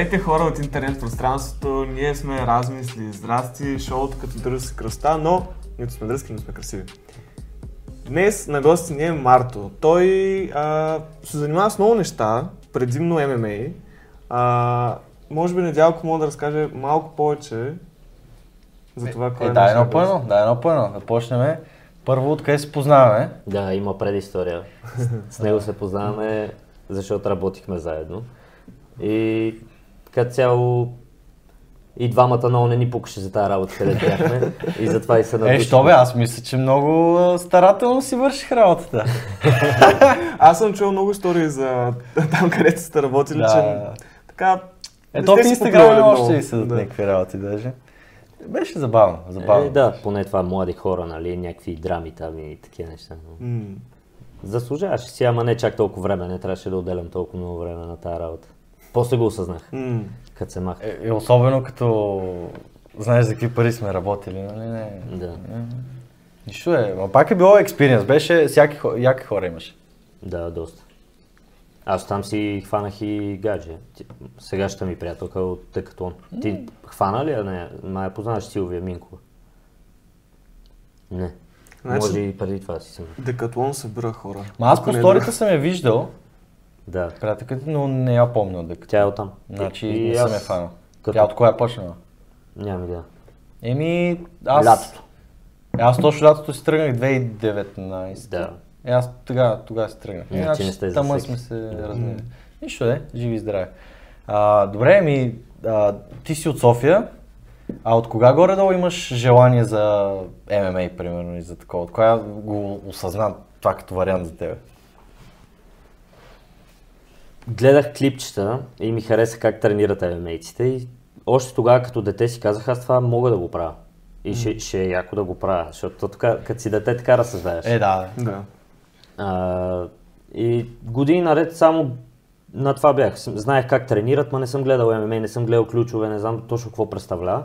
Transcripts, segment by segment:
Здравейте хора от интернет пространството, ние сме размисли, здрасти, шоуто като дръжа с кръста, но нито сме дръзки, нито сме красиви. Днес на гости ни е Марто. Той се занимава с много неща, предимно ММА. Може би Недялко мога да разкаже малко повече за това, кое е нашия гост. Да, едно пърно. Да почнем. Първо, откъде се познаваме? Да, има предистория. С него се познаваме, защото работихме заедно. И като цяло и двамата много не ни пукаше за тази работа, където бяхме и затова и се надушихме. Що бе, аз мисля, че много старателно си върших работата. Аз съм чувал много истории за там, където сте работили, да, че така... Ето в Инстаграм още и съдат някакви работи даже. Беше забавно. Да, поне това млади хора, нали, някакви драми там и такива неща. Заслужаваше си, ама не чак толкова време, не трябваше да отделям толкова много време на тази работа. После го осъзнах, като се махна. Особено като знаеш за какви пари сме работили, нали? Да. Нищо е, но пак е било експириенс, беше всяки хора имаше. Да, доста. Аз там си хванах и гадже. Сегашната ми приятелка от Декатлон. Ти хвана ли я? Не, май познаваш Силвия Минкова. Не. Значи, може и преди това си съм. Декатлон събира хора. Ма аз по сторите съм я виждал. Да. Приятелката, но не я помня дека. Тя е оттам. Значи и не съм я фанал. Като... Тя от коя е почнала? Няма идея. Лятото. Аз точно лятото си тръгнах 2019. Да. Аз тогава си тръгнах. Иначе тъмън сме се разминали. Нищо де, живи и здраве. Добре, ти си от София, а от кога горе-долу имаш желание за ММА, примерно, и за такова? От коя го осъзна това като вариант за тебе? Гледах клипчета и ми хареса как тренират ММА-ците и още тогава като дете си казах, аз това мога да го правя. И ще е яко да го правя, защото като си дете така разсъждаеш. Да. И години наред само на това бях. Знаех как тренират, но не съм гледал ММА, не съм гледал ключове, не знам точно какво представлява.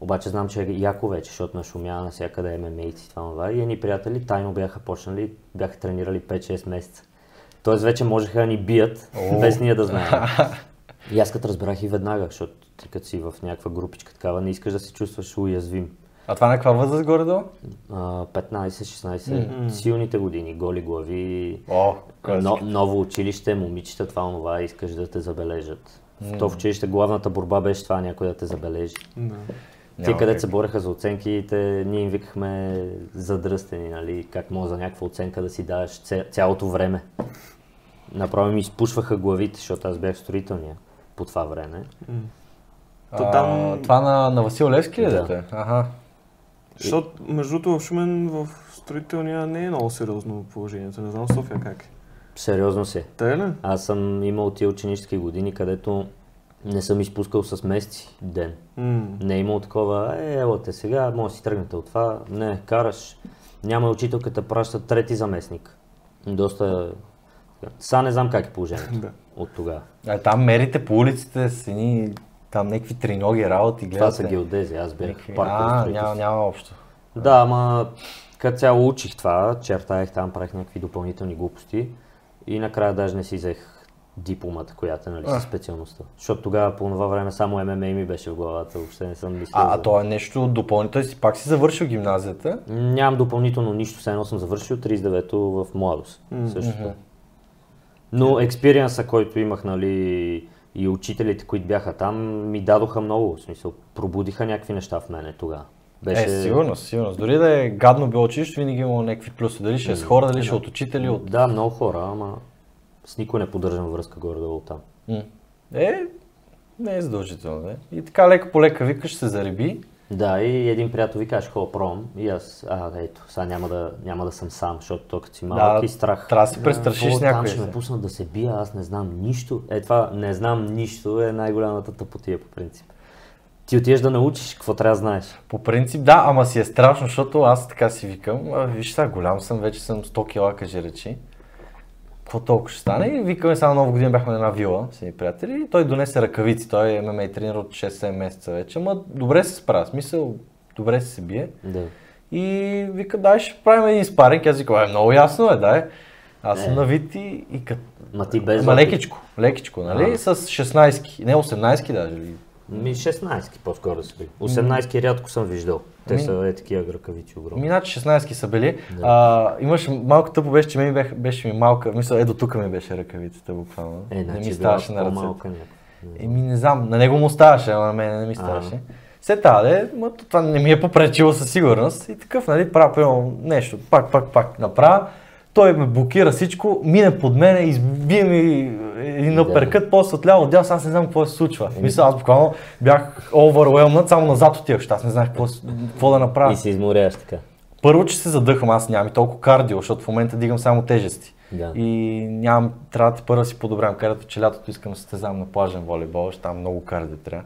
Обаче знам, че е яко вече, защото на Шумяна, навсякъде ММА-ци, това. И едни приятели тайно бяха тренирали 5-6 месеца. Тоест вече можеха да ни бият, без ние да знаем. И аз като разбрах и веднага, защото ти като си в някаква групичка такава, не искаш да се чувстваш уязвим. А това на каква възраст горе-долу? 15-16, силните години, голи глави, ново училище, момичета, това искаш да те забележат. В това училище главната борба беше това някой да те забележи. Те където се бореха за оценките, ние им викахме задръстени, нали, как може за някаква оценка да си даваш цялото време. Направо ми изпушваха главите, защото аз бях строителния по това време. Това на Васил Левски ли е? Да. Аха. Защото между другото в Шумен в строителния не е много сериозно положението, не знам в София как е. Сериозно си. Тъй ли? Аз съм имал тия ученически години, където не съм изпускал с месеци ден. Не е имал такова, елате сега, може да си тръгнете от това, не, караш, няма учителката, праща трети заместник. Доста... Сега не знам как е положението от тогава. Там мерите по улиците с едни, там някакви треноги работи, гледате. Това са геодези, аз бях парков строителство. Няма общо. Да, ама като цяло учих това, чертаях там, правих някакви допълнителни глупости и накрая даже не си взех дипломата, която е, нали, със специалността. Защото тогава по това време само ММА ми беше в главата, въобще не съм мислил. То е нещо допълнително, пак си завършил гимназията? Нямам допълнително нищо, сега съм завършил 39-то в младост, същото. Но експириенса, който имах, нали, и учителите, които бяха там, ми дадоха много, в смисъл, пробудиха някакви неща в мене тогава. Беше... Сигурно. Дори да е гадно било училище, винаги имало някакви плюси, дали ще е с хора, дали ще от учители, от... Да, много хора, ама... С никой не поддържам връзка горе-долу там. Не е задължително, не? И така лека по лека викаш, се зареби. Да, и един приятел викаш, хо, пром, и аз, ето, сега няма да съм сам, защото тук като си малък и страх. Трябва да се престрашиш някой. Там ще ме пуснат да се бия, аз не знам нищо. Това не знам нищо е най-голямата тъпотия по принцип. Ти отиеш да научиш какво трябва да знаеш. По принцип да, ама си е страшно, защото аз така си викам, виж сега голям съм, вече съм 100 кила, кажи речи. Какво толкова ще стане? И викаме само нова година, бяхме на една вила с едни приятели и той донесе ръкавици, той е ММА тренер от 6-7 месеца вече, ама добре се справя, смисъл, добре се бие. Да. И вика, дай ще правим един спаринг, аз викам, много ясно е, дай. Аз съм на вид и като Ти без опит. Лекичко, нали? С 16-ки, не 18-ки даже. 16-ки по-скоро са били. 18-ки рядко съм виждал. Те са такива гръкавици огромни. Миначе 16-ки са били. Да. Имаш малко тъпо беше, че беше ми малка. Мисля, до тук ми беше ръкавицата буквално. Не ми ставаше на ръцете. Не знам, на него му ставаше, а на мен не ми ставаше. След това не ми е попречило със сигурност и такъв, нали, правил нещо, пак направя. Той ме блокира всичко, мине под мене, избие ми един апъркът, после отляво отдял, аз не знам какво се случва. Мисля, аз буквално бях overwhelmed, само назад отивах, аз не знаех какво да направя. И се изморяваш така. Първо, че се задъхвам, аз нямам и толкова кардио, защото в момента дигам само тежести. Да. И нямам, трябва да първо си подобрявам кардиото, че лятото искам да се състезавам на плажен волейбол, защото там много кардио трябва.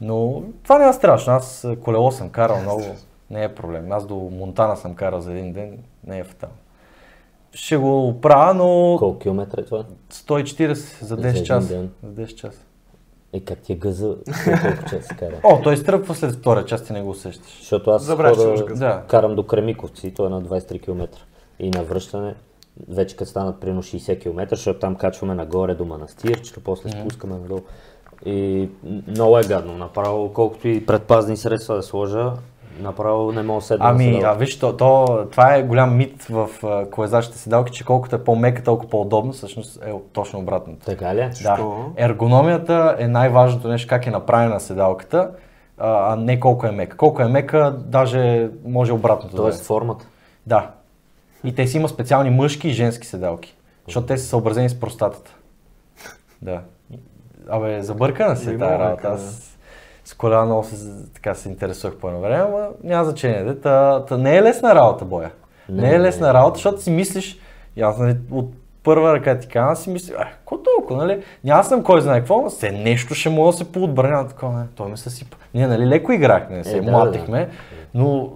Но това не е страшно, аз колело съм карал много, не е проблем. Аз до Монтана съм карал за един ден, не е фатално. Ще го оправя, но... Колко километра е това? 140 за 10 часа. Е, как ти е гъза, колко часа се кара? Той изтръпва след втория част и не го усещаш. Защото аз карам до Кремиковци, то е на 23 км. И на връщане, вече като станат примерно 60 км, защото там качваме нагоре до Манастир, че после спускаме надолу. И много е гадно, направо колкото и предпазни средства да сложа, направо не мога седна. Виж, това е голям мит в колезачите седалки, че колкото е по-мека, толкова по-удобно, всъщност е точно обратното. Така ли? Да. Ергономията е най-важното нещо, как е направена седалката, а не колко е мека. Колко е мека, даже може обратното. Тоест формата? Да. И те си има специални мъжки и женски седалки, защото те са съобразени с простатата. Да. Забъркана си тази работа. С коля много се интересувах по едно време, но няма значение. Не е лесна работа, боя. Не е лесна работа, защото си мислиш, от първа ръка ти казвам, си мислиш, какво толкова, нали? Аз съм кой знае какво, все нещо ще мога да се поотбраня. Той ме съсипа. Ние, нали, леко играхме, се млатихме, но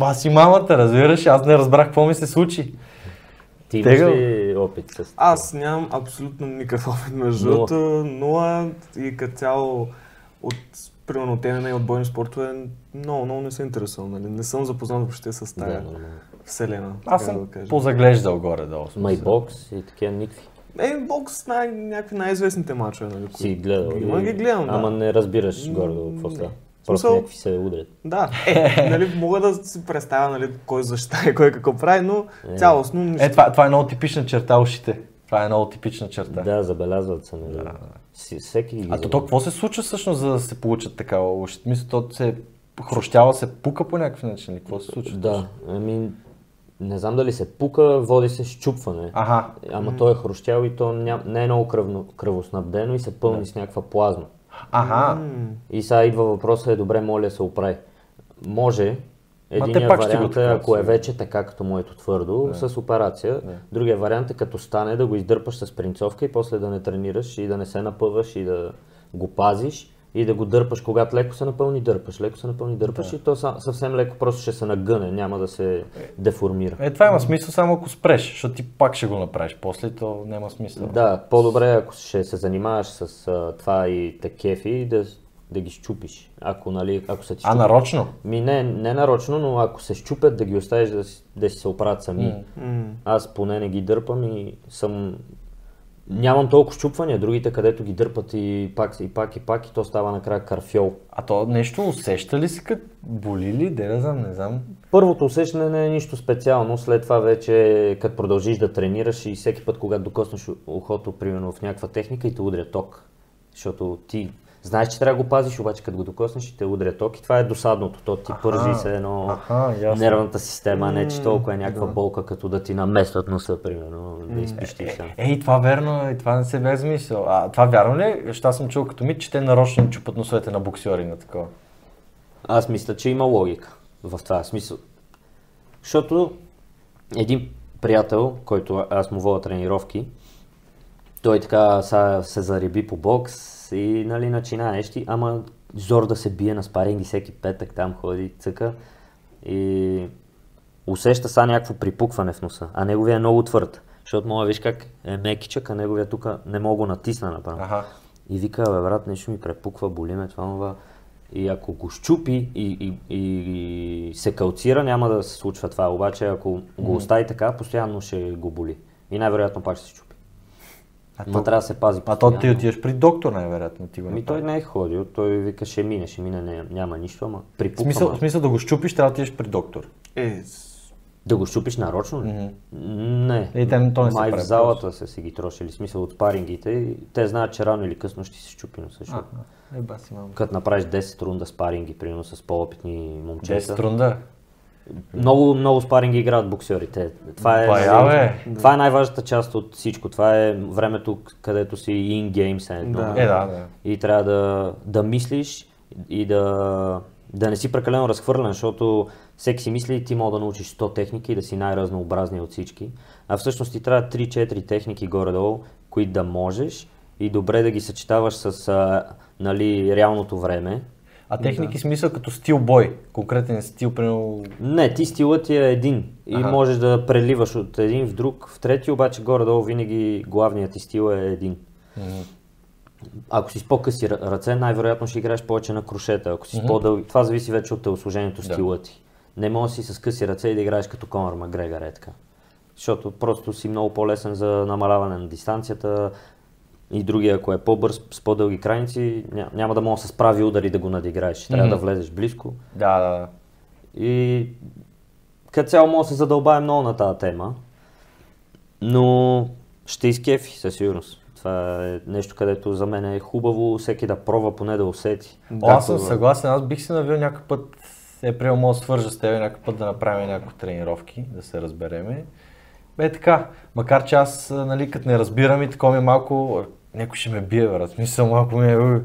аз и мамата, разбираш, аз не разбрах какво ми се случи. Ти имаш ли опит с това? Аз нямам абсолютно никакъв опит, между другото, но и като цяло от примерно ММА и от бойни спортове много не се интересувам, нали? Не съм запознат въобще с тая вселена. Аз съм позаглеждал горе-долу. Майбокс и такива никакви. Бокс някакви най-известните мачове, нали? Си гледал. Ги гледам, да. Ама не разбираш горе-долу какво става. Просто някакви се удрят. Да, нали, мога да си представя, нали, кой защита и кой какво прави, но цялостно... Това е много типична черта ушите. Това е много типична черта. Да, забелязват се. То какво се случва всъщност, за да се получат такава уши? Мисля, то се хрущява, се пука по някакъв начин. Какво се случва? Да, не знам дали се пука, води се счупване. Ама то е хрущял и то не е много кръвоснабдено и се пълни с някаква плазма. И сега идва въпроса, добре, моля да се оправи. Може. Единият вариант е, ако е вече така като моето твърдо, с операция. Другия вариант е, като стане, да го издърпаш с принцовка и после да не тренираш и да не се напъваш и да го пазиш и да го дърпаш, когато леко се напълни, дърпаш, и то съвсем леко просто ще се нагъне, няма да се деформира. Това има смисъл само ако спреш, защото ти пак ще го направиш, после то няма смисъл. Да, по-добре ако ще се занимаваш с това и те кефи, да ги щупиш, ако се ти щупят. Нарочно? Не нарочно, но ако се щупят, да ги оставиш да си се оправят сами. Аз поне не ги дърпам и нямам толкова щупвания, другите където ги дърпат и пак и то става накрая карфьол. То нещо усеща ли си като боли ли? Не знам. Първото усещане не е нищо специално, след това вече като продължиш да тренираш и всеки път когато докоснеш ухото, примерно в някаква техника и те удря ток, защото ти знаеш, че трябва да го пазиш, обаче като го докоснеш ще те удря ток и това е досадното. То ти пържи се едно нервната система, не че толкова е някаква болка, като да ти наместват носа, примерно, да изпищиш там. Това верно, и това не се бях замислил. Това вярно ли? Защото съм чул като мит, че те нарочно чупат носовете на боксиори на такова. Аз мисля, че има логика в това смисъл. Защото един приятел, който аз му водя тренировки, той така се зариби по бокс, и нали начина нещи, ама зор да се бие на спаринги всеки петък, там ходи, цъка и усеща са някакво припукване в носа, а неговия е много твърд, защото мога виж как е мекичък, а неговия тук не мога натисна направо. И вика, брат, нещо ми препуква, боли ме това, и ако го щупи и се калцира, няма да се случва това, обаче ако го остави така, постоянно ще го боли и най-вероятно пак ще се щупи. то трябва да се пази постоянно. А то ти отиваш при доктор, най-вероятно ти го направи. Той не е ходил, той вика, ще мине, не, няма нищо, ама припуква. В смисъл да го щупиш, трябва да отидеш при доктор. Да го щупиш нарочно ли? Не. Май в залата са си ги трошили, смисъл от спарингите. Те знаят, че рано или късно ще си щупи носа. Като направиш 10 рунда спаринги, примерно с по-опитни момчета. 10 рунда? Много спаринги играят боксерите. Това е най-важната част от всичко. Това е времето, където си in-game. И трябва да мислиш и да не си прекалено разхвърлен, защото всеки си мисли, ти мога да научиш 100 техники и да си най-разнообразни от всички. А всъщност ти трябва 3-4 техники горе-долу, които да можеш и добре да ги съчетаваш с реалното време. А техники смисъл като стил бой, конкретен стил, примерно... Не, ти стилът ти е един и можеш да преливаш от един в друг, в трети, обаче горе-долу винаги главният ти стил е един. Ако си с по-къси ръце, най-вероятно ще играеш повече на крушета, ако си с по-дълги, това зависи вече от телосложението, стила ти. Не може си с къси ръце и да играеш като Конър Макгрегор, защото просто си много по-лесен за намаляване на дистанцията. И другия, ако е по-бърз, с по-дълги крайници, няма да мога да се справи удар и да го надиграеш. Трябва да влезеш близко. Да. И като цяло мога да се задълбавя много на тази тема, но ще изкефи със сигурност. Това е нещо, където за мен е хубаво всеки да пробва, поне да усети. Аз съм съгласен, аз бих се навил някакъв път, мога да свържа с тебе някакъв път да направим някакви тренировки, да се разбереме. Така, макар че аз, като не разбирам и такова ми малко... Някой ще ме бие, брат. Мисля, малко ми е...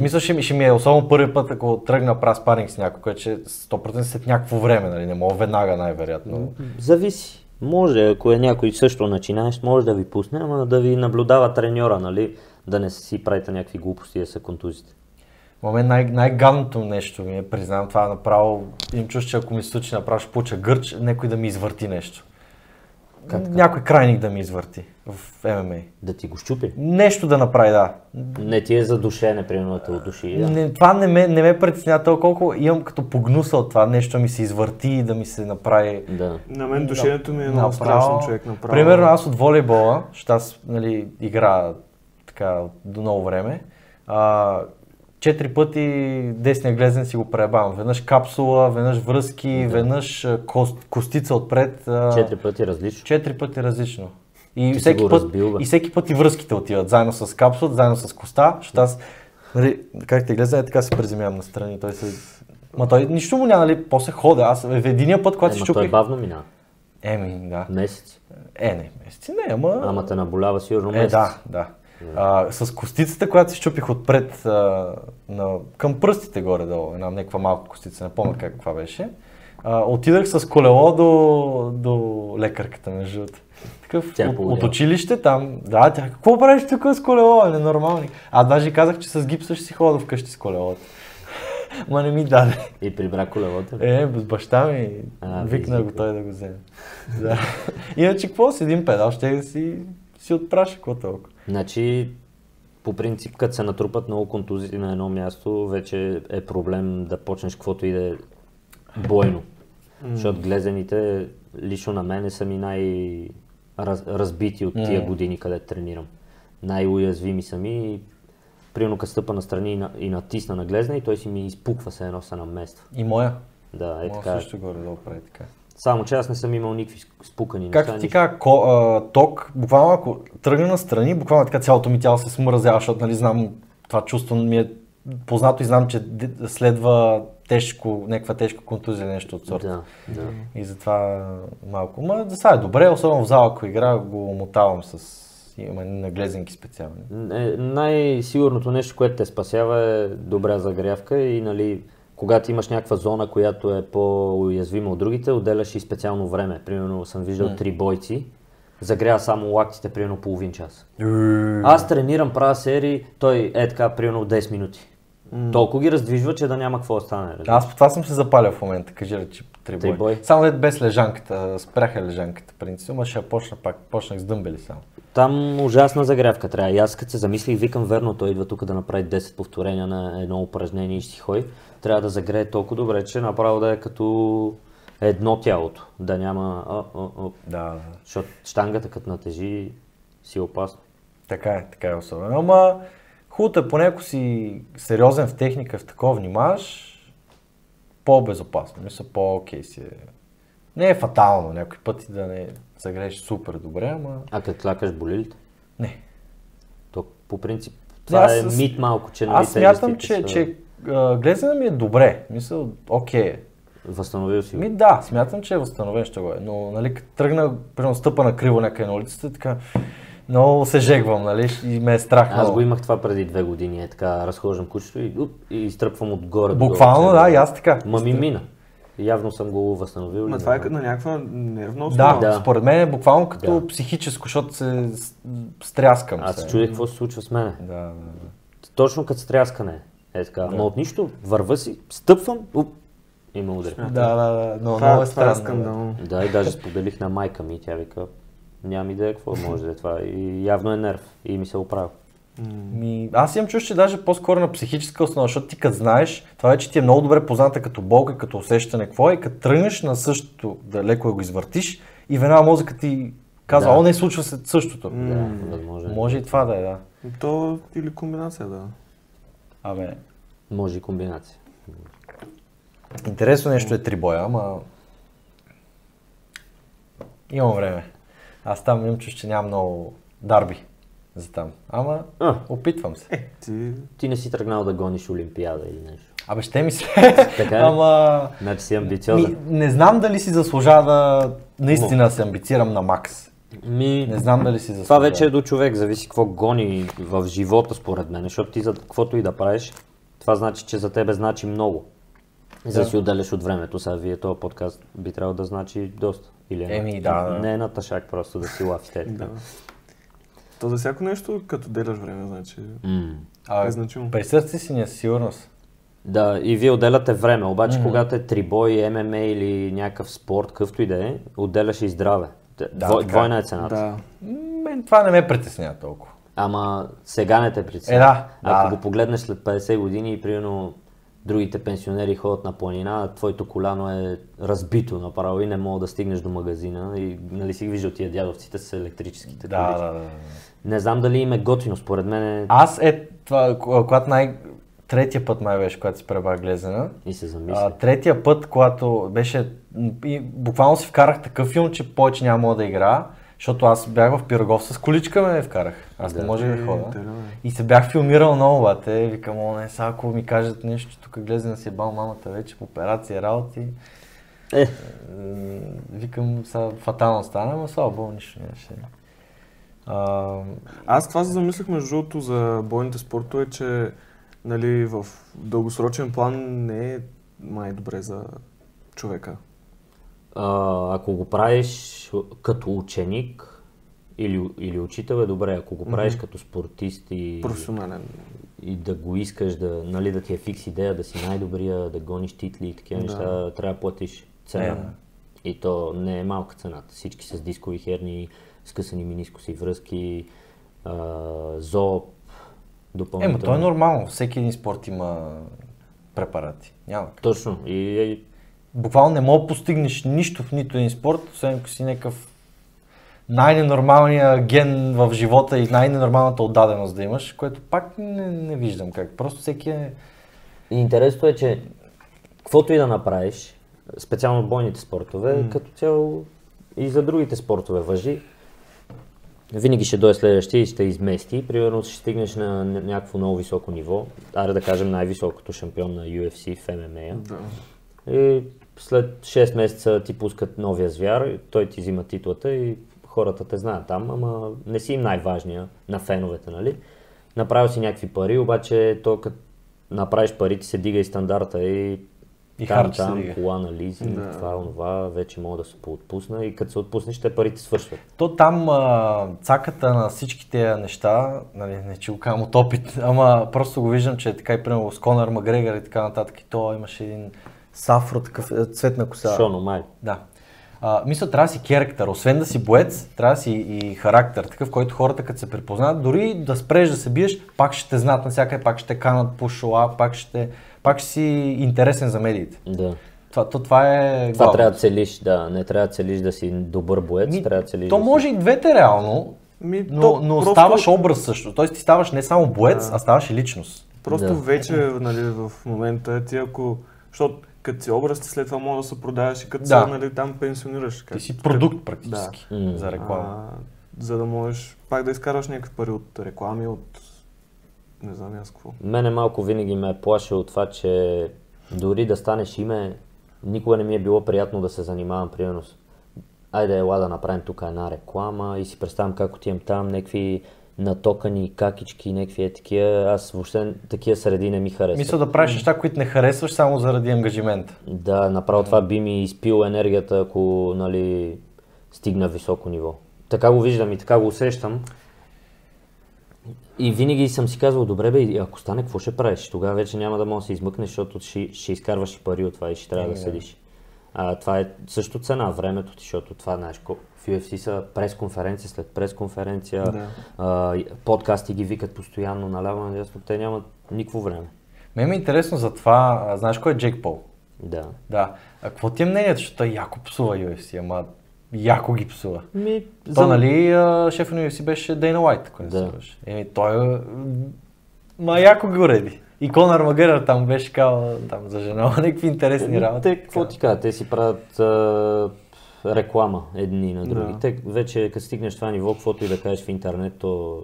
Мисля, ще ми е особено първи път, ако тръгна прав спаринг с някой, който ще 100% след някакво време, не мога веднага най-вероятно. Зависи. Може, ако е някой също начинаеш, може да ви пусне, ама да ви наблюдава треньора, да не си правите някакви глупости да се контузите. В мен най-гадното нещо ми е, признавам това направо, им чуш, че ако ми се случи направо, ще получа гърч, някой да ми извърти нещо. Някой крайник да ми извърти в ММА. Да ти го щупи? Нещо да направи, да. Не ти е задушене, примерно да те отдуши. Това не ме притеснява толкова, колко имам като погнуса от това нещо ми се извърти и да ми се направи. Да. На мен душенето ми е много страшно, човек, направо. Примерно аз от волейбола, защото аз игра така до много време, 4 пъти десния глезен си го преебавам. Веднъж капсула, веднъж връзки, веднъж костица отпред. 4 пъти различно? 4 пъти различно. И всеки път и връзките отиват, заедно с капсулата, заедно с коста, защото аз, как те глеза, така се приземявам настрани. Той нищо му няма, после хода. Аз в единия път, когато се чупих... Той бавно минава. Да. Месеци? Не, месеци не, ама... Ама те наболява сигурно месец. Да. С костицата, която се чупих отпред към пръстите горе-долу, някаква малка костица, не помня каква беше, отидах с колело до лекарката, между от училище там, тя, какво правиш тук с колело, ненормално. А даже казах, че с гипса ще си хода вкъщи с колелото. Ма не ми даде. И прибра колелото? Без баща ми, викна го той да го вземе. Иначе какво, с един педал ще си отпраша, какво толкова. Значи, по принцип, като се натрупат много контузии на едно място, вече е проблем да почнеш каквото и да е бойно. Защото глезените, лично на мене, са ми най-разбити от тия години, където тренирам. Най-уязвими са ми. Примерно като стъпа настрани и натисна на глезена и той си ми изпуква се едно намества. И моя? Да, така. Също горе-долу прави така. Само че аз не съм имал никакви спукани. Както ти кажа, ток, буквално ако тръгна настрани, буквално така цялото ми тяло се смързява, защото знам, това чувство ми е познато и знам, че следва някаква тежка контузия, нещо от сорта. Да. И затова малко. Да сега е добре, особено в зала, ако игра, го мотавам на глезенки специални. Най-сигурното нещо, което те спасява е добра загрявка и когато имаш някаква зона, която е по-уязвима от другите, отделяш и специално време. Примерно съм виждал 3 бойци, загрява само лактите примерно половин час. Аз тренирам, правя серии, той така примерно 10 минути. Толкова ги раздвижва, че да няма какво остане. Аз по това съм се запалял в момента, че 3 бой. Само без лежанката, спряха лежанката, принципно, ще почна пак, почнах с дъмбели само. Там ужасна загрявка трябва. И аз като се замислих, викам верно, той идва тук да направи 10 повторения на едно упражнение и ще си ходи. Трябва да загрее толкова добре, че направо да е като едно тялото, да няма... Защото щангата като натежи си е опасно. Така е, така е особено. Ама хубаво е, поне ако си сериозен в техника, в такова внимаваш, по-безопасно, мисля, по-окей си е. Не е фатално някой път и да не загреш супер добре, ама... А те тлакаш болилите? Не. То по принцип това аз, е мит малко, че... Аз смятам, че глезена ми е добре, мисля, окей. Възстановил си го? Ми да, смятам, че е възстановен, ще го е, но нали като тръгна, примерно стъпа на криво някъде на улицата, така... Много се жегвам, нали, и ме е страх. Аз го имах това преди 2 години, е така, разхождам кучето и изтръпвам отгоре. Буквално, долу, да, и аз така. Ма ми мина. Явно съм го възстановил. Но това е на някаква нервна основа. Да, според мен е буквално като психическо, защото се стряскам. Аз чудех какво се случва с мене. Да. Точно като стряскане е така, но от нищо, върва си, стъпвам, има удар. Да, но много е страшно. Да, и даже споделих на майка ми, тя вика, нямам идея какво може да е това. И явно е нерв. И ми се оправя. Аз имам чувство, че даже по-скоро на психическа основа, защото ти като знаеш, това вече ти е много добре позната като болка, като усещане какво е, и като тръгнеш на същото, да леко го извъртиш и веднага мозъкът ти казва, не случва се същото. Може и това да е, да. То или комбинация, да. Абе. Може и комбинация. Интересно нещо е трибоя, ама имам време. Аз там имам чуш, че нямам много дарби за там, ама опитвам се. Ти не си тръгнал да гониш Олимпиада или нещо? Абе ще ми се, ама... Значи си амбициозен. Не знам дали си заслужава наистина се амбицирам на макс. Не знам дали си заслужава. Това вече е до човек, зависи какво гони в живота според мен, защото ти за каквото и да правиш, това значи, че за тебе значи много. За да си отделяш от времето, сега вие този подкаст би трябвало да значи доста. Или не е на тъшак просто да си лафите. Да. То за всяко нещо, като деляш време, значи е значимо. Присъствай си не със сигурност. Да, и вие отделяте време, обаче когато е трибой, ММА или някакъв спорт, какъвто и да е, отделяш и здраве. Двойна е цената. Да. Това не ме притеснява толкова. Ама сега не те притеснява. Ако го погледнеш след 50 години и примерно другите пенсионери ходят на планина, твоето коляно е разбито направо и не мога да стигнеш до магазина. И нали си виждал тия дядовците с електрическите колички. Да. Не знам дали им е готино, според мен е... Аз това, когато третия път май беше, когато си пребах глезена. И се замисли. Третия път, когато беше... И буквално си вкарах такъв филм, че повече няма мога да игра. Защото аз бях в Пирогов с количка, ме вкарах. Аз не можех да ходя. И се бях филмирал много, бате. Викам, сега ако ми кажат нещо, тук глезена си е бал мамата вече, по операция, работи. Викам, сега фатално стана, но слава богу, нищо нямаше. Аз това се замислях между другото за бойните спортове, че нали, в дългосрочен план не е май добре за човека. Ако го правиш като ученик или учител е добре, ако го правиш като спортист и професионален и да го искаш, да, нали, да ти е фикс идея, да си най-добрия, да гониш титли и такива неща, трябва да платиш цена. И то не е малка цената. Всички с дискови херни, скъсани менискуси връзки, зоб, допълнително. То е нормално, всеки един спорт има препарати. Няма. Точно. И буквално не мога да постигнеш нищо в нито един спорт, освен ако си някакъв най-ненормалния ген в живота и най-ненормалната отдаденост да имаш, което пак не виждам как. Просто всеки е... Интересно е, че каквото и да направиш, специално бойните спортове, като цяло и за другите спортове важи, винаги ще дойде следващия и ще измести. Примерно ще стигнеш на някакво много високо ниво, аре да кажем най-високото шампион на UFC в ММА. Да. И след 6 месеца ти пускат новия звяр, той ти взима титлата и хората те знаят там, ама не си им най-важния на феновете, нали? Направил си някакви пари, обаче то като направиш пари, ти се дига и стандарта и там кола на лизинг, това, онова, вече мога да се поотпусна и като се отпуснеш, те парите свършват. То там цаката на всички тези неща, нали, не че го казвам от опит, ама просто го виждам, че така и примерно с Конър Макгрегор и така нататък, и то имаше един сафро, такъв цвет на коса. Шоно Май. Да. Мисля, трябва да си керактер. Освен да си боец, трябва да си и характер, такъв, който хората като се припознат, дори да спреш да се биеш, пак ще те знаят навсякъде, пак ще те канат по шола, пак ще си интересен за медиите. Да. Това е... Това трябва да целиш, да. Не трябва да целиш да си добър боец, трябва да целиш... То да може и двете реално, Но оставаш просто... образ също, т.е. ти ставаш не само боец, а ставаш и личност. Просто вече нали, в момента ти ако, защото като си образ, ти след това може да се продаваш и като се нали, там пенсионираш. Как... Ти си продукт практически за реклама. За да можеш пак да изкарваш някакви пари от реклами, от не знам аз какво. Мене малко винаги ме е плашило това, че дори да станеш име, никога не ми е било приятно да се занимавам, примерно с айде ела да направим тук една реклама и си представям как отивам там, някакви натокани какички, някакви е такива, аз въобще такива среди не ми харесват. Мисля да правиш неща, които не харесваш само заради ангажимента. Да, направо това би ми изпило енергията, ако нали, стигна високо ниво. Така го виждам и така го усещам. И винаги съм си казвал, добре бе, ако стане, какво ще правиш? Тогава вече няма да може да се измъкнеш, защото ще изкарваш пари от това и ще трябва да седиш. Това е също цена, времето ти, защото това, знаеш, в UFC са пресконференция след пресконференция, подкасти ги викат постоянно наляво надясно, те нямат никакво време. Мен ми е интересно за това, знаеш кой е Джейк Пол? Да. Да. А какво ти е мнението, защото яко псува UFC, ама яко ги псува? То, нали, шефът на UFC беше Дейна Уайт, който се беше. Еми, той яко ги уреди. И Конър Макгрегор там беше казал за жена, някакви интересни работи. Те, какво ти кажа, те си правят реклама едни на други. Те вече като стигнеш това ниво, каквото и да кажеш в интернет, то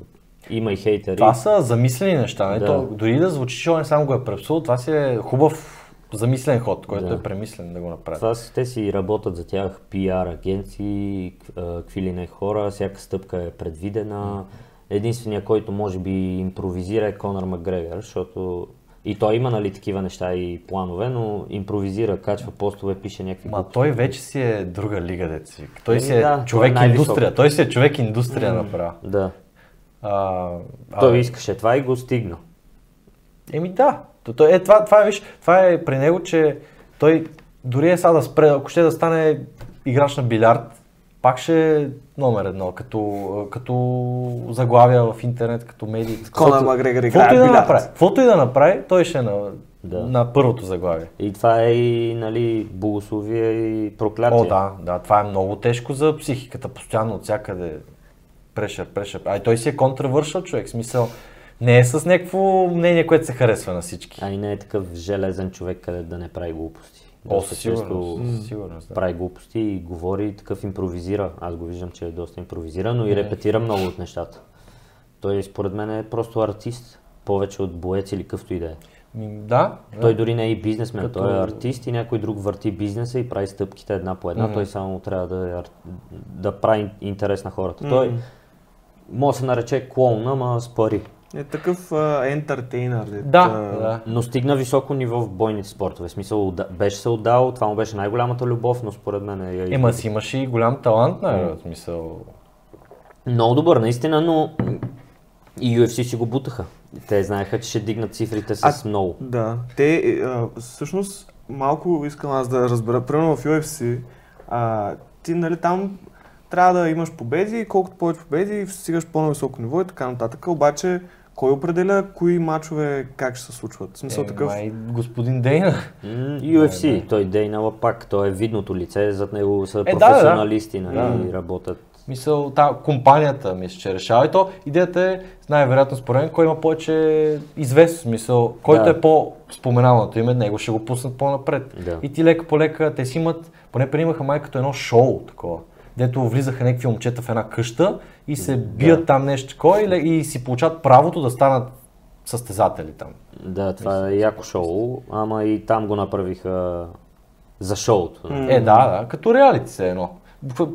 има и хейтери. Това са замислени неща, не? То, дори да звучи, че он само го е препсувал, това си е хубав замислен ход, който е премислен да го направят. Това те си работят за тях PR агенции, какви ли не хора, всяка стъпка е предвидена. Единственият, който може би импровизира е Конър Макгрегор, защото и той има нали такива неща и планове, но импровизира, качва постове, пише някакви... Ма той вече си е друга лига, деци. Той си е човек-индустрия, той си е човек-индустрия направо. Да. Той искаше това и го стигна. Еми да. Това е при него, че той дори е сега да спре, ако ще да стане играч на билярд, пак ще е номер едно, като заглавия в интернет, като медии. Конър Макгрегор играе билярд. Каквото и да направи, той ще е на първото заглавие. И това е и нали, богословие и проклятие. О, да, това е много тежко за психиката, постоянно от всякъде прешър. А и той си е контравършъл човек, смисъл. Не е с някакво мнение, което се харесва на всички. А и не е такъв железен човек, къде да не прави глупости. Сигурност. Прави глупости и говори, такъв импровизира. Аз го виждам, че е доста импровизиран, но и репетира много от нещата. Той според мен е просто артист, повече от боец или какъвто и да е. Да. Той дори не е и бизнесмен, той е артист и някой друг върти бизнеса и прави стъпките една по една. Той само трябва да прави интерес на хората. Той може да се нарече клоун, ама с пари. Е такъв ентертейнър. Но стигна високо ниво в бойните спортове. В смисъл, беше се отдал, това му беше най-голямата любов, но според мен е... Ема си имаше и голям талант, в смисъл... Много добър, наистина, но и UFC си го бутаха. Те знаеха, че ще дигнат цифрите с много. Да, те всъщност малко искам аз да разбера. Примерно в UFC, ти нали там трябва да имаш победи, колкото повече победи, стигаш по-нависоко ниво и така нататък, обаче кой определя кои мачове как ще се случват? В смисъл такъв... господин Дейна. UFC, той Дейна пак, той е видното лице, зад него са професионалисти и работят. Мисъл, компанията мисля, че решава и то. Идеята е, най-вероятно според мен, кой има повече известност, мисъл, който е по-споменалното име, него ще го пуснат по-напред. И ти лека по лека, те си имат, поне принимаха май като едно шоу такова, дето влизаха някакви момчета в една къща и се бият там нещо кой и си получат правото да станат състезатели там. Да, това е яко шоу, ама и там го направиха за шоуто. Като реалити се едно.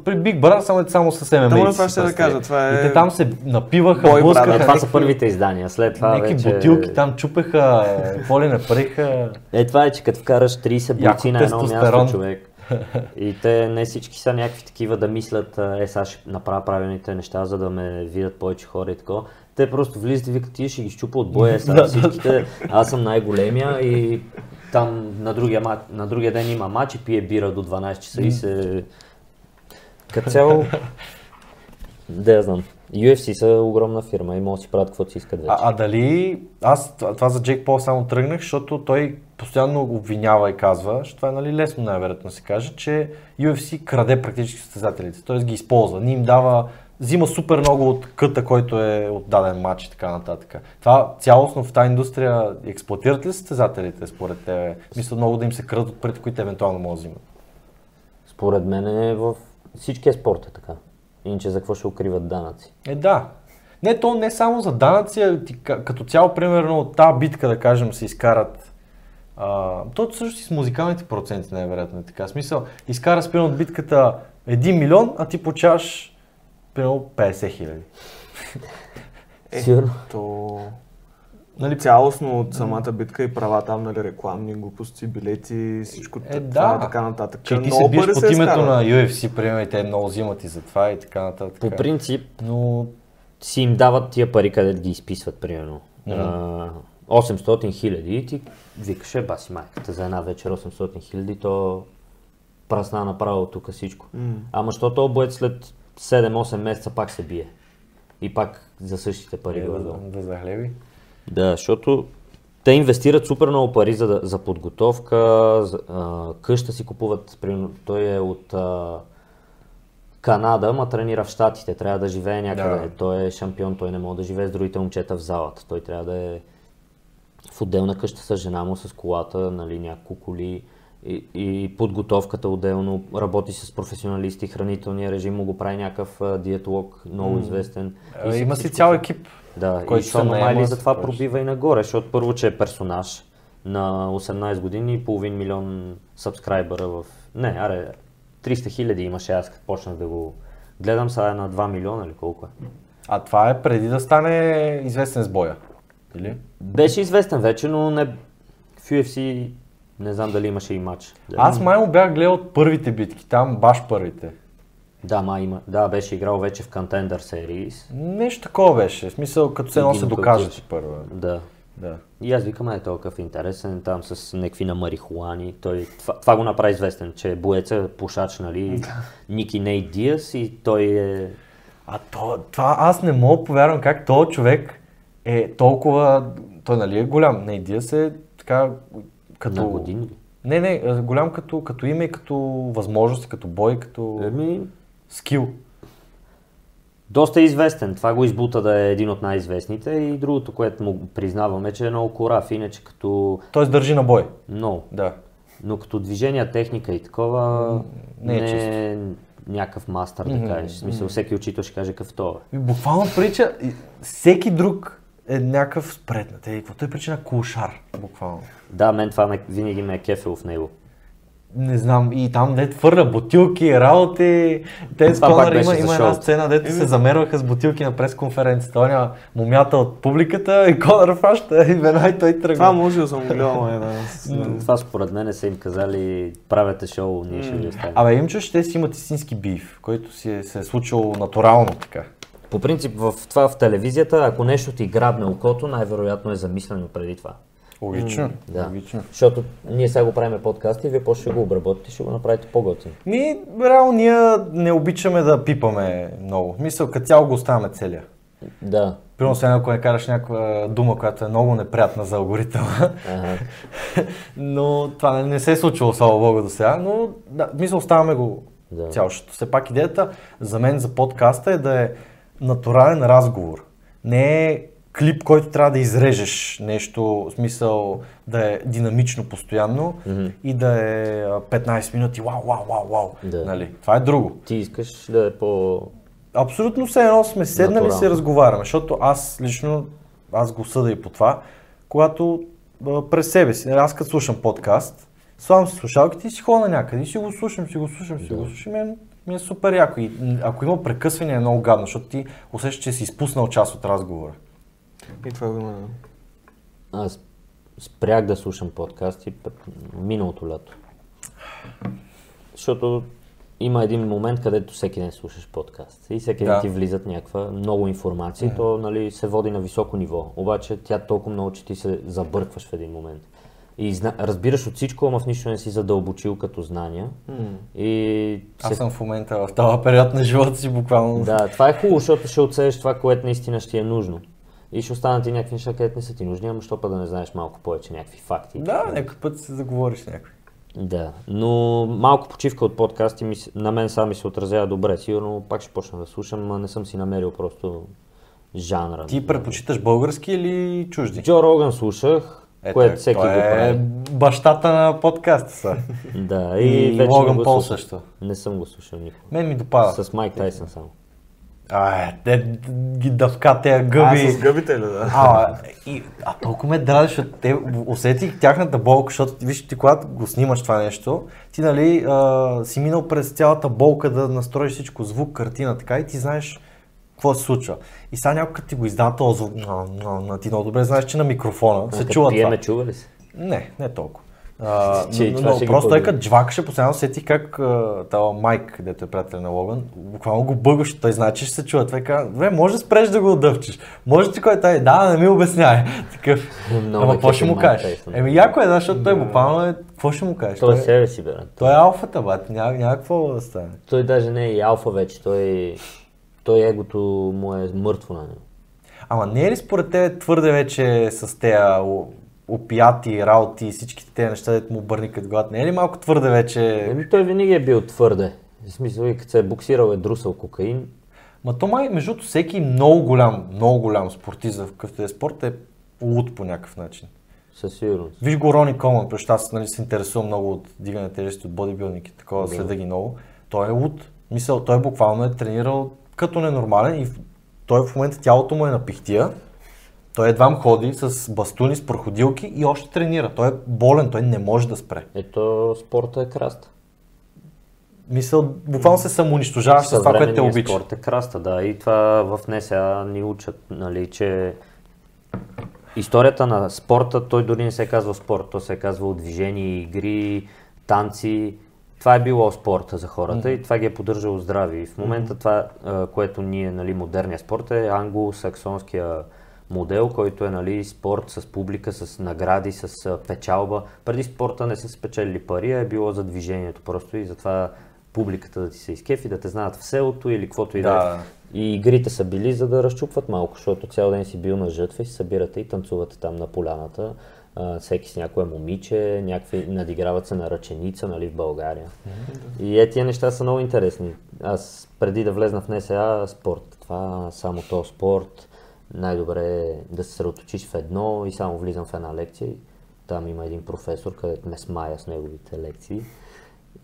При Биг Брат само с ММА. Тъмно това ще да кажа, това е... И те там се напиваха, блъскаха... Това са първите издания, след това вече... Някакви бутилки там чупеха, поли не париха... Това е, че като вкараш 30 бойци на едно място, човек. И те не всички са някакви такива да мислят, сега ще направя правилните неща, за да ме видят повече хора и такова. Те просто влизат и викат, ти ще ги щупа от боя, сега всичките, аз съм най-големия и там на другия ден има матч и пие бира до 12 часа и се... Като цяло... Да, я знам. UFC са огромна фирма и могат да си правят каквото си искат вече. А дали... Аз това за Джейк Пол само тръгнах, защото той постоянно обвинява и казва, защото това е нали, лесно най-вероятно се каже, че UFC краде практически състезателите, т.е. ги използва, не им дава взима супер много от къта, който е от даден матч и така нататък. Това цялостно в тази индустрия експлоатират ли състезателите според тебе? Мисля много да им се крадат отпред, които евентуално могат да взимат. Според мен е във всичкия спорт е така. Иначе за какво ще укриват данъци? Е, да. Не, то не само за данъци, като цяло, примерно, от тази битка, да кажем, се изкарат. Тото също и с музикалните проценти, най-вероятно е така. Смисъл, изкара спирам от битката 1 милион, а ти получаваш примерно 50 000. Сигурно. Нали, цялостно от самата битка и права там, нали, рекламни глупости, билети, всичко това, така нататък. Че ти се биеш под името на UFC, примерно, те много взимат и за това и така нататък. По принцип, но си им дават тия пари, където ги изписват, примерно. 800 000 и ти викаш, еба си майката за една вечер 800 000, то прасна направо тук всичко. Ама защото този боец след 7-8 месеца пак се бие. И пак за същите пари горе-долу. Да, за хлеби. Да, защото те инвестират супер много пари за подготовка, къща си купуват, примерно, той е от Канада, ма тренира в Щатите, трябва да живее някъде. Да. Той е шампион, той не може да живее с другите момчета в залата. Той трябва да е в отделна къща с жена му, с колата, нали, няколко коли и подготовката отделно. Работи с професионалисти, хранителния режим му го прави някакъв диетолог, много известен. Има си цял екип. Да, който се наема, затова пробива и нагоре, защото първо, че е персонаж на 18 години и половин милион сабскрайбъра в... Не, аре, 300 000 имаше аз, като почнах да го гледам, сега на 2 милиона или колко е. А това е преди да стане известен с боя, или? Беше известен вече, но не... в UFC не знам дали имаше и матч. Аз май му бях гледал от първите битки, там баш първите. Да, има. Да, беше играл вече в Contender Series. Нещо такова беше, в смисъл като едно се докаже ти първо. Да. И аз викам, толкова интересен, там с някакви на марихуани. Той, това го направи известен, че боеца пушач, нали, Ники Диас и той е... Това аз не мога повярвам как този човек е толкова... Той нали е голям, Нейт Диас е така като... На години? Не, голям като име, като възможности, като бой, като... Скил. Доста известен. Това го избута да е един от най-известните и другото, което му признаваме, че е много корав, иначе като... Той се държи на бой. Много. Да. Но като движение, техника и такова не е някакъв мастър, да кажеш. В смисъл, всеки учител ще каже какъв това. Буквално прича, всеки друг е някакъв спретнат. Каквото е причина кулшар, буквално. Да, мен това винаги ме е кефило в него. Не знам, и там дед фърля бутилки, работи. Те с Конър има една сцена, дето се замерваха с бутилки на пресконференцията. Той няма момята от публиката и Конър фаща и веднага и той тръгва. Това може да съм гледал. Това според мен са им казали, правете шоу, ние ще ви оставим. Абе им чуш, те си имат истински биф, който си се е случил натурално така. По принцип в телевизията, ако нещо ти грабне окото, най-вероятно е замислено преди това. Логично. Логично. Защото ние сега го правим подкаст и вие после ще го обработите и ще го направите по-готино. Реално ние не обичаме да пипаме много. Мисъл, като цяло го оставяме целия. Да. Примерно сега, ако не караш някаква дума, която е много неприятна за алгоритъма. Но това не се е случило, слава Богу, до сега. Но да, мисъл, оставяме го цялото. Все пак идеята за мен за подкаста е да е натурален разговор. Не е клип, който трябва да изрежеш нещо, в смисъл да е динамично, постоянно и да е 15 минути, вау, да. Нали? Това е друго. Ти искаш да е по... Абсолютно все едно сме седнали и се разговаряме, защото аз лично, аз го съда и по това, когато през себе си, аз като слушам подкаст, слагам се слушалките и си ходя някъде и си го слушам. Ми е супер яко и ако има прекъсване е много гадно, защото ти усещаш, че си изпуснал част от разговора. И това има... Аз спрях да слушам подкасти миналото лято. Защото има един момент, където всеки ден слушаш подкаст и всеки ден ти влизат някаква много информация и то, нали, се води на високо ниво. Обаче тя толкова много, че ти се забъркваш в един момент. И разбираш от всичко, ама в нищо не си задълбочил като знания. И... Аз съм в момента в този период на живота си буквално. Да, това е хубаво, защото ще отсееш това, което наистина ще ти е нужно. И ще останат и някакви неща, където не са ти нужни, ама що па да не знаеш малко повече някакви факти. Да, някой път се заговориш някой. Да, но малко почивка от подкасти на мен сами се отразява добре. Сигурно пак ще почна да слушам, а не съм си намерил просто жанра. Ти предпочиташ български или чужди? Джо Рогън слушах, което всеки го прави. Бащата на подкаста са. Да, и вече Логан Пол също. Не съм го слушал никога. Мен ми допада. С Майк Тайсън само. Те ги дъвка, тея гъби. С гъбите ли, да? Толкова ме дразиш от те, усетих тяхната болка, защото виж, ти когато го снимаш това нещо, ти нали си минал през цялата болка да настроиш всичко, звук, картина, така и ти знаеш какво се случва. И сега някой като ти го издава този звук, ти много добре знаеш, че на микрофона се чува това. Чува ли се? Не толкова. Просто той като джвакаше, последно сетих как това Майк, където е приятел на Логан, буквално го бъгаш, той знае, че ще се чува. Той казва, добре, може да спреш да го отдъвчиш. Може ти кой той, не ми обясняй. Ама какво ще му кажеш? Яко е, защото той буквално е, какво ще му кажеш? Той е себе си, бе. Той е алфата, бе, няма какво да стане. Той даже не е и алфа вече, той егото му е мъртво на него. Ама не е ли според тебе твърде вече с тея опияти, раути и всичките тези неща, дето му бърникат глад. Не е ли малко твърде вече? Той винаги е бил твърде. В смисъл, и като се е буксирал, е друсал кокаин. То май, между другото, всеки много голям спортист, в какъвто е спорт, е луд по някакъв начин. Със сигурност. Виж го Рони Коман, защото аз се интересувам много от дигане тежести, от бодибилдинг и такова, следа ги много. Той е луд. Мисъл, той буквално е тренирал като ненормален и той в момента тялото му е на пихтия. Той едва ходи с бастуни, с проходилки и още тренира. Той е болен, той не може да спре. Ето спорта е краста. Мисля, буквално се самоунищожаваш с това, което те обича. Спорта е краста, да. И това в НСА ни учат, нали, че историята на спорта, той дори не се казва спорт, то се казва движение, игри, танци. Това е било спорта за хората и това ги е поддържало здрави. И в момента това, което ние, нали, модерния спорт е англосаксонския модел, който е, нали, спорт с публика, с награди, с печалба. Преди спорта не са спечелили пари, е било за движението просто и затова публиката да ти се изкефи, да те знаят в селото или каквото и да е. И игрите са били за да разчупват малко, защото цял ден си бил на жътва и се събирате и танцувате там на поляната. Всеки с някое момиче, някакви надиграват се на ръченица, нали, в България. И тия неща са много интересни. Аз преди да влезна в НСА спорт, това само то спорт, най-добре е да се съсредоточиш в едно и само влизам в една лекция. Там има един професор, където ме смая с неговите лекции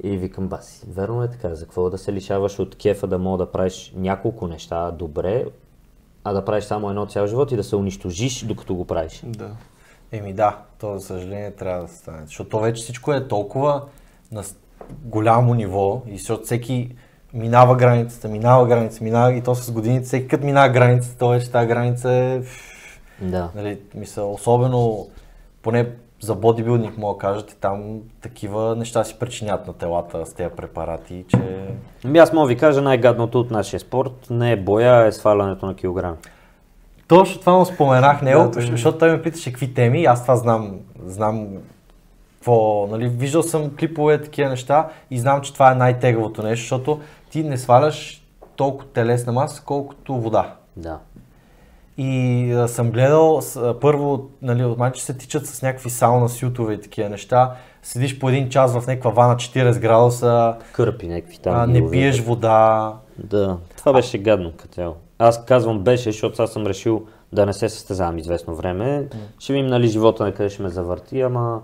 и викам, баси, верно е така, за какво да се лишаваш от кефа да мога да правиш няколко неща добре, а да правиш само едно цял живот и да се унищожиш докато го правиш. Да. Да, то за съжаление трябва да стане, защото вече всичко е толкова на голямо ниво и защото всеки минава границата и то с годините, всеки като минава границата, то вече тази граница е, да. Нали, мисъл, особено поне за бодибилдинг мога да кажете, там такива неща си причинят на телата с тези препарати, че... Аз мога ви кажа най-гадното от нашия спорт, не е боя, е свалянето на килограми. Точно това му споменах него, защото той ме питаше какви теми, аз това знам какво, нали, виждал съм клипове, такива неща и знам, че това е най-теговото нещо, защото ти не сваляш толкова телесна маса, колкото вода. Да. И съм гледал, първо, нали, от мачи се тичат с някакви сауна сютове и такива неща, седиш по един час в някаква вана 40 градуса, кърпи някакви там, не пиеш вода. Да, това беше гадно като цяло. Аз казвам беше, защото аз съм решил да не се състезавам известно време, ще видим, нали, живота на къде ще ме завърти, ама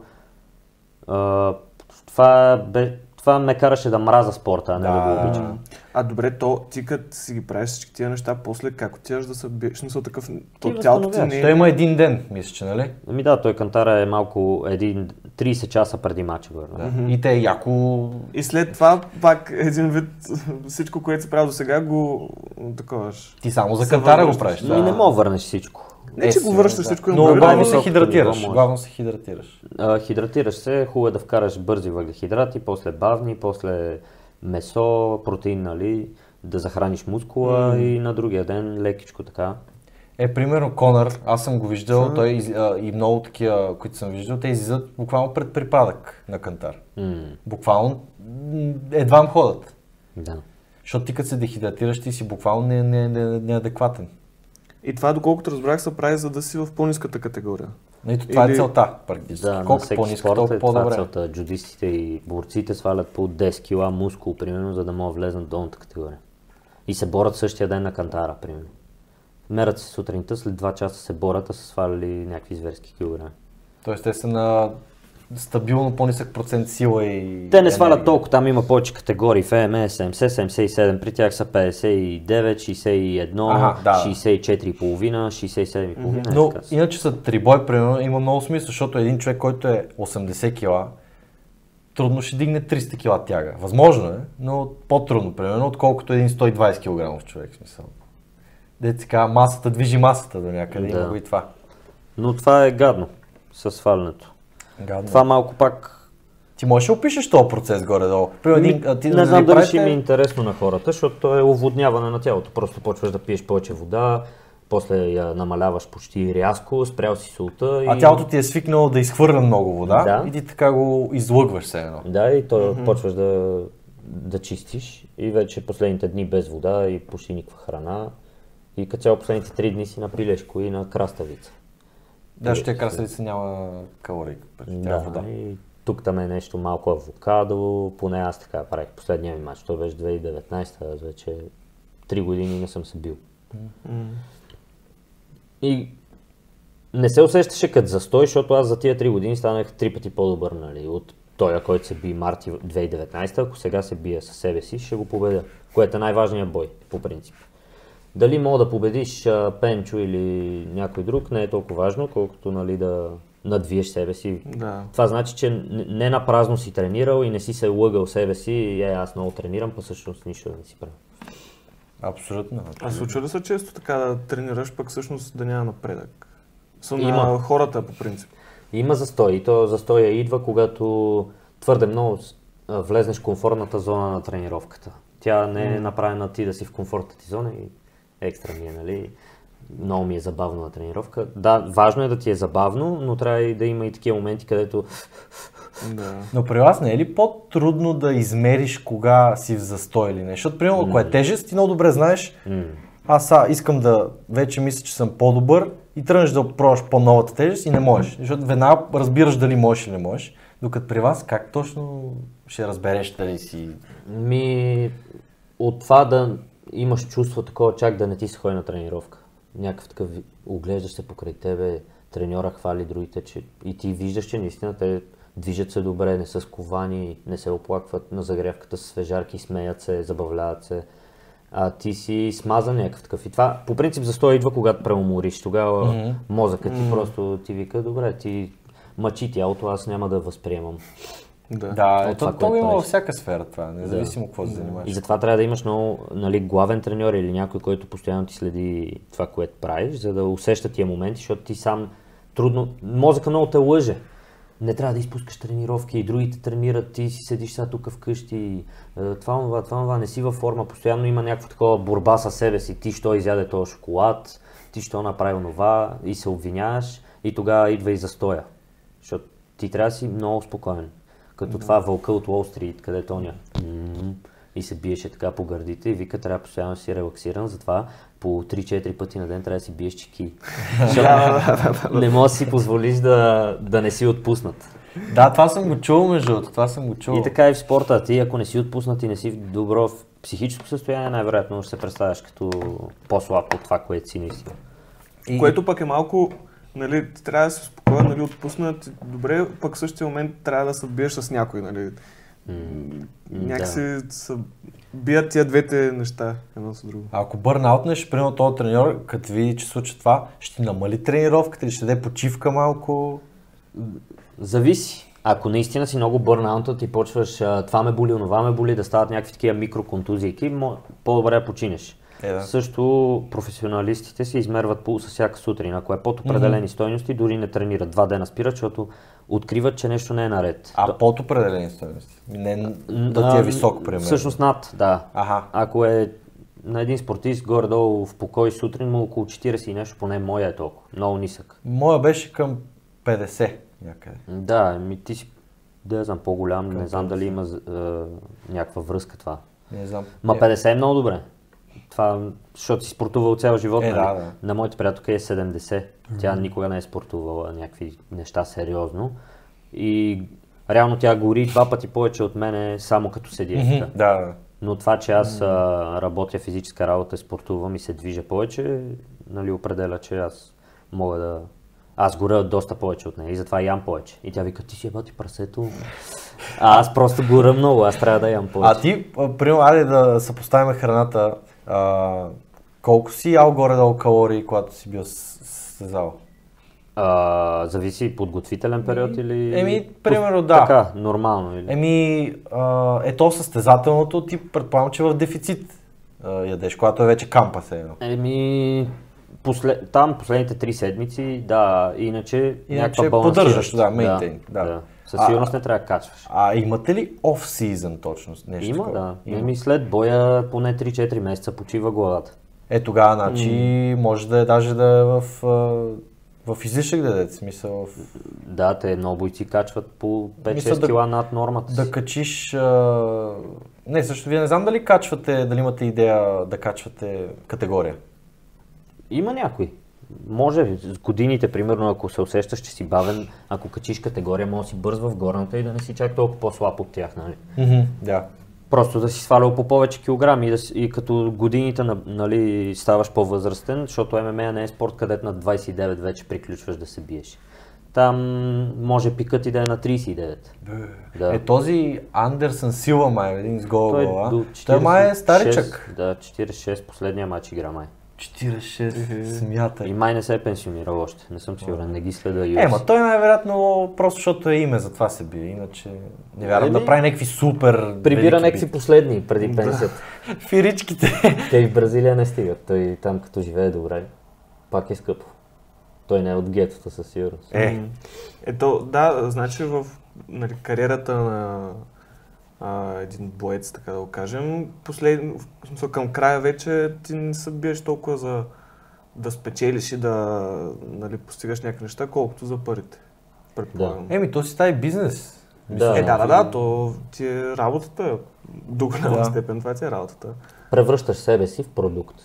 това ме караше да мраза спорта, а не да го обичам. Добре, то ти като си ги правиш всички тия неща, после как отиваш да се биеш, но са такъв, то тялото ти не е... Той има един ден, мисля, че, нали? Той кантара е малко 30 часа преди мача, верно. Да. И те е яко... И след това пак един вид всичко, което си правил до сега, го таковаш. Ти само за кантара го правиш. Да. И не мога върнеш всичко. Не, че го връщаш всичко, но главно се хидратираш. Хидратираш се, хубаво е да вкараш бързи въглехидрати, после бавни, после месо, протеин, нали, да захраниш мускула и на другия ден лекичко така. Примерно Конър, аз съм го виждал, той и много такива, които съм виждал, те излизат буквално пред припадък на кантар. Буквално едва ходят. Да. Защото ти като се дехидратираш, ти си буквално неадекватен. И това, доколкото разбрах, се прави, за да си в по-ниската категория. Ето това е целта практически. Да, колко по-ниска, толкова по-добре. Целта. Джудистите и борците свалят по 10 кила мускул, примерно, за да могат влезнат в долната категория. И се борят същия ден на кантара, примерно. Мерят се сутринта, след 2 часа се борят, а са сваляли някакви зверски килограми. Тоест те са на стабилно по-нисък процент сила и... Те не свалят толкова, там има повече категории. В ММА 70, 77, при тях са 59, 61, ага, да. 64,5, 67,5. Mm-hmm. Но иначе са трибой, примерно, има много смисъл, защото един човек, който е 80 кила, трудно ще дигне 300 кила тяга. Възможно е, но по-трудно, примерно, отколкото един 120 кг човек, в смисъл. Де така, масата движи масата до някъде, да. Има го и това. Но това е гадно със свалянето. Гадно. Това малко пак... Ти можеш да опишеш този процес горе-долу? Не знам дали ще ми е интересно на хората, защото то е оводняване на тялото. Просто почваш да пиеш повече вода, после я намаляваш почти рязко, спрял си солта и... А тялото ти е свикнало да изхвърля много вода, да. И ти така го излъгваш все едно. Да, и то почваш да чистиш и вече последните дни без вода и почти никаква храна. И като цяло последните 3 дни си на пилешко и на краставица. Да, ще краставица няма калории. Да, вода. И тук там е нещо малко авокадо, поне аз така правих последния ми мач. Той беше 2019-та, аз вече 3 години не съм се бил. Mm-hmm. И не се усещаше като застой, защото аз за тия 3 години станах 3 пъти по-добър, нали, от той, който се би март 2019-та, ако сега се бие със себе си, ще го победя, което е най-важният бой, по принцип. Дали мога да победиш Пенчо или някой друг, не е толкова важно, колкото нали, да надвиеш себе си. Да. Това значи, че не на празно си тренирал и не си се лъгал себе си и аз много тренирам, по всъщност нищо да не си правя. Абсолютно. А случва да се често така да тренираш, пък всъщност да няма напредък? Има хората по принцип. Има застой и то застоя идва, когато твърде много влезнеш в комфортната зона на тренировката. Тя не е направена ти да си в комфортната ти зона и екстра ми е, нали? Много ми е забавно на тренировка. Да, важно е да ти е забавно, но трябва и да има и такива моменти, където... Да. Но при вас не е ли по-трудно да измериш кога си в застой или нещо? Защото, примерно, ако е тежест, ти много добре знаеш, аз искам да вече мисля, че съм по-добър и тръгнеш да пробваш по-новата тежест и не можеш. Защото веднага разбираш дали можеш или не можеш. Докато при вас как точно ще разбереш дали си... От това да... Имаш чувство такова, чак да не ти се ходи на тренировка. Някакъв такъв оглеждаш се покрай тебе, треньора хвали другите, че и ти виждаш, че наистина те движат се добре, не са сковани, не се оплакват на загрявката с свежарки, смеят се, забавляват се. А ти си смазан някакъв такъв. И това по принцип застоя идва, когато преумориш. Тогава мозъкът ти просто ти вика, добре, ти мъчи тялото, аз няма да възприемам. Да, това има във всяка сфера това, независимо какво се занимаваш. И затова трябва да имаш много нали, главен треньор или някой, който постоянно ти следи това, което правиш, за да усеща тия моменти, защото ти сам трудно... Мозъка много те лъже. Не трябва да изпускаш тренировки и другите тренират, ти си седиш сега тук вкъщи, това, не си във форма, постоянно има някаква такова борба със себе си, ти що изяде този шоколад, ти що направи онова и се обвиняваш и тогава идва и застоя, защото ти трябва да си много спокоен. Като това вълка от Уолл Стрит, където оня и се биеше така по гърдите и вика, трябва постоянно си релаксиран, затова по 3-4 пъти на ден трябва да си биеш чеки. Не може да си позволиш да не си отпуснат. Да, това съм го чул между другото, това съм го чул. И така и в спорта, ти ако не си отпуснат и не си в добро психическо състояние, най-вероятно ще се представяш като по-слаб от това, което си наистина. Което пък е малко... Нали, трябва да се успокоя, нали, отпуснат добре, пък в същия момент трябва да се биеш с някой, нали. Някакси се бият тия двете неща едно с друго. А ако бърнаутнеш, примерно този треньор, като види, че случва това, ще намали тренировката или ще даде почивка малко? Зависи. Ако наистина си много бърнаутът и почваш това ме боли, онова ме боли, да стават някакви такива микроконтузии, по-добре да починеш. Да. Също професионалистите си измерват пулса всяка сутрин, ако е под определени стойности, дори не тренират. 2 дена спират, защото откриват, че нещо не е наред. А под определени стойности? Не, да ти е висок, примерно. Всъщност над, да. Аха. Ако е на един спортист горе-долу в покой сутрин, му около 40 и нещо, поне моя е толкова. Много нисък. Моя беше към 50 някъде. Да, ти си, да знам, по-голям, не знам дали има някаква връзка това. Не знам. Ма 50 е много добре. това, защото си спортувал цял живот, нали? Да. На моята приятелка е 70, тя никога не е спортувала някакви неща сериозно и реално тя гори два пъти повече от мене само като седиешка. Да. Но това, че аз работя физическа работа, спортувам и се движа повече, нали, определя, че аз мога да... Аз горя доста повече от нея и затова ям повече. И тя вика, ти си ебати прасето. А аз просто горя много, аз трябва да ям повече. А ти, примерно, да съпоставим храната, колко си ял горе-долу калории, когато си бил състезал? Зависи подготвителен период или... Еми, примерно, да. Така, нормално или... Еми, ето състезателното ти предполагам, че в дефицит ядеш, когато е вече кампа се. Еми... Там последните 3 седмици, да, иначе поддържаш, да, мейтейн. Да. Със сигурност не трябва да качваш. А имате ли офсизън точно? Нещо има, такова? Да. Има. След боя поне 3-4 месеца почива главата. Е, тогава, значи, може да е даже да е в излишък дадец, смисъл. Да, те много бойци качват по 5-6 кила над нормата си. Да качиш... Не, също вие не знам дали качвате, дали имате идея да качвате категория. Има някой. Може с годините, примерно, ако се усещаш, че си бавен, ако качиш категория, може да си бърз в горната и да не си чак толкова по-слаб от тях, нали? Да. Просто да си свалял по повече килограми и като годините, нали, ставаш по-възрастен, защото ММА не е спорт, където на 29 вече приключваш да се биеш. Там може пикът и да е на 39. Да. Е, този Андерсън Силва май, един с гола гола. Той май е старичък. Да, 46, последния матч игра май. 46, смятай. И май не се е пенсионирал още, не съм сигурен, не ги следва UFC. Ма той най-вероятно просто защото е име, затова се бие, иначе не вярвам да прави някакви супер... Прибира някакви последни преди пенсията. Фиричките. Те в Бразилия не стигат, той там като живее добре, пак е скъпо. Той не е от гетото със сигурност. Ето, да, значи в кариерата на... един боец, така да го кажем. Към края вече ти не се биеш толкова за да спечелиш и да, нали, постигаш някакви неща, колкото за парите. Предполагам. Да. Еми, то си става бизнес. Да. То ти е работата. До голяма степен това ти е работата. Превръщаш себе си в продукт.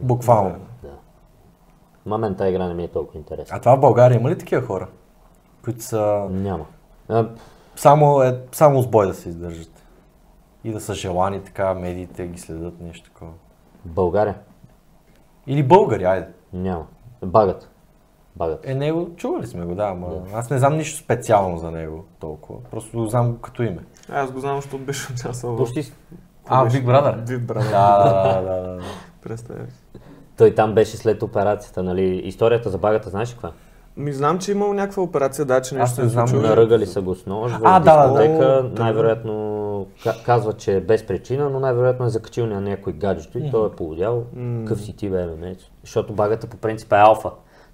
Буквално. Да. На мен тази игра не ми е толкова интересна. А това в България има ли такива хора? Които са... Няма. Само с бой да се издържат и да са желани, така медиите ги следят, нещо такова. България? Или българи, айде. Няма. Багата. Е, него, чували сме го, да, но аз не знам нищо специално за него толкова, просто го знам като име. Аз го знам, защото беше участвал. Почти. Big Brother? Big Brother. Да. Представя. Той там беше след операцията, нали? Историята за Багата, знаеш ли каква? Ми знам, че имал някаква операция, да, че нещо не знам. Наръгали са го с нож в дискотека, най-вероятно казва, че е без причина, но най-вероятно е закачил на някой гаджето и той е полудял. Къв си ти, бе, защото Багата по принцип е алфа.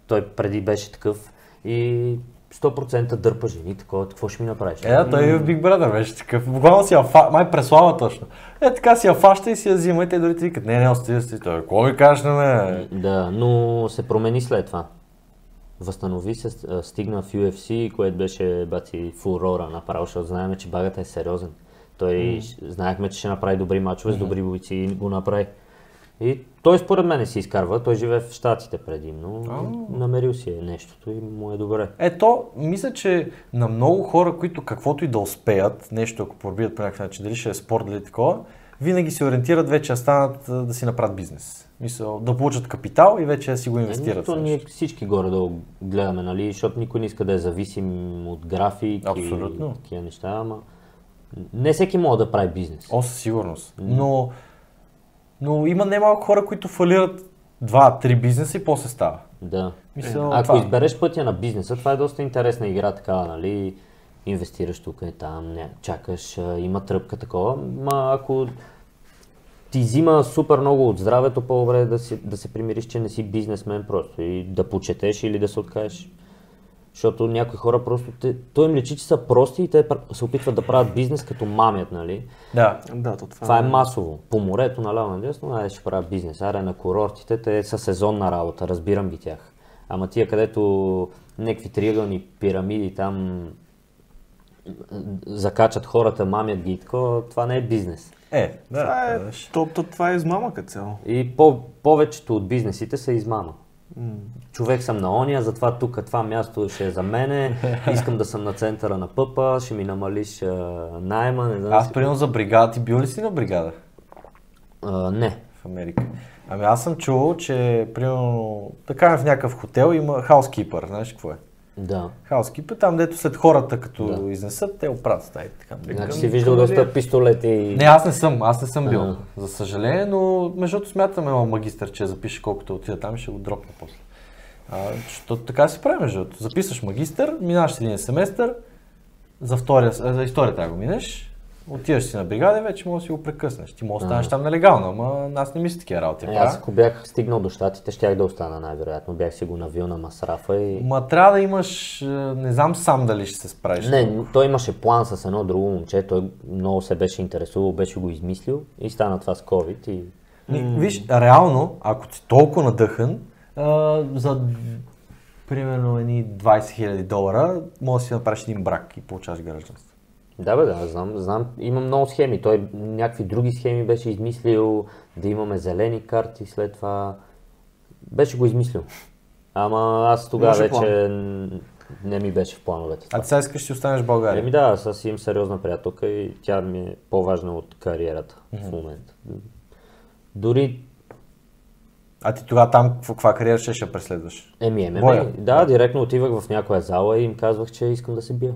Той преди беше такъв и 100% дърпа жени, такова, какво ще ми направиш? Той и в Big Brother беше такъв, буквално си алфа, май Преслава точно. Така си я фаща и си я взима и те дори ти викат, не, остави си, той, кой кажеш на мен? Да, но се промени след това. Възстанови се, стигна в UFC, което беше бати фурора направо, защото знаем, че Багата е сериозен. Той знаехме, че ще направи добри мачове с добри бойци и го направи. И той според мен се изкарва, той живее в Щатите предимно, намерил си нещото и му е добре. Ето, мисля, че на много хора, които каквото и да успеят, нещо ако пробият по някакъв начин, дали ще е спорт или такова, винаги се ориентират вече да станат да си направят бизнес. Мисъл, да получат капитал и вече си го инвестират. Ние всички горе-долу гледаме, нали, защото никой не иска да е зависим от график и такива неща, ама не всеки може да прави бизнес. Със сигурност. Но има немалко хора, които фалират 2-3 бизнеса и после става. Да. Мисъл, ако избереш пътя на бизнеса, това е доста интересна игра, така, нали, инвестираш тук и там, чакаш, има тръпка такова, ма ако ти взима супер много от здравето, по-добре да се примириш, че не си бизнесмен просто и да почетеш или да се откажеш. Защото някои хора просто, той им личи, че са прости и те се опитват да правят бизнес като мамят, нали? Да, това е масово. По морето наляво надясно, ще правят бизнес. Аре на курортите, те са сезонна работа, разбирам ги тях. Ама тия, където някакви триъгълни пирамиди там закачат хората, мамят ги и такова, това не е бизнес. Е, да, това е, това е измама като цяло. И повечето от бизнесите са измама. Човек съм на ония, затова тук това място ще е за мене, искам да съм на центъра на ПП, ще ми намалиш найма. Не знам. Аз примерно за бригада, ти бил ли си на бригада? Не. В Америка. Ами аз съм чувал, че примерно така в някакъв хотел има хаускипър, знаеш какво е? Да. Хаускипър, там дето след хората като да. Изнесат, те оправят стаите така. Значи си виждал доста пистолети. Не, аз не съм бил, за съжаление, но междуто смятам има магистър, че запише колкото отида там и ще го дропна после. Защото така си прави междуто, записваш магистър, минаваш един семестър, за историята го минеш, отиваш си на бригада и вече може да си го прекъснеш. Ти може да останеш там нелегално, ама аз не мисля такива работи. Аз ако бях стигнал до щатите, щях да остана най-вероятно. Бях си го навил на масрафа и... Ма трябва да имаш... Не знам сам дали ще се справиш. Не, той имаше план с едно друго момче, той много се беше интересувал, беше го измислил и стана това с COVID и... Виж, реално, ако ти толкова надъхан, за примерно едни $20,000 може да си направиш един брак и получаваш гражданство. Да бе, да, знам. Има много схеми. Той някакви други схеми беше измислил, да имаме зелени карти след това. Беше го измислил. Ама аз тогава вече не ми беше в плановете. А ти сега искаш си останеш в България? Еми да, аз имам сериозна приятелка и тя ми е по-важна от кариерата в момента. Дори... А ти тогава там каква кариера ще преследваш? ММА. Да, директно отивах в някоя зала и им казвах, че искам да се бия.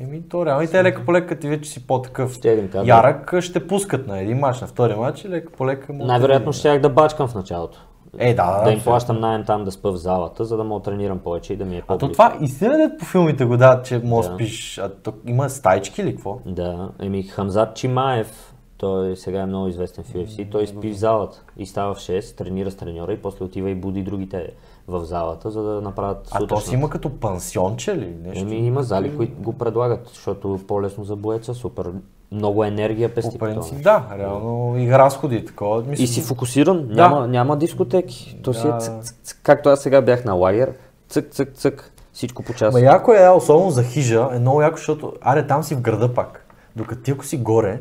Еми то реално и те лека полека ти вече си по-такъв ярък, ще пускат на един мач, на втори мач и лека полека му... Най-вероятно щях да бачкам в началото. Да им плащам наем там да спа в залата, за да му тренирам повече и да ми е по-близко. А то това истина дед по филмите го дадат, че може спиш, а тук има стайчки или какво? Да, еми Хамзат Чимаев, той сега е много известен в UFC, той спи в залата и става в 6, тренира с треньора и после отива и буди другите в залата, за да направят сутрешната. А то си има като пансионче ли? Нещо? Има зали, които го предлагат, защото по-лесно за боеца, супер много енергия пести. Да, реално и разходи такова. Мисля... И си фокусиран, няма дискотеки. То си е цък. Както аз сега бях на лагер, цък, всичко по час. Ма яко е, особено за хижа, е много яко, защото там си в града пак. Докато ти ако си горе,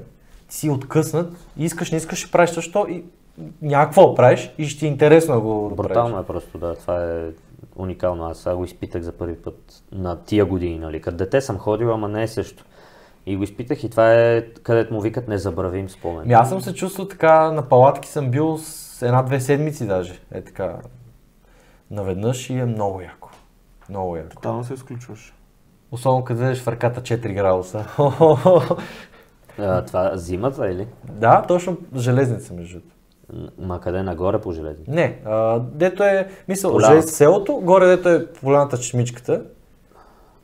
ти си откъснат и искаш, не искаш, ще правиш също и някакво правиш и ще ти е интересно да го правиш. Брутално е просто, да, това е уникално. Аз го изпитах за първи път на тия години, нали, като дете съм ходил, ама не е също. И го изпитах и това е където му викат незабравим спомен. Аз съм се чувствал така, на палатки съм бил с 1-2 седмици даже, е така, наведнъж и е много яко, много яко. Тотално се изключваш. Особено като видиш в ръката 4 градуса. Това зимата или? Да, точно железница между. Ма къде? Нагоре по железница? Не, дето е, мисъл, селото, горе дето е поляната чешмичката.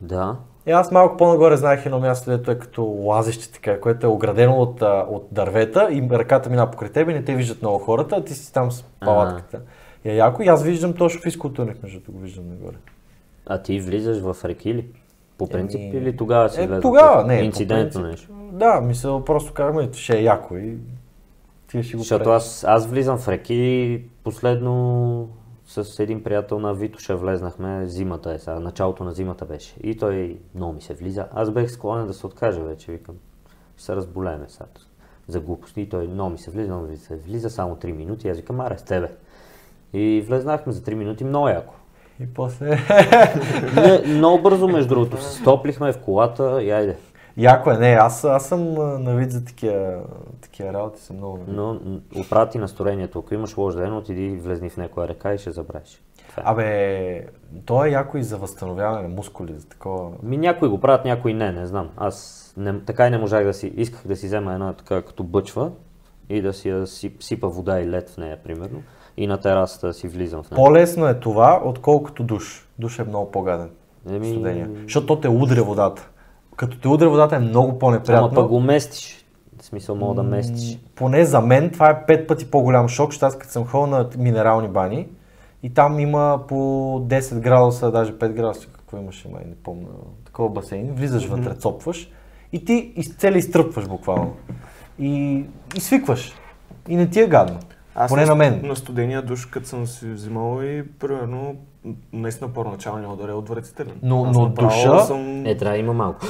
Да. И аз малко по-нагоре знаех едно място, дето е като лазище така, което е оградено от дървета и ръката мина покрай тебе, не те виждат много хората, а ти си там с палатката. И яко, и аз виждам точно физкултурник между го виждам нагоре. А ти влизаш в реки ли? По принцип или тогава си влезеш? Тогава, не, инцидентно нещо. Да, мисля, просто казваме, ще е яко и ти ще го правиш. Аз влизам в реки, последно с един приятел на Витоша влезнахме, зимата е сега, началото на зимата беше и той много ми се влиза. Аз бех склонен да се откажа вече, викам, ще се разболеем сега за глупости и той много ми се влиза, само 3 минути и аз викам, аре с тебе. И влезнахме за 3 минути много яко. И после... Много бързо между другото, стоплихме в колата и айде. Яко е, не, аз съм на вид за такива работи, съм много навид. Но опрати настроението, ако имаш лош ден, отиди влезни в някоя река и ще забравиш. Абе, то е яко и за възстановяване на мускули, за такова... Някои го правят, някои не знам. Аз така и не можах да си, исках да си взема една така като бъчва и да си сипа вода и лед в нея, примерно. И на терасата си влизам в нея. По-лесно е това, отколкото душ. Душ е много по-гаден. Защото те удря водата. Като те удря водата е много по-неприятно. Ама пък го местиш. В смисъл мога да местиш. Поне за мен това е 5 пъти по-голям шок, защото аз като съм ходил на минерални бани и там има по 10 градуса, даже 5 градуса, какво имаше, не помня, такова басейн, влизаш вътре, цопваш и ти изцели изтръпваш буквално. И свикваш. И не ти е гадно. Поне на мен. На студения душ, като съм си взимал и примерно, наистина първоначалния удар е отвратителен. Но душа... Съм... Е, трябва да има малко.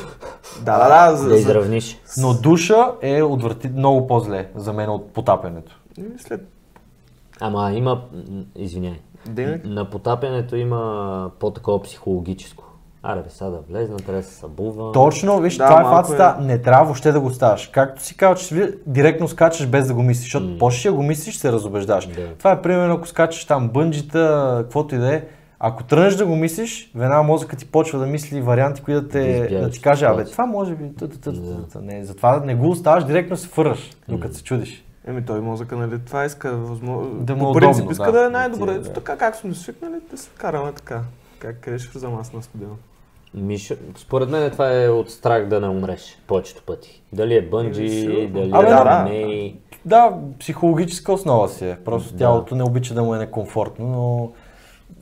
Да, да изравниш. Но душа е много по-зле за мен от потапянето. След... Ама има... Извиняй. Денек? На потапянето има по-такова психологическо. Аре, сега да влезна, трябва да се събува. Точно, виж, да, това е фацата, не трябва въобще да го ставаш. Както си казваш, директно скачаш без да го мислиш, защото почнеш да го мислиш, се разобеждаш. Yeah. Това е примерно, ако скачаш там бънджита, каквото и да е. Ако тръгнеш да го мислиш, веднага мозъкът ти почва да мисли варианти, които да ти каже, абе, това може би... Не, затова не го оставаш, директно се фърваш, докато се чудиш. Еми той мозъка, нали, това иска възможност. Да, по принцип иска да е най-добре. Така, както сме свикнали, да се караме така. Как криеш в замас на студено? Според мен това е от страх да не умреш повечето пъти. Дали е бънджи, дали е не... Да, психологическа основа си е. Просто тялото не обича да му е некомфортно, но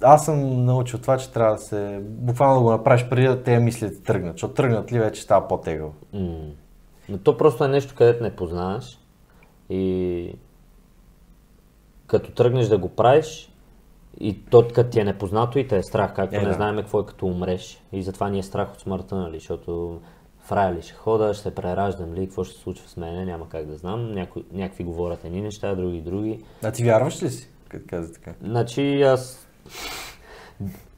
аз съм научил това, че трябва да се... Буквално да го направиш преди да те мислите тръгнат, защото тръгнат ли вече става по-тегаво. Но то просто е нещо, където не познаваш и като тръгнеш да го правиш, и то, като ти е непознато и те е страх, както не знаем какво е като умреш. И затова ни е страх от смъртта, нали, защото в рая ли ще хода, ще се прераждам ли, какво ще се случва с мене, няма как да знам. Някакви говорят едни неща, други. А ти вярваш ли си, като каза така? Значи аз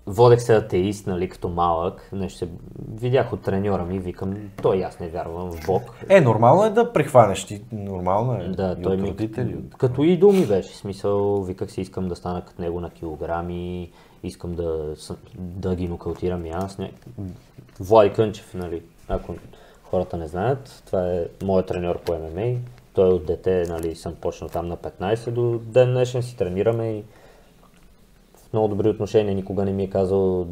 водех се атеист, нали, като малък. Нещо видях от треньора ми и викам, той аз не вярвам в Бог. Нормално е да прихванеш ти, нормално е. Да, и той от родители. Като идол ми беше, смисъл, виках си, искам да стана като него на килограми, искам да ги нокаутирам и аз. Влад Кънчев, нали, ако хората не знаят, това е моят треньор по ММА. Той от дете, нали, съм почнал там на 15 до ден днешен, си тренираме и много добри отношения, никога не ми е казал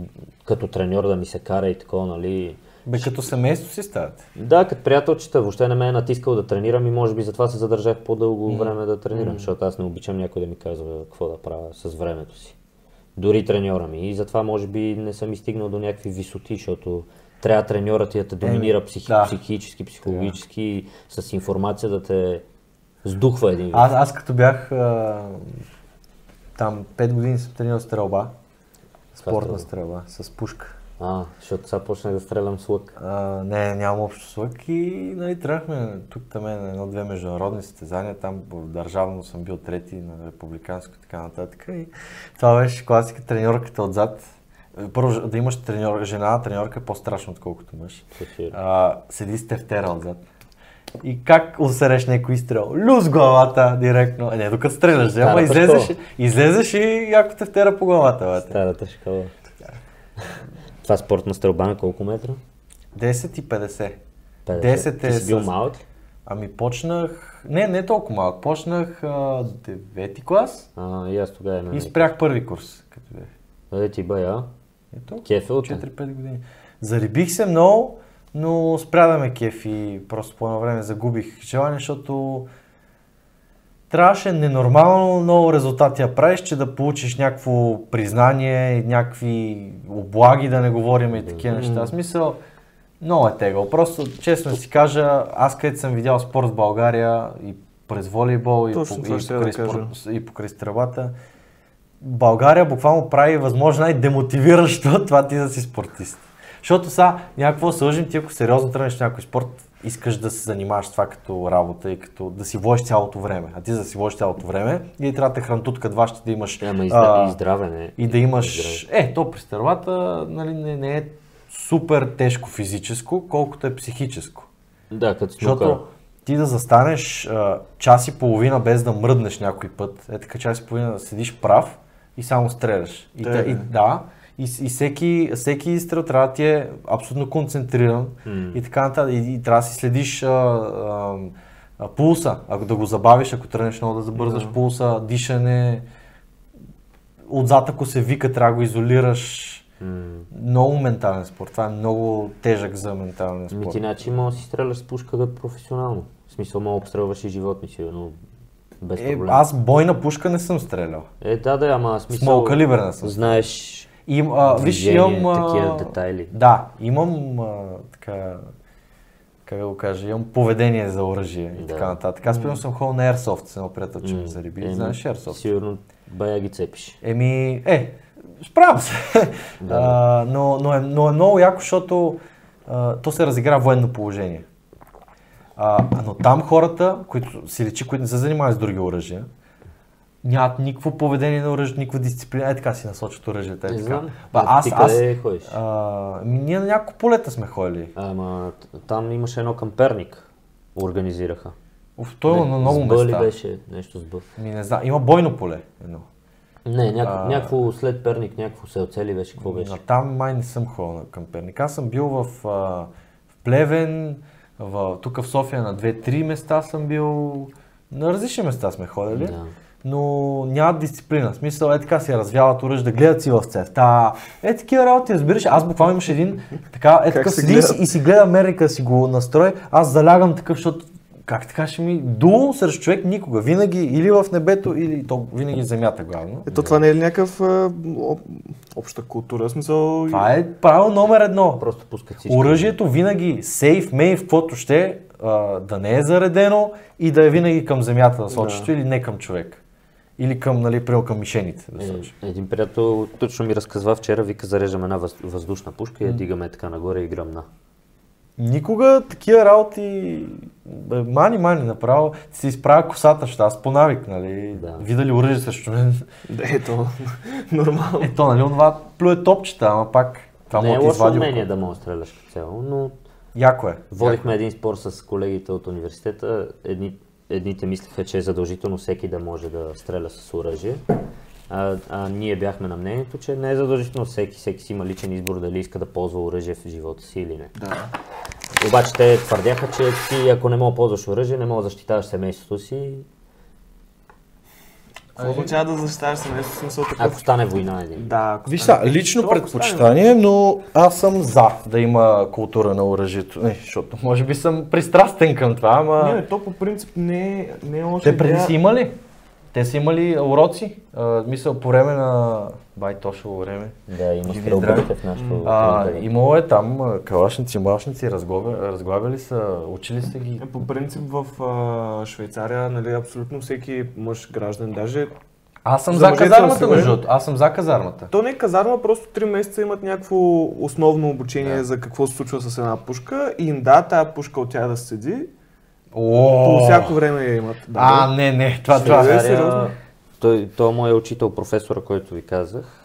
като треньор да ми се кара и такова, нали. Бе, като семейство си ставате. Да, като приятелчета, въобще не ме е натискал да тренирам и може би затова се задържах по-дълго време да тренирам, защото аз не обичам някой да ми казва какво да правя с времето си. Дори треньора ми. И затова може би не съм изстигнал до някакви висоти, защото трябва треньорът ти да те доминира психически, психологически, с информация да те сдухва един вид. Аз като бях... Там 5 години съм тренирал стрелба, спортна стрелба, с пушка. Защото сега почнах да стрелям с лък. Не, нямам общо с лък и нали, трябвахме тук там на едно-две международни състезания, там държавно съм бил трети на републиканско и така нататък. И това беше класика, треньорката отзад. Първо да имаш жена, треньорка е по-страшно отколкото мъж. Седи с тефтера отзад. И как усереш някой изстрел? Люс главата директно. Не, докато стреляш, ама излезеш и яко те втера по главата. Старата шкала. Това спортна стрелба на колко метра? 10 и 50. 10 е... Ти си бил малък? Ами почнах... Не толкова малък. Почнах 9-ти клас. И аз тогава и спрях първи курс, като бях. Даде ти бая. Ето, 4-5 години. Зарибих се много. Но спря да ме кефи, просто по едно време загубих желание, защото трябваше ненормално много резултати да правиш, че да получиш някакво признание, някакви облаги, да не говорим и такива неща. В смисъл, много е тегло. Просто честно си кажа, аз където съм видял спорт в България и през волейбол, и покрай стрелбата, България буквално прави възможно най-демотивиращо това ти да си спортист. Защото сега някакво сложим, ти ако сериозно тръгнеш някой спорт, искаш да се занимаваш с това като работа и като да си водиш цялото време. А ти за да си водиш цялото време и трябва да те хрантутка два, ще да имаш... и здраве, не. И да имаш... То при стървата нали, не е супер тежко физическо, колкото е психическо. Да, като снука. Защото ти да застанеш час и половина без да мръднеш някой път. Така час и половина да седиш прав и само стреляш. И всеки изстрел трябва да ти е абсолютно концентриран и така нататък. И трябва да си следиш пулса, ако да го забавиш, ако тръгнеш много да забързаш пулса, дишане, отзад ако се вика трябва да го изолираш. Много ментален спорт, това е много тежък за ментален спорт. Ти начи може да си стреляш с пушка да е професионално, в смисъл мога да обстрелваш и животни си, но... без проблем. Аз бойна пушка не съм стрелял. Ама смисъл... С малокалиберна съм. Знаеш... Виждение, такива детайли. Да, имам така, как да го кажа, имам поведение за оръжие и така нататък. Аз примерно съм ходил на Airsoft с едно приятелче ми зариби, знаеш Airsoft. Сигурно бая ги цепиш. Еми, справям се, но е много яко, защото то се разигра военно положение. Но там хората, които си личи, които не се занимават с други оръжия, нямат никакво поведение на оръжие, никаква дисциплина, така си насочат оръжията. Не знам. Ти къде ходиш? Ние на няколко полета сме ходили. Ама там имаше едно камперник, организираха. Той на много места. Сбъл ли беше нещо сбъв? Не знам, има бойно поле едно. Не, някакво след Перник, някакво се оцели беше, какво беше? Там май не съм ходил към Перник. Аз съм бил в Плевен, тук в София на 2-3 места съм бил, на различни места сме ходили. Да. Но нямат дисциплина. В смисъл, така си развяват оръжие, да гледат си в цевта. Такива работи, разбираш. Аз буквално имаш един, така, така седи и си гледа Америка, си го настрой. Аз залягам такъв, защото как така ще ми дуо срещу човек никога, винаги или в небето, или то винаги в земята главно. Това не е ли някакъв обща култура, смисъл? Това е правило номер едно. Просто пускат всички. Оръжието винаги сейф, мейв, каквото ще, да не е заредено и да е винаги към земята да сочиш, или не към човек. Или към, към мишените да сочиш. Един приятел точно ми разказва вчера, вика, зареждам една въздушна пушка и я дигаме така нагоре и гръмна. Никога такива работи, мани направо, ти се изправя косата, аз по навик, нали, видали оръжие срещу мен. Да, нормално. Нали, онова плюе топчета, ама пак това мога да ти извади. Не е лошо умение да мога стреляш като цяло, но... Яко е. Водихме един спор с колегите от университета, едните мислиха, че е задължително всеки да може да стреля с оръжие. А ние бяхме на мнението, че не е задължително всеки си има личен избор дали иска да ползва оръжие в живота си или не. Да. Обаче те твърдяха, че ти ако не мога да ползваш оръжие, не мога да защитаваш семейството си. Какво означава да защитаваш семейството си? Ако стане война един. Да, виж са, лично предпочитание, но аз съм за да има култура на оръжието. Защото може би съм пристрастен към това, ама... Не, то по принцип не е лошо. Те преди си има ли? Те са имали уроци, мисъл по време на байтошово време. Да, има стрелбите в нашото... имало е там калашници, млашници, разглавяли са, учили са ги. По принцип в Швейцария, нали, абсолютно всеки мъж граждан, даже... Аз съм за казармата, между. Аз съм за казармата. То не е казарма, просто 3 месеца имат някакво основно обучение за какво се случва с една пушка и им тая пушка от тя да седи. По всяко време я имат. Да, не, това е сериозно. Той моят учител, професора, който ви казах,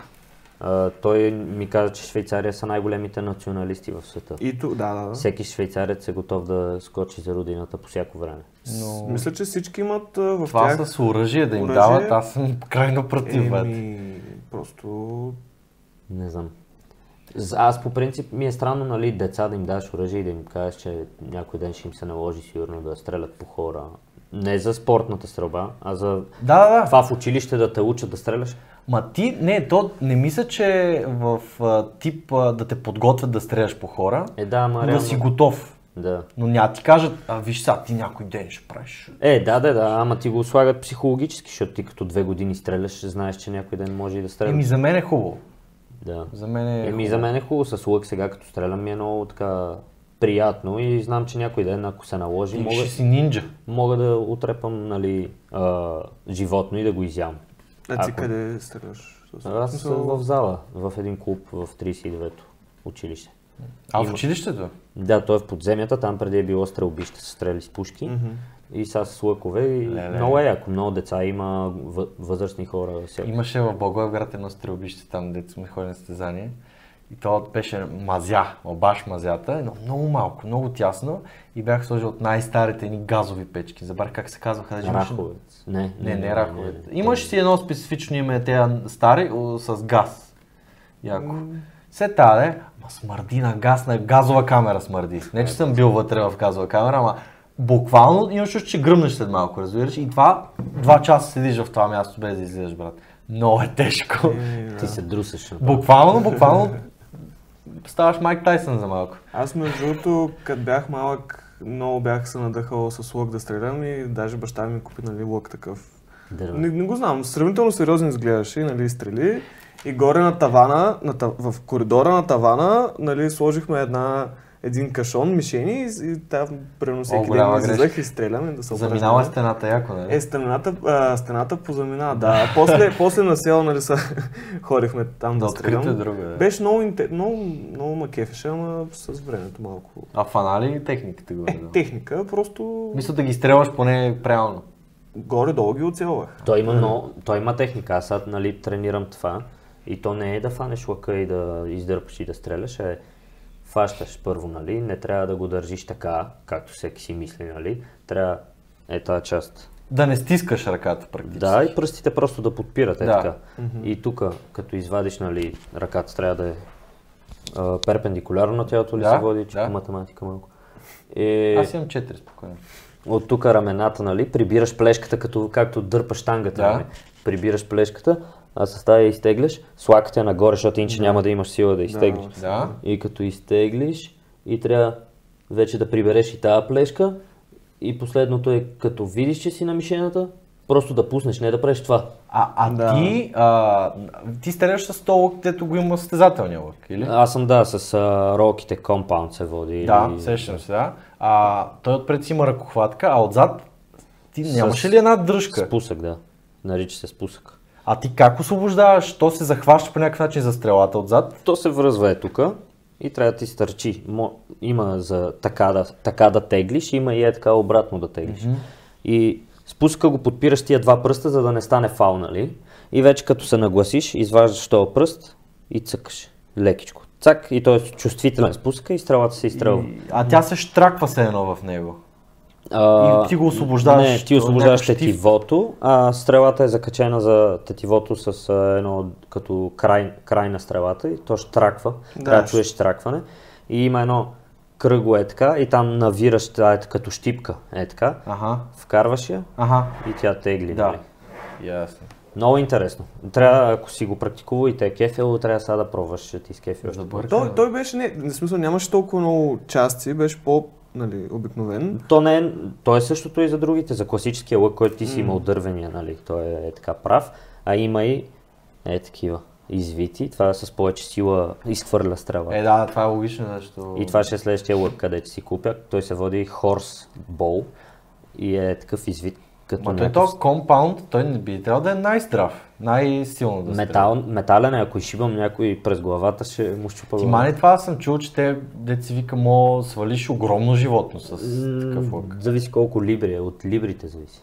той ми каза, че Швейцария са най-големите националисти в света. И да. Всеки швейцарец е готов да скочи за родината по всяко време. Но... Мисля, че всички имат в тях... Това с оръжие да им дават, аз съм крайно против. Просто... Не знам. Аз по принцип ми е странно, нали, деца да им дадеш оръжие и да им кажеш, че някой ден ще им се наложи сигурно да стрелят по хора. Не за спортната стрелба, а за това в училище да те учат да стреляш. Ма ти, то не мисля, че в тип да те подготвят да стреляш по хора, но реално... да си готов. Да. Но няма ти кажат, виж са, ти някой ден ще правиш. Ама ти го слагат психологически, защото ти като 2 години стреляш, знаеш, че някой ден може и да стреляш. За мен е хубаво. Да. За мен е хубаво с лък сега, като стрелям ми е много така приятно и знам, че някой ден, ако се наложи, мога да отрепам, нали, животно и да го изям. Ти къде стреляш? Аз съм в зала, в един клуб в 39-то училище. В училището? Да, той е в подземята, там преди е било стрелбище, се стрели с пушки. И сега с лъкове и много е яко, много деца има, възрастни хора. Имаше в Благоевград едно стрелбище там, дето сме ходили на състезание и то беше мазята, но много малко, много тясно и бях сложил от най-старите ни газови печки, забрах как се казваха. Раховец. Не, Раховец. Имаше си едно специфично име, тези стари, с газ. Яко. Се таде, смърди на газ, на газова камера смърди. Не, че съм бил вътре в газова камера, ама буквално имаш чувство, че гръмнеш след малко, разбираш, и това 2 часа седиш в това място без да излизаш, брат. Много е тежко. Ти се друсаш. Буквално ставаш Майк Тайсън за малко. Аз между другото, като бях малък, много бях се надъхал с лък да стрелям и даже баща ми купи, нали, лък такъв. Не го знам, сравнително сериозно изгледаше, нали, стрели. И горе на тавана, в коридора на тавана, нали, сложихме една един кашон, мишени и там всеки ден излизах и стреляме да се обръщаме. Заминава стената яко, нали? Е, стената позаминава, да. После на село, нали, ходихме там да стреляме. Беше много ма кефеше, ама с времето малко. А фанали и техниките горе? Да. Техника, просто... Мисля да ги стрелваш поне правилно. Горе-долу ги оцелвах. Той има техника, аз сега, нали, тренирам това. И то не е да фанеш лъка и да издърпаш и да стреляш, а е фащаш първо, нали, не трябва да го държиш така, както всеки си мисли, нали, трябва е тази част. Да не стискаш ръката практически. Да, и пръстите просто да подпират, е да. Така. Mm-hmm. И тук, като извадиш, нали, ръката трябва да е перпендикулярно на тялото ли да, се води, че да. Математика малко. Аз имам 4 спокойно. От тук рамената, нали, прибираш плешката, както дърпаш штангата, да. Нали, прибираш плешката, а с тази изтегляш, с лакътя нагоре, защото иначе няма да имаш сила да изтеглиш. Да. И като изтеглиш и трябва вече да прибереш и тази плешка и последното е като видиш, че си на мишената, просто да пуснеш, не да правиш това. Ти стреляш с този лък, където го има състезателния лък, или? Аз съм да, с ролките компаунд се води. Да, или... сещам се, да. Той отпред си има ръкохватка, а отзад ти нямаше ли една дръжка? Спусък, да. Нарича се спусък. А ти как освобождаваш? То се захваща по някакъв начин за стрелата отзад? То се връзва е тук и трябва да ти стърчи. Има за така да теглиш, има и е така обратно да теглиш. Mm-hmm. И спуска го, подпираш тия два пръста, за да не стане фаул, нали? И вече като се нагласиш, изваждаш този пръст и цъкаш лекичко. Цак и той е чувствителен спуска и стрелата се изстрелва. А тя се штраква се едно в него? И ти го освобождаваш? Не, ти освобождаваш тетивото, а стрелата е закачена за тетивото с едно като край на стрелата и то штраква, да, трябва да чуеш штракване. И има едно кръгло е така и там навираш като щипка е така, вкарваш я и тя тегли. Да. Ясно. Много интересно. Трябва, ако си го практикува и те е кефил, трябва сега да пробваш да ти изкефил. Той беше, не, в смисъл нямаше толкова много части, беше по... Нали, обикновен. То е същото и за другите, за класическия лък, който ти си имал дървения, нали, той е така прав, а има и такива извити, това с повече сила изхвърля стрела. Да, това е логично, защото... И това ще е следващия лък, където си купя, той се води Horse Ball и е такъв извит. Този компаунд, той не би трябвало да е най-здрав, най-силно да стреля. Метален е, ако изшибам някой през главата, ще му щупа главата. Тимани, това съм чул, че те, деца вика, свалиш огромно животно с такъв лък. Зависи колко либри е, от либрите зависи.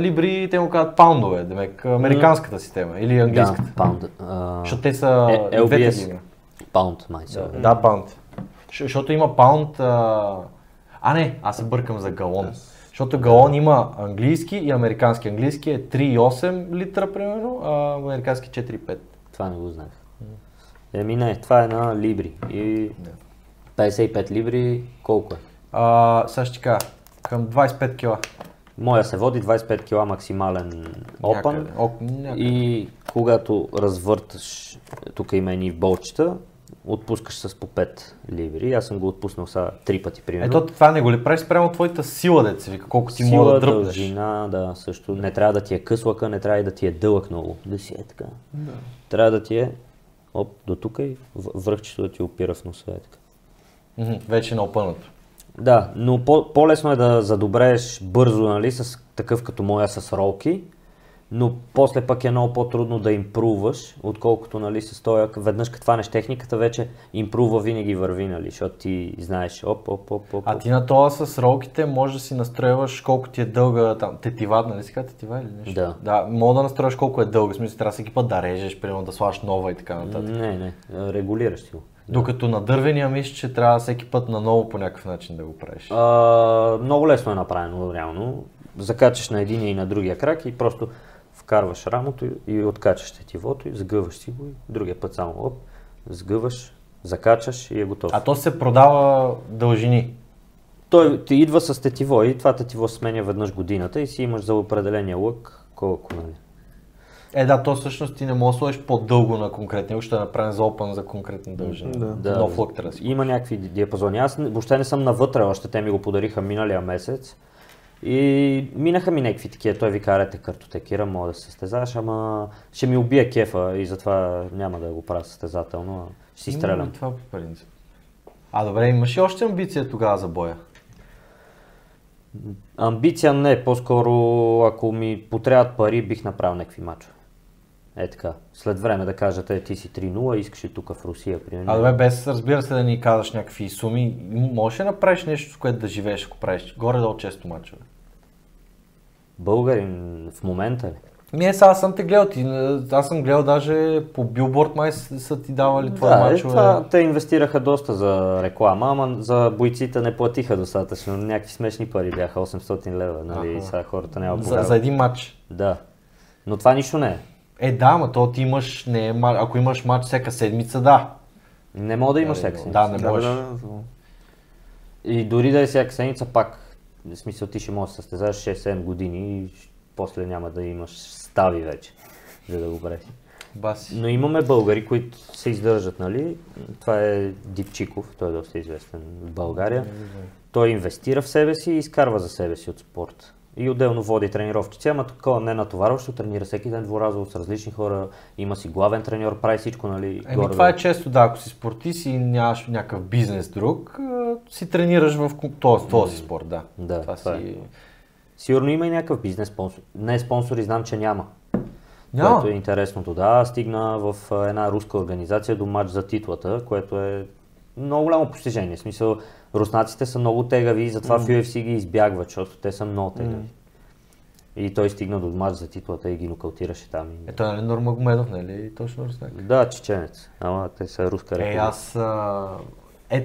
Либри, те му казват паундове, демек, американската система или английската. Да, паунд. Защото те са двете лига. Паунд, майсо. Да, паунд. Защото има паунд... не, аз се бъркам за галон. Защото галон има английски и американски. Английски е 3,8 литра, примерно, а американски 4,5. Това не го знаех. Това е на либри. И 55 либри колко е? Сега ще кажа, към 25 кила. Моя се води 25 кила максимален опън. И когато развърташ, тук има едни болчета, отпускаш с по 5 либри. Аз съм го отпуснал сега 3 пъти, примерно. Това не го ли правиш спрямо твоята сила, деца вика, колко ти мога да дръпнеш? Дължина, да, също. Не трябва да ти е къс лъка, не трябва и да ти е дълъг много. Да си е така. Да. Трябва да ти е до тук и връхчето да ти опира в носа. Е така. Вече на опънато. Да, но по-лесно е да задобрееш бързо, нали, с такъв като моя с ролки. Но после пък е много по-трудно да импруваш, отколкото, нали, с този, веднъж като хванеш техниката, вече импрува винаги върви, нали, защото ти знаеш оп. Ти на това с ролките можеш да си настроиваш колко ти е дълга там, тетива, нали си казва тетива или нещо? Да. Да, мога да настроиш колко е дълга, в смисъл трябва всеки път да режеш, примерно да слагаш нова и така нататък. Не, регулираш си го. Докато на дървения мисля, че трябва всеки път наново по някакъв начин да го правиш. Много лесно е направено, реално. Закачаш на единия и на другия крак и просто вкарваш рамото и откачаш тетивото и сгъваш си го и другия път само сгъваш, закачаш и е готов. А то се продава дължини? Той ти идва с тетиво и това тетиво сменя веднъж годината и си имаш за определения лък колко, нали. То всъщност ти не можеш да сложиш по-дълго на конкретния, още да направим за опън за конкретна дължина. Нов лък трябва да си. Има някакви диапазони. Аз въобще не съм навътре, още те ми го подариха миналия месец. И минаха ми някакви такива, той ви карате картотекира, мога да се състезаваш, ама ще ми убие кефа и затова няма да го правя състезателно, ще си стрелям. Има ли това по принцип? А добре, имаш ли още амбиция тогава за боя? Амбиция не, по-скоро ако ми потребват пари, бих направил някакви мачове. Е така, след време да кажат, ти си 3-0, искаш ли тук в Русия, примерно. А добре, без разбира се да ни казваш някакви суми, можеш ли да направиш нещо, с което да живееш, ако правиш горе-долу често мачове? Българин в момента ли? Ние сега съм те гледал, аз съм гледал даже по билборд май са ти давали това мачове. Да, те инвестираха доста за реклама, ама за бойците не платиха достатъчно, някакви смешни пари бяха, 800 лева, нали, и сега хората няма повярват. За един матч? Да, но това нищо не е. Е да, ама то ти имаш, не, ако имаш матч всяка седмица, да. Не мога да имаш всяка седмица. Да, не можеш. И дори да е всяка седмица пак, в смисъл ти ще можеш да състезаваш 6-7 години и после няма да имаш стави вече, за да го правиш. Но имаме българи, които се издържат, нали? Това е Дипчиков, той е доста известен в България. Той инвестира в себе си и изкарва за себе си от спорта. И отделно води тренировки. Ама такова не е натоварващо, тренира всеки ден дворазово с различни хора, има си главен треньор, прави всичко, нали? Еми това е често, да, ако си спортист и нямаш някакъв бизнес друг, си тренираш в този спорт, да. Да, това си... Сигурно има и някакъв бизнес спонсор. Не спонсори, знам, че няма. Няма? Което е интересното, да. Стигна в една руска организация до матч за титлата, което е много голямо постижение. В смисъл, руснаците са много тегави и затова в UFC ги избягват, защото те са много тегави. И той стигна до матч за титлата и ги нокаутираше там. И... Той е Нурмагомедов, нали? Точно руснак? Да, чеченец. Ама те са руска република.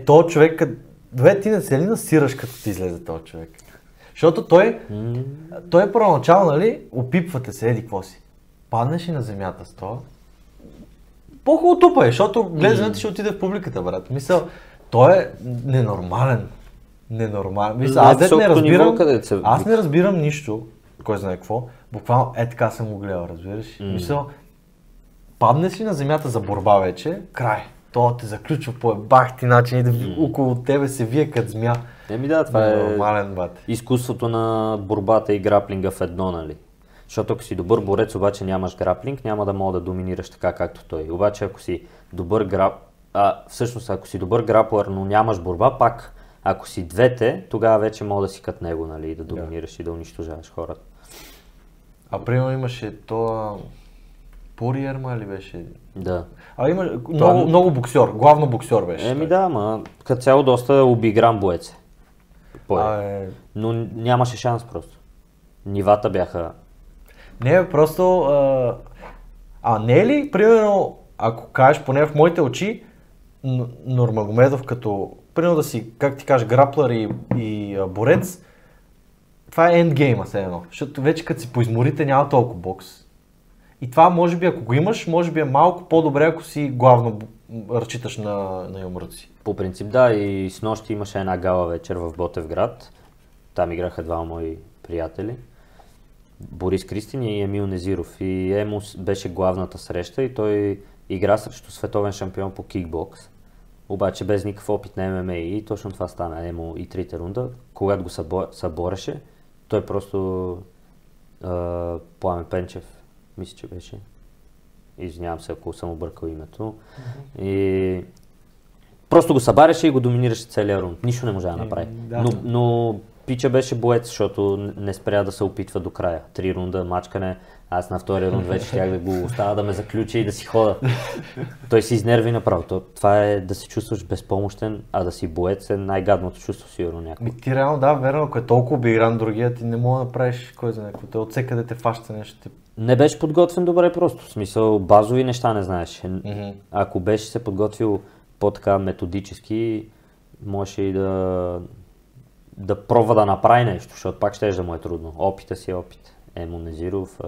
Той човек... Добре, ти не се ли насираш, като ти излезе този човек? Защото той е първоначално, нали, опипвате се, еди какво си, паднеш и на земята с това, по-хубаво тупа е, защото гледането ще отиде в публиката, брат. Мисъл, той е ненормален, Мисъл, аз не разбирам нищо, кой знае какво, буквално е така съм го гледал, разбираш. Мисъл, паднеш ли на земята за борба вече, край. Това те заключва по бахти начин и да около тебе се вие като змия. Еми да, това е нормален бат. Изкуството на борбата и граплинга в едно, нали? Защото ако си добър борец, обаче нямаш граплинг, няма да мога да доминираш така както той. Обаче ако си добър граплър, но нямаш борба, пак ако си двете, тогава вече мога да си като него, нали? И да доминираш и да унищожаваш хората. А примерно имаше това... Пориерма ли беше? Да. А има много боксер, главно боксер беше. Еми да, ама като цяло доста обигран боец. Но нямаше шанс просто. Нивата бяха... Не, просто... не е ли, примерно, ако кажеш, поне в моите очи, Нурмагомедов като, примерно да си, как ти кажеш, граплър и борец, това е ендгейма все едно. Защото вече като си поизморите няма толкова бокс. И това може би, ако го имаш, може би е малко по-добре, ако си главно разчиташ на юмруци. По принцип да, и с нощи имаше една гала вечер в Ботевград. Там играха двама мои приятели. Борис Кристин и Емил Незиров. И Емо беше главната среща и той игра срещу световен шампион по кикбокс. Обаче без никакъв опит на ММА и точно това стана. Емо и трите рунда, когато го събореше, той просто Пламен Пенчев. Мисля, че беше. Извинявам се, ако съм объркал името. И просто го събареше и го доминираше целия рунд. Нищо не можа да направи. Но пича беше боец, защото не спря да се опитва до края. 3 рунда мачкане, аз на втория рунд вече щях да го оставя да ме заключи и да си хода. Той се изнерви направо. Това е да се чувстваш безпомощен, а да си боец е най-гадното чувство сигурно някакво. Ти реално да, верно, ако е толкова обигран другия, ти не мога да правиш кой за някакво. Те от всекъде те фаща нещо ти. Не беше подготвен добре просто, в смисъл базови неща не знаеше. Ако беше се подготвил по-така методически, можеше и да пробва да направи нещо, защото пак щеше да му е трудно. Опита си е опит. Емо Незиров,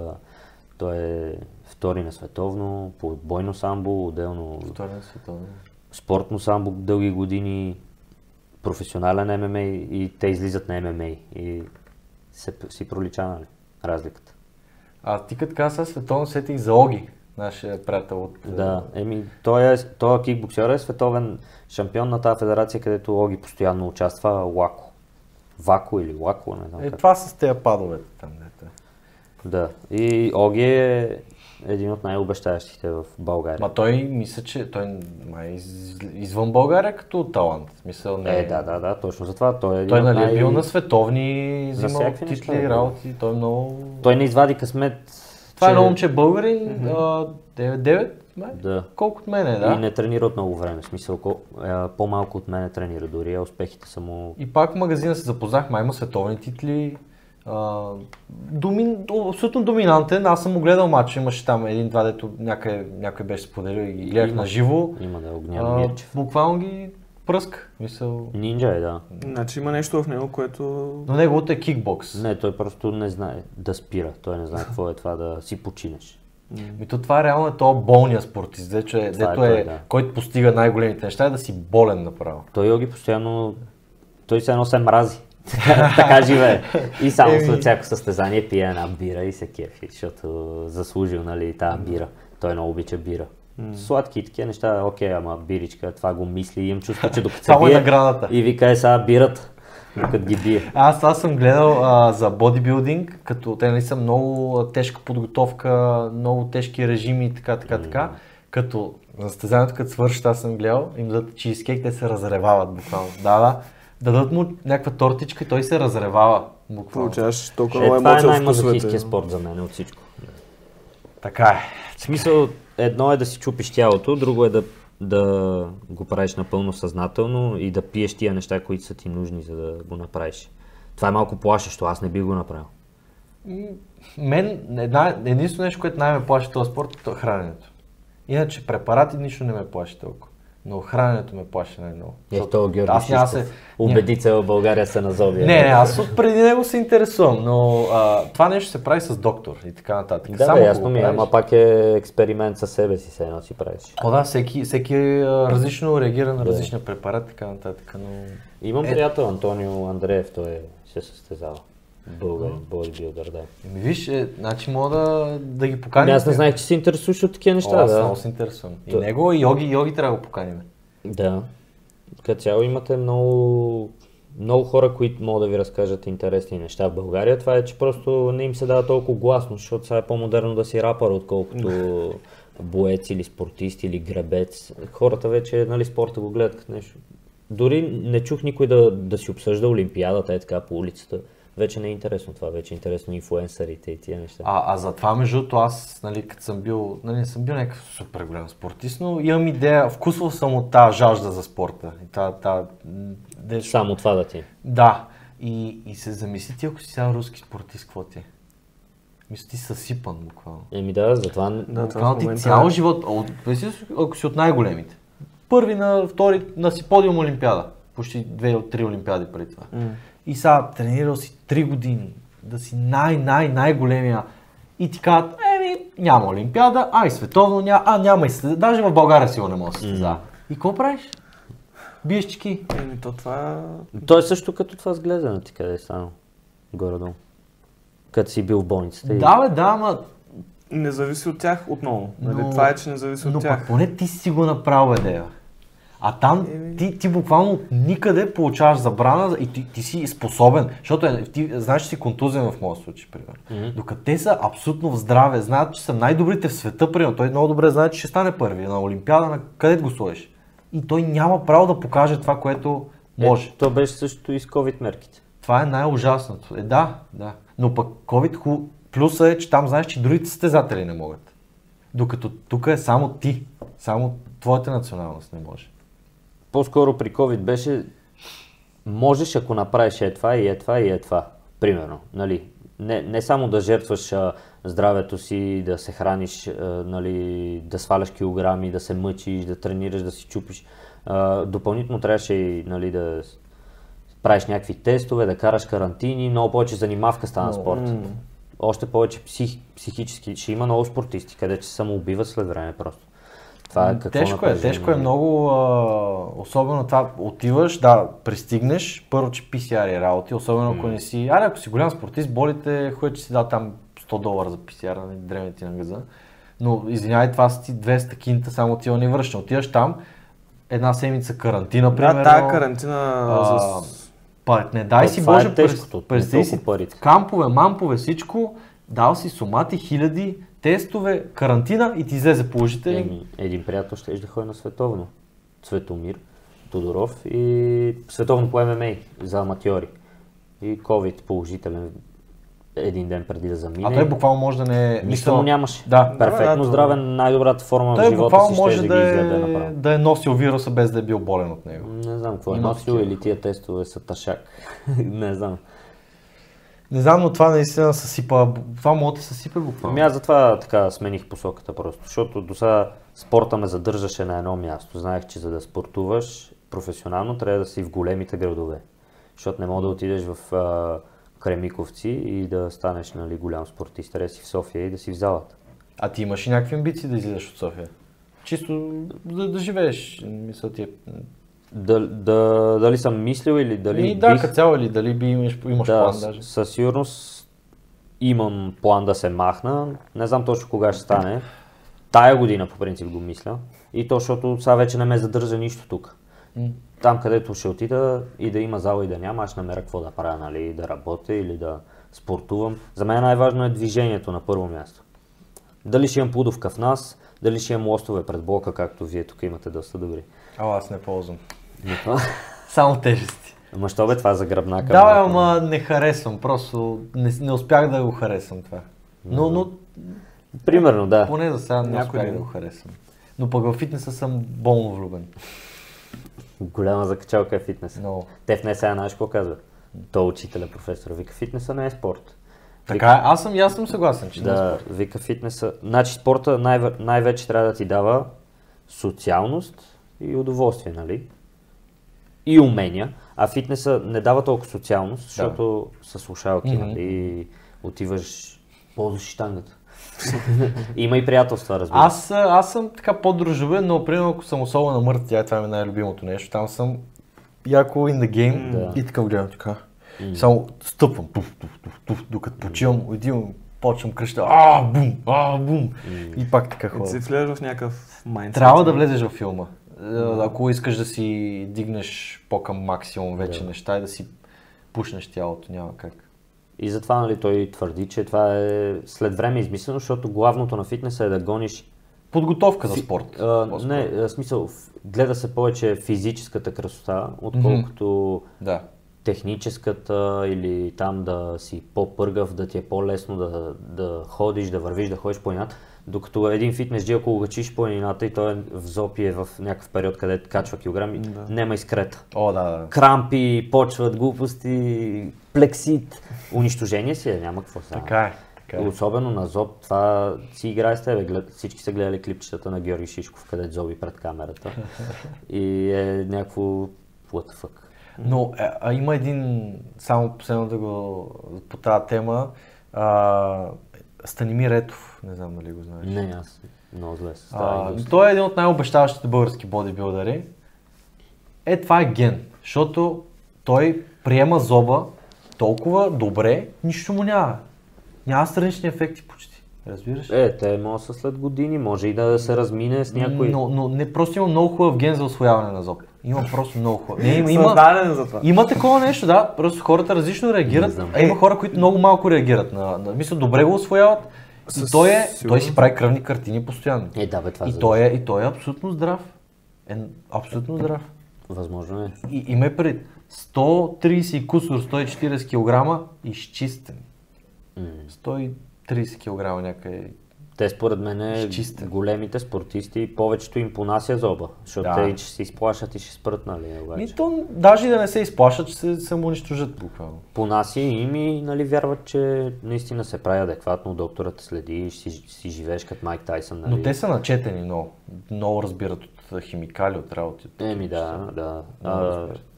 той е втори на световно, по бойно самбо, отделно спортно самбо дълги години, професионален ММА и те излизат на ММА и си проличава разликата. А ти като каза, световно сетих за Оги, нашия приятел от... Да, той кикбоксер е световен шампион на тази федерация, където Оги постоянно участва, Лако. Вако или Лако, не знам как. Това с тези падовете там, дете. Да, и Оги е един от най-обещаващите в България. Ма той мисля, че той май извън България като талант. Мисъл, не... Да, точно затова. Той нали е бил на световни, взимал титли, работи, той много... Той не извади късмет. Това е едно момче българин, 9 май? Да. Колко от мен е, да? И не тренира от много време, в смисъл, по-малко от мене тренира, дори успехите са му... И пак в магазина се запознах, май има световни титли. Абсолютно доминантен, аз съм гледал матч, имаше там един-два, дето някой беше споделил и ги гледах на живо. Има да огнява Мирчев. Буквално ги пръск, мисъл... Нинджа е, да. Значи има нещо в него, което... Но неговото е кикбокс. Не, той просто не знае да спира, той не знае какво е това да си починеш. Мито това реално е този болния спортист, дето е, който постига най-големите неща, е да си болен направо. Той Йоги постоянно, той се едно се мрази. Така живее. И само след всяко състезание пие една бира и се кефи, защото заслужил, нали, тази бира. Той много обича бира. Сладки и такива неща, окей, ама биричка, това го мисли и им чувства, че докато се бие и вика е сега бирата, докато ги бие. Аз съм гледал за бодибилдинг, като те нали са много тежка подготовка, много тежки режими и така. Като за състезанието, като свършат, аз съм гледал, им дадат чизкейк, те се разревават буквално. Дадат му някаква тортичка и той се разревава буквално. Получаваш толкова емоция от това. Това е най-мазохистския спорт за мен от всичко. Така е. В смисъл, едно е да си чупиш тялото, друго е да го правиш напълно съзнателно и да пиеш тия неща, които са ти нужни, за да го направиш. Това е малко плашещо, аз не би го направил. Мен единствено нещо, което най-ме плаши този спорт, е храненето. Иначе препарати нищо не ме плаши толкова. Но храненето ме плаши най-много. Убеди цяла България се назови. Не, аз от преди него се интересувам, но това нещо се прави с доктор и така нататък. Да, ясно ми е, ама пак е експеримент със себе си, едно си правиш. Да, всеки различно реагира на различни препарати, така нататък, но... Имам приятел Антонио Андреев, той се състезава. Бодибилдър, да. Виж, значи мога да ги поканим. Аз не знаех, че се интересуваш от такива неща. Аз много се интересувам. И него, и Йоги трябва да го поканим. Да. Като цяло имате много хора, които могат да ви разкажат интересни неща в България. Това е, че просто не им се дава толкова гласно, защото сега е по-модерно да си рапър, отколкото боец или спортист или гребец. Хората вече, нали, спорта го гледат като нещо. Дори не чух никой да си обсъжда Олимпиадата, е така по улицата. Вече не е интересно това, вече е интересно инфлуенсърите и тия неща. За това между аз, нали, като съм бил, нали, не съм бил някакъв супер голям спортист, но имам идея, вкусвал съм от тази жажда за спорта. Само това да ти. Да. И се замисли ти, ако си сега руски спортист, какво ти е? Мисля, ти съсипан буквално. Затова... Буквално ти цял живот, ако си от най-големите. Първи на втори, на си подиум Олимпиада. Почти 2 от 3 Олимпиади преди това. И сега тренирал си 3 години, да си най-големия и ти казват, няма Олимпиада, и световно няма, няма и след, даже в България сигурно не може да се състезава. И какво правиш? Биеш чеки. Той е също като това с гледането, къде е станал, горе-долу, като си бил в болницата. Да, не зависи от тях отново, това е, че не зависи от тях. Но поне ти си го направил, бе. Там ти буквално никъде получаваш забрана и ти си способен, защото ти знаеш, че си контузен в моят случай, примерно. Докато те са абсолютно в здраве, знаят, че са най-добрите в света, примерно. Той много добре знае, че ще стане първи на Олимпиада, на където го сложиш. И той няма право да покаже това, което може. То беше също и с COVID мерките. Това е най-ужасното. Да. Но пък COVID плюса е, че там знаеш, че другите състезатели не могат. Докато тук е само ти, само твоята националност не може. По-скоро при COVID беше, можеш ако направиш това, примерно, нали, не само да жертваш здравето си, да се храниш, нали, да сваляш килограми, да се мъчиш, да тренираш, да си чупиш, допълнително трябваше и, нали, да правиш някакви тестове, да караш карантини, много повече занимавка стана спорта. Още повече психически, ще има много спортисти, където се самоубиват след време просто. Тежко е много, особено това отиваш, пристигнеш, първо, че PCR работи, особено ако не си, ако си голям спортист, болите, хуя, че си дал там $100 за PCR, дреме ти на газа, но извинявай, това са ти 200 кинта, само отива не връща, отиваш там, една седмица карантина, примерно. Тая карантина не дай си Боже, през тези кампове, мампове, всичко, дал си сумати, хиляди, тестове, карантина и ти излезе положителен. Един приятел ще да ходи на световно. Цветомир Тодоров и световно по ММА за аматьори. И COVID положителен един ден преди да замине. А той буквално може да не... Нищо му нямаше. Да. Перфектно здравен, най-добрата форма в живота си ще да ги изгледа направо. Да е носил вируса без да е бил болен от него. Не знам какво е носил или тия тестове са ташак. Не знам. Не знам, но това наистина съсипа, това мога да съсипе буквално. Аз затова така смених посоката просто, защото до сега спорта ме задържаше на едно място. Знаех, че за да спортуваш професионално трябва да си в големите градове, защото не мога да отидеш в Кремиковци и да станеш, нали, голям спортист, трябва да си в София и да си в залата. А ти имаш и някакви амбиции да излизаш от София? Чисто да живееш, мисля ти е... Дали съм мислил или дали и да, бих... цяло или дали би имаш план даже? Със сигурност имам план да се махна, не знам точно кога ще стане. Тая година по принцип го мисля и то, защото сега вече не ме задържа нищо тук. Там където ще отида и да има зала и да няма, аз намеря какво да правя, нали, да работя или да спортувам. За мен най-важно е движението на първо място. Дали ще имам плудовка в нас, дали ще имам лостове пред блока, както вие тук имате доста добри. А, аз не ползвам. Само тежести. Ама що бе това за гръбнака? Да, ама не харесвам, просто не успях да го харесвам това. Но... Примерно, да. Поне за сега не успях да го харесвам. Но пък във фитнеса съм болно влюбен. Голяма закачалка е фитнеса. No. Те в нея сега знаеш какво казва. То учителя, професора, вика, фитнеса не е спорт. Така, аз съм съгласен, че да, не е спорт. Вика, фитнеса, значи спорта най-вече трябва да ти дава социалност и удоволствие, нали? И умения, а фитнеса не дава толкова социалност, защото са слушалки, нали? И отиваш, ползваш щангата. Има и приятелства, разбира. Аз съм така по-дружовен, но примерно ако съм особо на мърт, това ми е най-любимото нещо. Там съм яко in the game и така гледам така. Само стъпвам, докато почивам, отивам, почвам кръща, бум. И пак така ходя. Ти влезеш в някакъв майндсет. Трябва да влезеш във филма. Ако искаш да си дигнеш по-към максимум вече неща и да си пушнеш тялото, няма как. И затова, нали, той твърди, че това е след време измислено, защото главното на фитнеса е да гониш... Подготовка за спорт. Не, смисъл, гледа се повече физическата красота, отколкото техническата или там да си по-пъргав, да ти е по-лесно да ходиш, да вървиш, да ходиш планината. Докато един фитнес джи, ако качиш планината и той е в зопи, е в някакъв период, където качва килограми, няма изкрета. Крампи, почват, глупости, плексит, унищожение си е, няма какво става. Така е. Особено на зоб, това си играе с тебе. Всички са гледали клипчетата на Георги Шишков, където зоби пред камерата и е някакво what the fuck. Но има един, само последно да го по тази тема, Станимир Етов, не знам дали го знаеш. Не, аз много зле се ставя. Той е един от най-обещаващите български бодибилдъри. Това е ген, защото той приема зоба толкова добре, нищо му няма. Няма странични ефекти почти, разбираш? Те може са след години, може и да се размине с някой... Но не, просто има много хубав ген за освояване на зоб. Има просто много хора. Има такова нещо, да, просто хората различно реагират, а има хора, които много малко реагират на мисля, добре го усвояват и той си прави кръвни картини постоянно. И той е абсолютно здрав. Абсолютно здрав. Възможно е. И има е пред 130 кусор, 140 кг изчистен. 130 кг някъде. Те според мен големите спортисти, повечето им понася зоба, защото те че се изплашат и ще спрат, нали, обаче. Даже и да не се изплашат, че се самоунищожат буквално. Понася им и, нали, вярват, че наистина се прави адекватно, докторът следи и си живееш като Майк Тайсон, нали. Но те са начетени много разбират от химикали, от работи.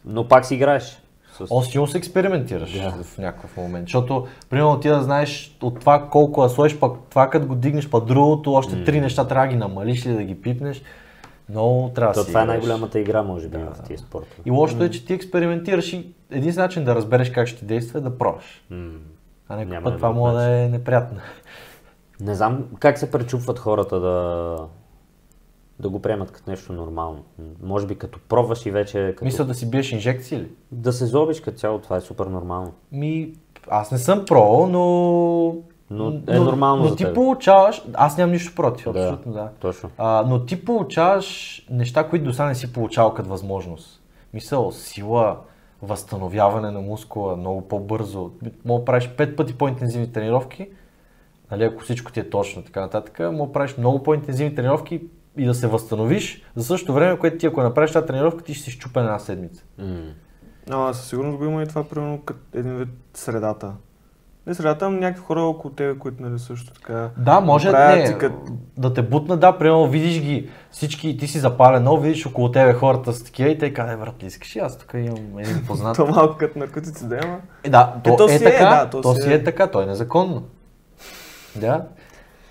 Но пак си играеш. Силно се експериментираш в някакъв момент, защото примерно ти да знаеш от това колко да сложиш, пък това като го дигнеш, пък другото, още три неща трябва да ги намалиш или да ги пипнеш, но трябва да си играеш. Това е най-голямата игра, може би, в тия спорта. И лошото е, че ти експериментираш и един начин да разбереш как ще ти действа е да пробваш, а някакъв път това може да е неприятно. Не знам как се пречупват хората да го приемат като нещо нормално. Може би като пробваш и вече... Мисля да си биеш инжекции ли? Да се зобиш като цяло, това е супер нормално. Аз не съм пробвал, но Но е нормално за тебе. Получаваш, аз нямам нищо против, абсолютно да. Точно. Но ти получаваш неща, които досега не си получавал като възможност. Мисъл, сила, възстановяване на мускула много по-бързо. Мога да правиш 5 пъти по-интензивни тренировки, нали, ако всичко ти е точно, така нататък. Мога да правиш много по-интензивни тренировки и да се възстановиш за същото време, което ти ако направиш тази тренировка, ти ще си щупен една седмица. Със сигурност го има и това, примерно, като един вид средата. Не средата, но някакви хора около тебе, които нали също така... Да, може да те бутна, да, примерно видиш ги всички, ти си запален, но видиш около тебе хората с такива и те казва, брат, ли искаш аз тук имам един познат. То малко като наркотици да има. Да, то си е така, то е незаконно. Да.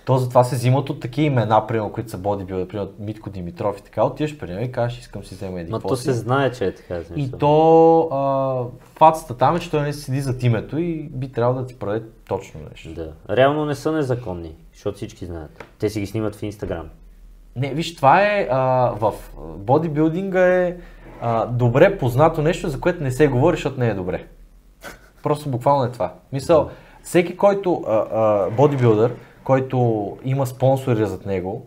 То затова се взимат от такива имена, примерно, които са бодибилдъри, примерно Митко Димитров и така, отиваш при него и кажеш, искам си взема един пост. То се знае, че е така. И то фацата там е, че той не седи зад името и би трябвало да ти прави точно нещо. Да. Реално не са незаконни, защото всички знаят. Те си ги снимат в Инстаграм. Не, виж, това е в бодибилдинга е добре познато нещо, за което не се говори, защото не е добре. Просто буквално е това. Мисъл, всеки, който бодибилдър, който има спонсори зад него,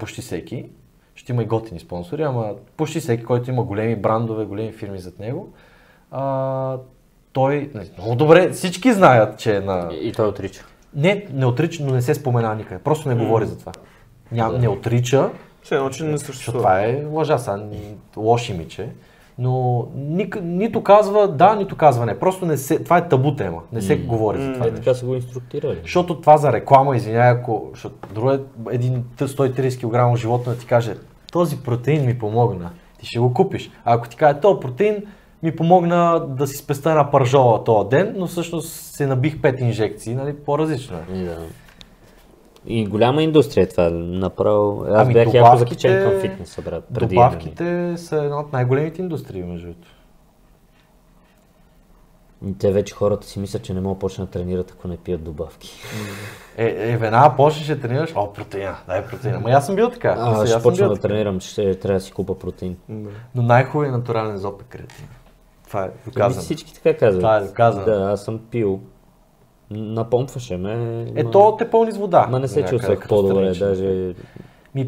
почти всеки, ще има и готини спонсори, ама почти всеки, който има големи брандове, големи фирми зад него, той много добре, всички знаят, че е на... И той отрича. Не отрича, но не се спомена никъде, просто не говори за това. Не отрича, защото това е лъжа, лоши миче, но нито казва да, нито казва не. Просто не се, това е табу тема, не се говори за това. Така са го инструктирали. Защото това за реклама, извиняй, ако друго един 130 кг животно да ти каже този протеин ми помогна, ти ще го купиш. А ако ти каже този протеин ми помогна да си спестя на пържола този ден, но всъщност се набих 5 инжекции, нали, по-различно е. Да. И голяма индустрия това направо. Аз бях яко закачен към фитнеса, брат. Добавките са една от най-големите индустрии, междуто. Те вече хората си мислят, че не могат да почнат да тренират, ако не пият добавки. Веднага почнеш да тренираш, протеина, дай протеина. Ма аз съм бил така. Ще почна да тренирам, че трябва да си купа протеин. Но най-хубавият натурален зоб е креатин. Това е доказано. Всички така казват. Това е доказано. Да, аз съм пил. Напомпваше ме. Ето те пълни с вода. Ма не се чувствах по-добре, даже...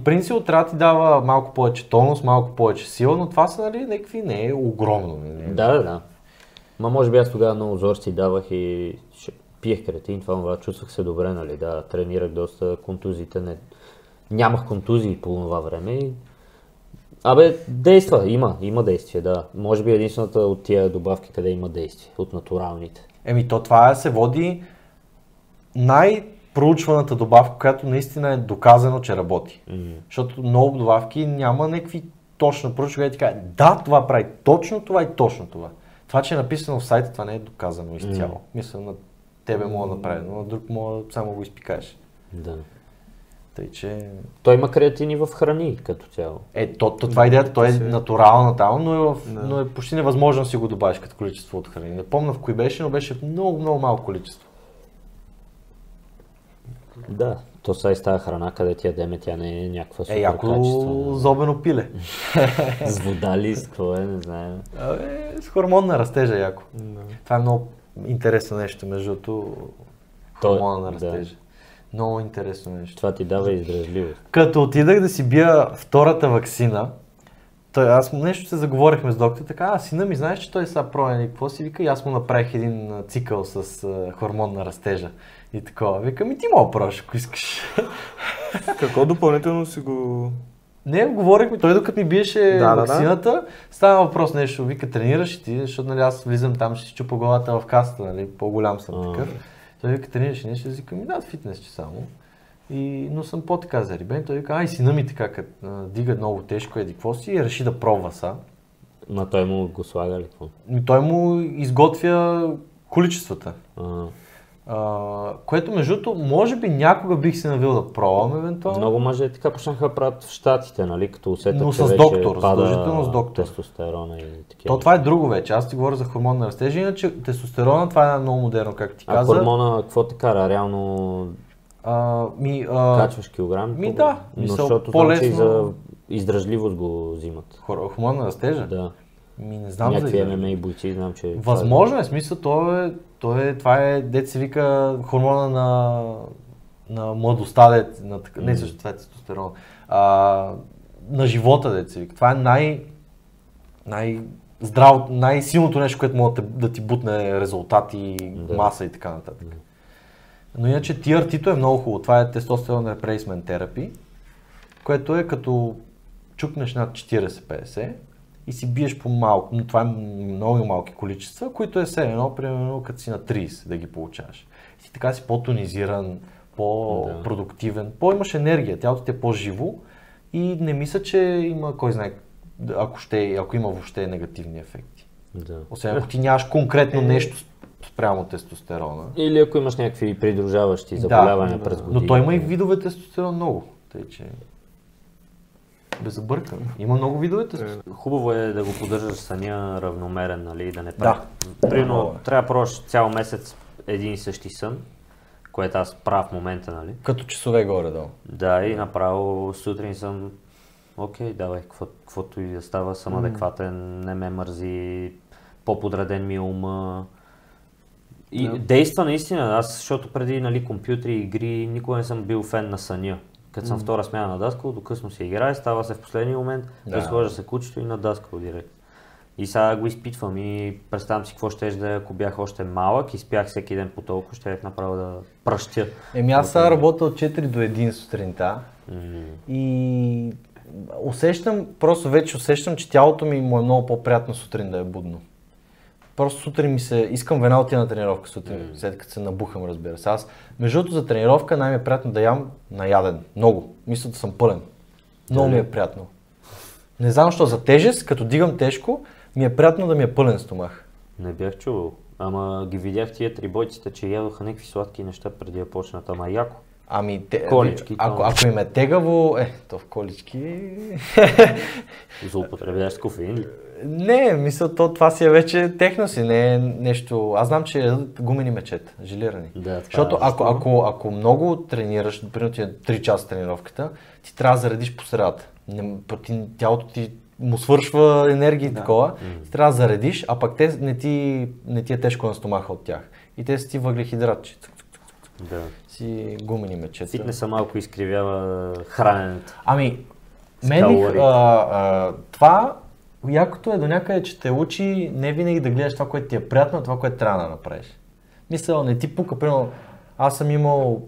Принципно трябва да ти дава малко повече тонус, малко повече сила, но това са, нали, някакви не е огромно. Да. Ма може би аз тогава много зор си давах и пиех креатин, това чувствах се добре, нали, да, тренирах доста контузиите, нямах контузии по това време и... Действа, има действие, да. Може би единствената от тия добавки, къде има действие, от натуралните. То това се води най-проучваната добавка, която наистина е доказано, че работи. Защото много добавки няма някакви точно проучвания, които казват, да, това прави точно това и точно това. Това, че е написано в сайта, това не е доказано изцяло. Мисля, на тебе мога да направи, но на друг мога само го изпикаеш. Да. Тъй, че... Той има креатини в храни като цяло. Това е идеята, той е натурална там, но е почти невъзможно да си го добавиш като количество от храни. Не помня в кои беше, но беше в много малко количество. Да, то сега и става храна, къде тя деме, тя не е някаква супер качество. Яко зобено пиле. С вода ли, с какво е, не знаем. С хормонна растежа яко. Това е много интересно нещо, междуто хормонна растежа. Много интересно нещо. Това ти дава издръжливост. Като отидах да си бия втората ваксина, аз нещо се заговорихме с доктора, така, сина ми, знаеш, че той сега промен и какво си вика, и аз му направих един цикъл с хормон на растежа и такова. Вика, ти мога прош, ако искаш. Какво допълнително си го... Не, говорихме, той докато ми биеше ваксината, става въпрос нещо, вика, тренираш и ти, защото нали, аз влизам там, ще си чупа главата в касата, нали, по-голям съм такъв. Той вика, тренираш и нещо, аз викам, фитнес, че само. Но съм по-така зарибен. Той вика, сина ми така, като дига много тежко, какво си, и реши да пробва са. Но той му го слага ли какво? Той му изготвя количествата. Което междуто, може би някога бих се навил да пробвам евентуално. Много мъже така почнаха да правят в щатите, нали, като усетят, че вече пада тестостерона и такива. Това е друго вече, аз ти говоря за хормонна растежа, иначе тестостерона това е много модерно, как ти каза. Хормона, какво те кара, реално качваш килограми? Защото по-лесно... Защото за издръжливост го взимат. Хормонна растежа? Да. Ми не знам някакви за ММА бойци, знам, че... Възможно е, смисъл, това е, дет се вика, хормона на младостта, не също това е тестостерон, на живота, дет се вика. Това е най-силното нещо, което може да ти бутне резултати, маса и така нататък. Но иначе TRT-то е много хубаво, това е тестостерон replacement therapy, което е като чукнеш над 40-50 и си биеш по малко, но това е много малки количества, които е все едно, примерно като си на 30 да ги получаваш. И ти така си по-тонизиран, по-продуктивен, по-имаш енергия, тялото ти е по-живо и не мисля, че има кой знае, ако има въобще негативни ефекти. Да. Освен ако ти нямаш конкретно нещо спрямо тестостерона. Или ако имаш някакви придружаващи заболявания през години. Но той има и видове тестостерон много, тъй че... Безбъркан. Има много видове тестостерон. Хубаво е да го поддържаш съня равномерен, нали, да не прави. Да. Примерно, трябва да пробваш цял месец един и същи сън, което аз правя в момента, нали. Като часове горе-долу. Да, и направо сутрин съм, окей, давай, каквото и да става, съм адекватен, не ме мързи, по-подреден ми е ума. И действа наистина, аз, защото преди, нали, компютри, игри, никога не съм бил фен на съня. Като съм втора смяна на даскал, докъсно се играе, става се в последния момент, разхожда се кучето и на даскал директно. И сега го изпитвам и представям си какво щеш да е, ако бях още малък и спях всеки ден по толкова, щях направо да пръщя. Аз сега работя от 4 до 1 сутринта и усещам, просто вече усещам, че тялото ми му е много по-приятно сутрин да е будно. Просто сутрин ми се... Искам веднага отида на тренировка сутрин, след като се набухам, разбира се. Аз, между другото, за тренировка най-ми е приятно да ям наяден. Много. Мисля да съм пълен. Много ми е приятно. Не знам защо, за тежест, като дигам тежко, ми е приятно да ми е пълен стомах. Не бях чувал. Ама ги видях тия трибойците, че ядоха някакви сладки неща преди да почнат. Ама яко. Ами, колички, ако им е тегаво, то в колички... Злоупотребяваш с кофеин ли? Не, мисля, това си е вече техно си, не е нещо... Аз знам, че гумени мечета, желирани. Да, защото ако много тренираш, например, ти е 3 часа тренировката, ти трябва да заредиш по средата. Тялото ти му свършва енергия и такова, ти трябва да заредиш, а пък те не ти е тежко на стомаха от тях. И те са ти въглехидратчи. Си гумени мечета. Фитнеса малко изкривява храненето. Ами, мен това якото е до някъде, че те учи не винаги да гледаш това, което ти е приятно, а това, което трябва да направиш. Мисля, не ти пука, примерно, аз съм имал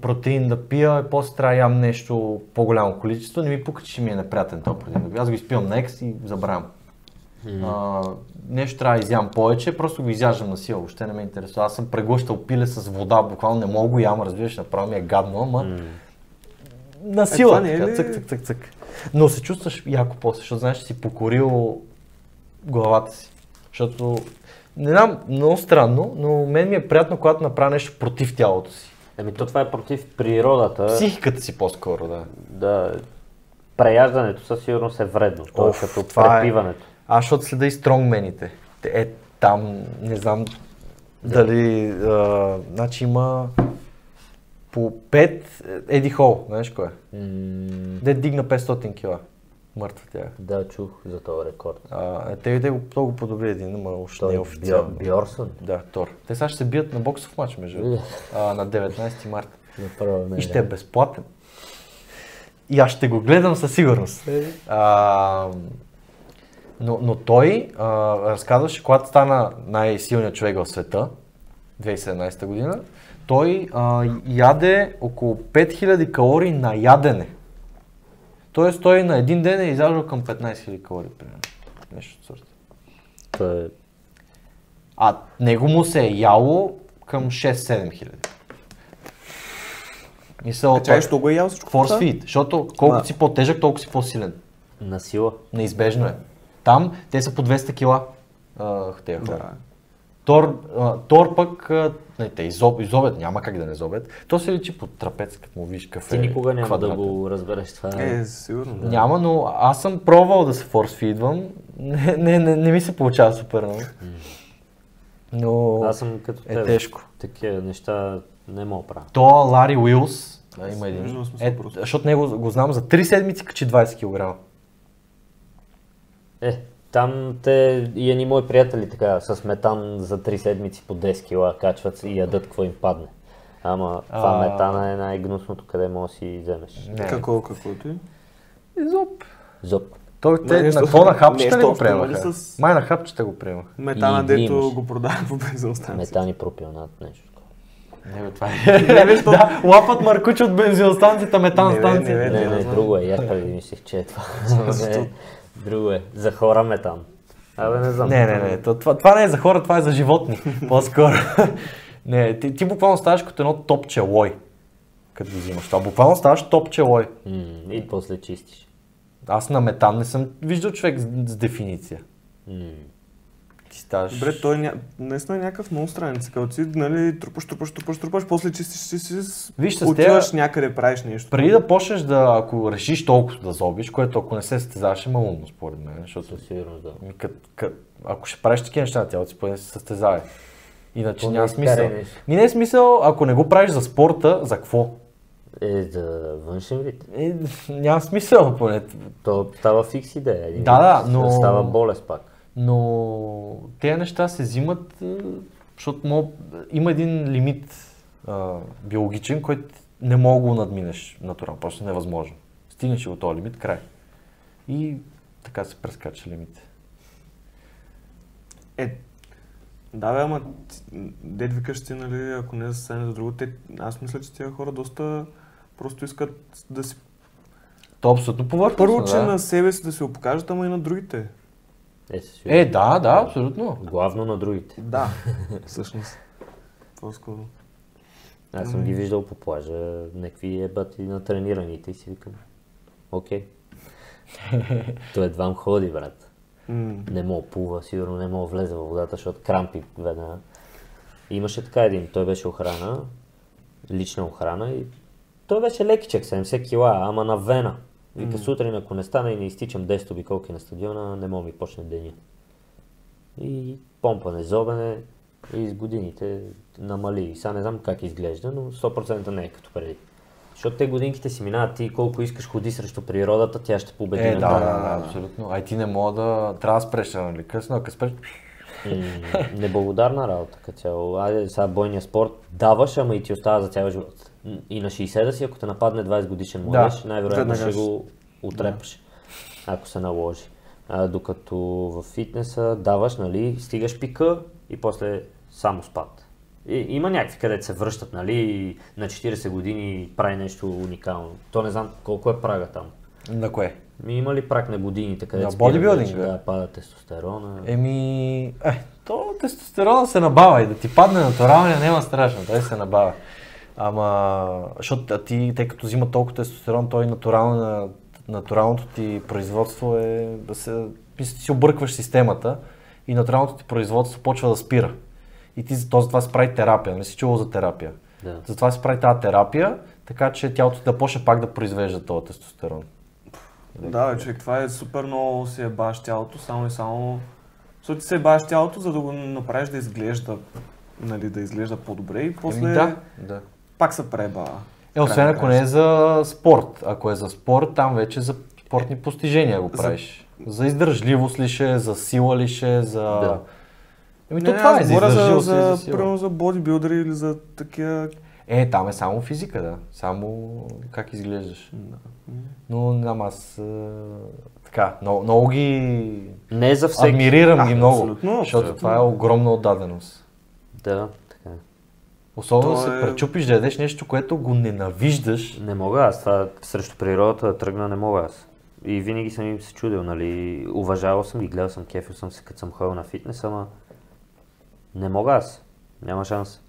протеин да пия и после трябва да ям нещо по-голямо количество, не ми пука, че ми е неприятен този протеин. Аз го изпивам на екс и забравям. Нещо трябва да изям повече, просто го изяждам на сила, въобще не ме интересува. Аз съм преглъщал пиле с вода, буквално не мога го ям, разбираш, направо ми е гадно, ама на сила, цък. Но се чувстваш яко после, защото знаеш, че си покорил главата си, защото не знам, много странно, но мен ми е приятно, когато направя нещо против тялото си. То това е против природата. Психиката си по-скоро, да. Преяждането със сигурност е вредно, то е като препиването. Аз ще следа и стронгмените. Там, не знам дали, значи има по 5 Еди Хол, знаеш кой е? Де дигна 500 кила, мъртва тя. Да, чух за този рекорд. Те го подобри един, но още не е официално. Бьорсън? Да, Тор. Те сега ще се бият на боксов матч, между на 19 март. И ще е безплатен. И аз ще го гледам със сигурност. Но той разказваше, когато стана най-силният човек в света, 2017 година, той яде около 5000 калории на ядене. Тоест той на един ден е изяждал към 15 000 калории, примерно. Нещо от сорта. А него му се е яло към 6-7 хиляди. Мисля, що го е ял всичко? Force feed, защото колкото си по-тежък, толкова си по-силен. На сила. Неизбежно е. Там те са по 200 кила тези хора. Да. Тор пък, те изобят, няма как да не изобят. То се личи под трапец, като му виж кафе. Ти никога няма квадрата. Да го разбереш това. Сигурно. Да. Няма, но аз съм пробвал да се форсфидвам. Не ми се получава супер много. Но аз съм като е теб. Тежко. Такива неща не мога правя. Лари Уилс, има един. Защото него го знам, за 3 седмици качи 20 кг. Там те и едни мои приятели така с метан за 3 седмици по 10 кила качват и ядат какво им падне. Ама това метана е най-гнусното, къде може да си вземеш. Каквото е? Изоп. Зоп. Той те на какво на хапчета го приемаха? Май на хапчета го приемаха. Метана, дето го продава по бензиностанцията. Метан и пропионат, нещо. Не бе, това е. Не бе, да, лапът мъркуч от бензиностанцията, метан станция. Не, друго е. Аз преди мислех, че е това. Друго е. За хора метан. Абе, не знам. Не. Това не е за хора, това е за животни. По-скоро. Не, ти буквално ставаш като едно топче лой. Като го взимаш това. Буквално ставаш топче лой. И после чистиш. Аз на метан не съм виждал човек с дефиниция. Ставаш... Добре, той наистина е някакъв много страница, като си, нали, трупаш, после чистиш, отиваш някъде, правиш нещо. Преди да почнеш да, ако решиш толкова да зобиш, което ако не се състезаваш е малумно според мен, защото сигурно да. Ако ще правиш такива неща на тялото си, поне се състезавай. Иначе няма смисъл. Ми не е смисъл, ако не го правиш за спорта, за какво? За външен вид. Няма смисъл поне. То става фикс идея. Да, но... става болест пак. Но тези неща се взимат, защото има един лимит биологичен, който не мога да надминеш натурално, просто невъзможно. Стигнеш го този лимит, край. И така се прескача лимит. Да бе, ама дед викаш ти, нали, ако не за съседане за друго, аз мисля, че тези хора доста просто искат да си... То абсолютно повърхностно, да. Първо, че на себе си да се покажат, ама и на другите. Да, абсолютно. Главно на другите. Да, всъщност. По-скоро. Аз съм ги виждал по плажа, някакви ебати на тренираните и си викам, окей. Той едвам ходи, брат. Не мога плува, сигурно не мога влезе във водата, защото крампи веднага. Имаше така един, той беше охрана, лична охрана и той беше лекичек, 70 кила, ама на вена. Вика, сутрин, ако не стана и не изтичам 10 обиколки на стадиона, не мога ми почне деня. И помпане, зобене и с годините намали. И сега не знам как изглежда, но 100% не е като преди. Защото те годинките си минават, ти колко искаш ходи срещу природата, тя ще победи на това. Да, абсолютно. А и ти не мога да... Трябва да спреш, нали? Късно, ако спреш... Неблагодарна работа като цяло. Айде, сега бойния спорт даваш, ама и ти остава за цял живот. И на 60 да си, ако те нападне 20 годишен младеж, най-вероятно ще го отрепаш, ако се наложи. Докато в фитнеса даваш, нали, стигаш пика и после само спад. Има някакви, където се връщат, нали, на 40 години прави нещо уникално. То не знам колко е прага там. На кое? Има ли прак на годините, където спира бодибилдинга? Да, пада тестостерона. То тестостерона се набава и да ти падне натуралния, няма страшно, той се набава. Ама, защото ти, тъй като взима толкова тестостерон, той натуралното ти производство е, ти си объркваш системата и натуралното ти производство почва да спира. И ти затова се прави терапия, не си чувал за терапия. Да. Затова се прави тази терапия, така че тялото да почне пак да произвежда този тестостерон. Да, човек, това е супер много си ебаш тялото, само. Защото ти се ебаш тялото, за да го направиш да изглежда, нали, да изглежда по-добре и после пак се преба. Освен ако не е за спорт. Ако е за спорт, там вече за спортни постижения го правиш. За издържливост ли ще, за сила ли ще, за... Да. Това е за издържливост и за сила. Примерно за бодибилдери или за такива... Там е само физика, да. Само как изглеждаш. Но аз така, много ги адмирирам ги много, защото това е огромна отдаденост. Да, така. Особено да се пречупиш да ядеш нещо, което го ненавиждаш. Не мога аз, това срещу природата да тръгна не мога аз. И винаги съм им се чудил, нали, уважавал съм ги, гледал съм, кефил съм се, като съм ходил на фитнес, ама не мога аз. Няма шанс.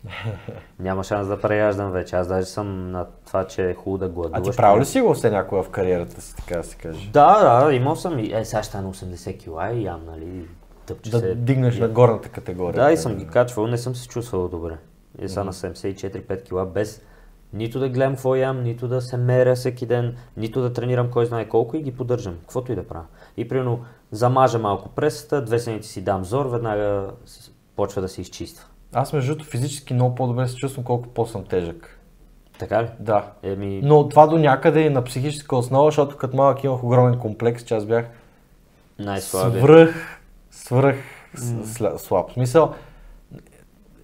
Няма шанс да преяждам вече. Аз даже съм на това, че е хубаво да гладуваш. А ти правил ли си го все някога в кариерата си, така да се каже? Да, имал съм и сега ще стана 80 кила и ям, нали, тъпче да се... Да дигнеш на горната категория. Да, и съм ги качвал, не съм се чувствал добре. И сега на 74-5 кила, без нито да гледам какво ям, нито да се меря всеки ден, нито да тренирам кой знае колко и ги поддържам, каквото и да правя. И примерно замажа малко пресата, 2 седмици си дам зор, веднага почва да се изчиства. Аз между другото физически много по-добре се чувствам, колко по-съм тежък. Така ли? Да. Но това до някъде е на психическа основа, защото като малък имах огромен комплекс, че аз бях свръх свръх слаб. В смисъл,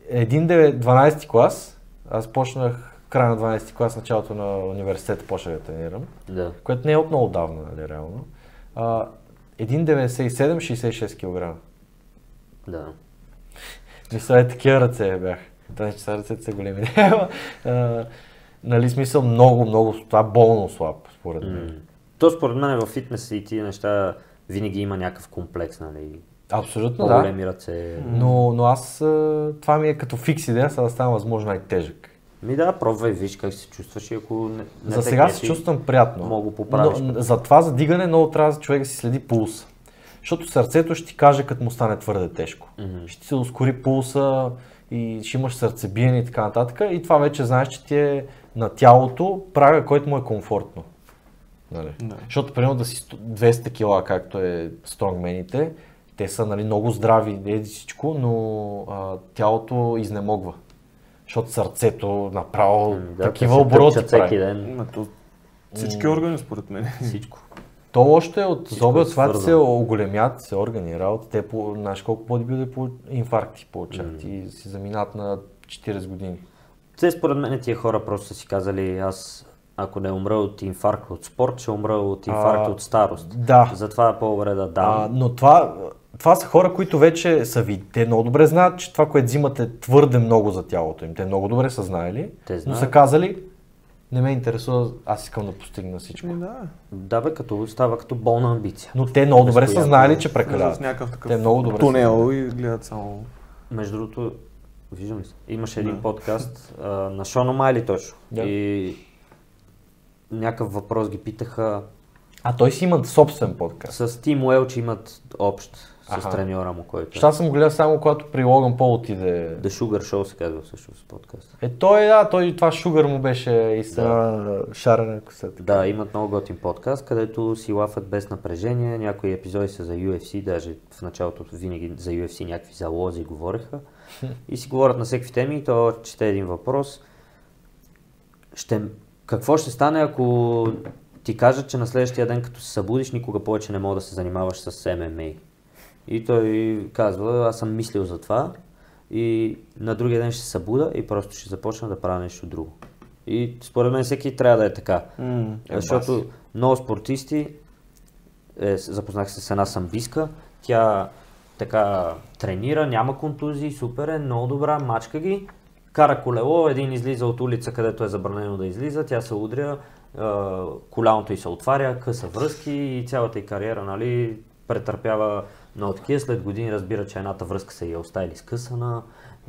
един 12-ти клас, аз почнах края на 12-ти клас, началото на университета почнах да тренирам, да. Което не е от много давна, нали, реално. Един 97-66 кг. Да. Мисля, е такива ръце бях. Тъй, че са ръцете са големи. Нали, смисъл много, това болно слаб, според мен. То според мен във фитнес и тия неща винаги има някакъв комплекс, нали? Абсолютно, да. По-големи ръце. Но аз това ми е като фикс идея, за да стана възможно най-тежък. Ми да, пробвай, виж как се чувстваш и ако не. За сега се чувствам приятно. Мога поправиш. Но, за това за дигане много трябва човек да си следи пулса. Защото сърцето ще ти каже, като му стане твърде тежко. Mm-hmm. Ще се ускори пулса и ще имаш сърцебиене и така нататък. И това вече знаеш, че ти е на тялото прага, който му е комфортно. Нали? Да. Защото, примерно, да си 200 кг, както е стронгмените, те са, нали, много здрави, еди всичко, но тялото изнемогва. Защото сърцето направо такива обороти прави. Ден. Всички органи, според мен. Всичко. То още от зоби, това се оголемят се органи, работа, те по, знаеш колко бодибилдъри по инфаркти получат и си заминат на 40 години. Те според мен тия хора просто са си казали, аз ако не умра от инфаркт от спорт, ще умра от инфаркт от старост. Да. Затова е по-добре да дам. Но това са хора, които вече са види. Те много добре знаят, че това, което взимат е твърде много за тялото им. Те много добре са знаели, но са казали, не ме интересува, аз искам да постигна всичко. Да, бе, като става като болна амбиция. Но те много добре са знаели, че прекаляват. Те много добре тунел и гледат само. Между другото, виждам ли се, имаше един подкаст на Шона Майли точно. Yeah. И някакъв въпрос ги питаха. А той си имат собствен подкаст. С Тим Уелч имат общ с треньора му, който. Ще аз съм гледал само когато при Логан Пол отиде. The Sugar Show се казва всъщност подкаст. Той това Sugar му беше истина шарена косата. Да, имат много готин подкаст, където си лафат без напрежение, някои епизоди са за UFC, даже в началото винаги за UFC някакви залози говореха и си говорят на всеки теми и то чете един въпрос. Какво ще стане, ако ти кажат, че на следващия ден, като се събудиш, никога повече не мога да се занимаваш с ММА? И той казва, аз съм мислил за това и на другия ден ще се събуда и просто ще започна да правя нещо друго. И според мен всеки трябва да е така, защото много спортисти, запознах се с една самбиска, тя така тренира, няма контузии, супер е, много добра, мачка ги, кара колело, един излиза от улица, където е забранено да излиза, тя се удря, коляното й се отваря, къса връзки и цялата й кариера, нали, претърпява много такива. След години разбира, че едната връзка се я оставили скъсана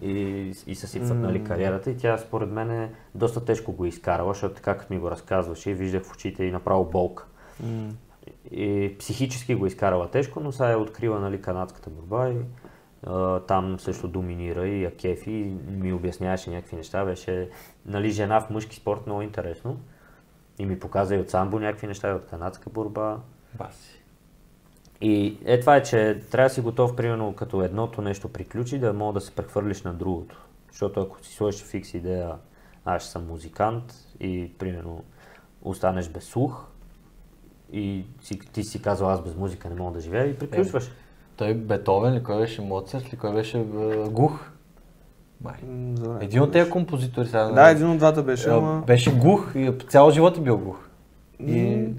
и са сипват, нали, кариерата и тя според мен е доста тежко го изкарала, защото така като ми го разказваше и виждах в очите и направо болка. И психически го изкарала тежко, но сега е открила, нали, канадската борба и там също доминира и Акефи и ми обясняваше някакви неща, беше, нали, жена в мъжки спорт, много интересно. И ми показа и от самбо някакви неща, и от канадска борба. Баси. И това е, че трябва да си готов, примерно, като едното нещо приключи, да мога да се прехвърлиш на другото. Защото ако си сложиш фикс идея, аз съм музикант и, примерно, останеш без слух и ти си казал, аз без музика не мога да живея и приключваш. Той Бетовен ли, кой беше Моцарт ли, кой беше глух? Един от тези композитори сега. Да, един от двата беше. Беше глух и цял живот е бил глух. Не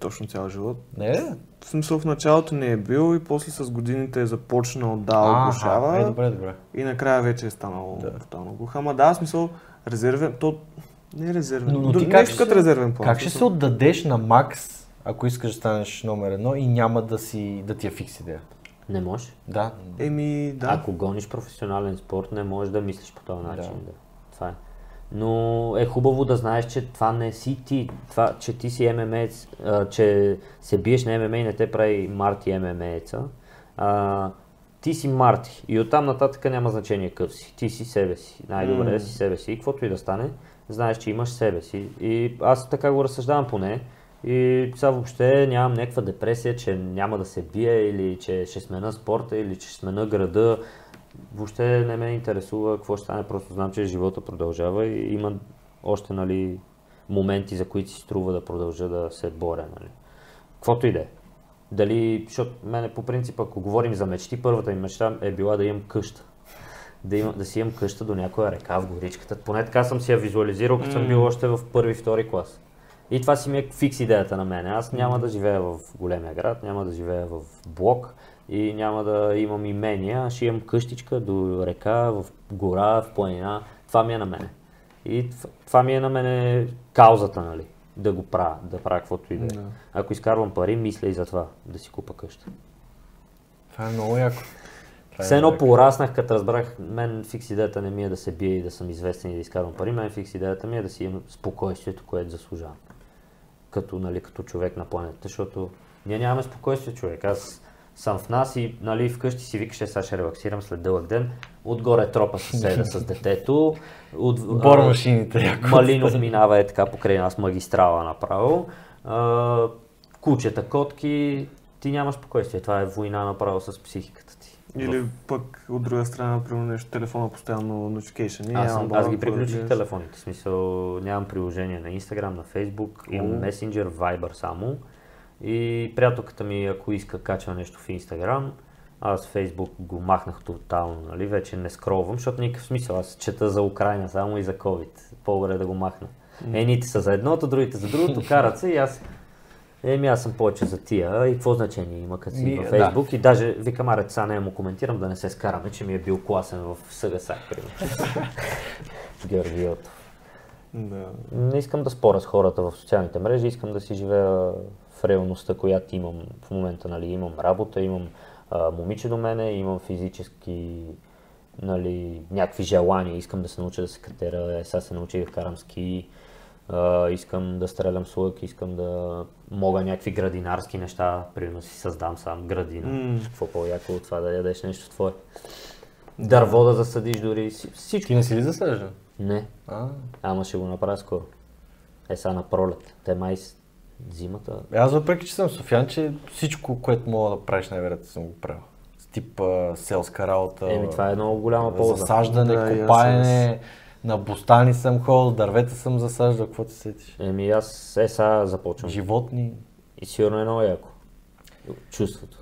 точно цял живот. Не? В смисъл в началото не е бил и после с годините е започнал да оглушава. Добре. И накрая вече е станал тотално глух. Ама да, в смисъл резервен, то не е резервен. Но ти как ще резервен план? Как ще се отдадеш на Макс, ако искаш да станеш номер едно и няма да ти е фикс идеята? Не можеш? Да. Ако гониш професионален спорт, не можеш да мислиш по този начин. Да. Това е. Но е хубаво да знаеш, че това не си ти. Това, че ти си ММА-ец, че се биеш на ММА и не те прави Марти ММА-еца. Ти си Марти и оттам нататък няма значение къв си. Ти си себе си. Най-добре да си себе си. И каквото и да стане, знаеш, че имаш себе си. И аз така го разсъждавам поне. И сега въобще нямам някаква депресия, че няма да се бия или че ще смена спорта или че ще смена града. Въобще не ме интересува какво ще стане, просто знам, че живота продължава и има още, нали, моменти, за които си струва да продължа да се боря. Нали. Каквото и да е. Дали, защото мене по принцип, ако говорим за мечти, първата ми мечта е била да имам къща. Да си имам къща до някоя река в горичката. Поне така съм си я визуализирал, като съм бил още в първи, втори клас. И това си ми е фикс идеята на мен. Аз няма да живея в големия град, няма да живея в блок и няма да имам имения. Ще имам къщичка до река, в гора, в планина. Това ми е на мене. И това ми е на мене каузата, нали? Да го правя, да правя каквото и да е. No. Ако изкарвам пари, мисля и за това, да си купа къща. Това е много яко. Все едно пораснах, като разбрах, мен фикс идеята не ми е да се бия и да съм известен и да изкарвам пари, мен фикс идеята ми е да си имам спокойствието, което заслужавам. Като, нали, като човек на планетата, защото ние нямаме спокойствие, човек. Аз съм в нас и, нали, вкъщи си викаш, сега ще релаксирам след дълъг ден. Отгоре тропа съседа с детето. От бормашините. Малинов минава е така покрай нас магистрала направо. Кучета, котки, ти нямаш спокойствие. Това е война направо с психиката ти. Или пък от друга страна, например, нещо, телефона постоянно notification. Аз ги приключих телефоните. В смисъл, нямам приложение на Instagram, на Facebook, имам Messenger, Viber само. И приятелката ми, ако иска, качва нещо в Instagram. Аз Фейсбук го махнах тотално, нали? Вече не скролвам, защото никакъв смисъл. Аз чета за Украйна само и за COVID. По-добре да го махна. Едните са за едното, другите за другото, карат се и аз... аз съм повече за тия и какво значение има като си във Фейсбук и даже викам, аре, сега не му коментирам да не се скараме, че ми е бил класен в СГСА, примерно. Георгиото. Не искам да споря с хората в социалните мрежи, искам да си живея в реалността, която имам в момента, нали, имам работа, имам момиче до мене, имам физически, нали, някакви желания, искам да се науча да се катера, сега се науча да карам ски, искам да стрелям с лък, искам да мога някакви градинарски неща, примерно си създам сам градина, какво по-яко от това да ядеш нещо твое. Дърво да засадиш дори, всичко. Ти не си ли засаждал? Не, ама ще го направя скоро. Е сега на пролет, те май зимата. Аз въпреки, че съм софиян, че всичко, което мога да правиш, най-вероятно съм го правил. Тип селска работа, това е много голяма полза. Засаждане, копаене. На бустани съм ходил, дървета съм засаждал, какво ти сетиш? Аз сега започвам. Животни. И сигурно е много яко. Чувството.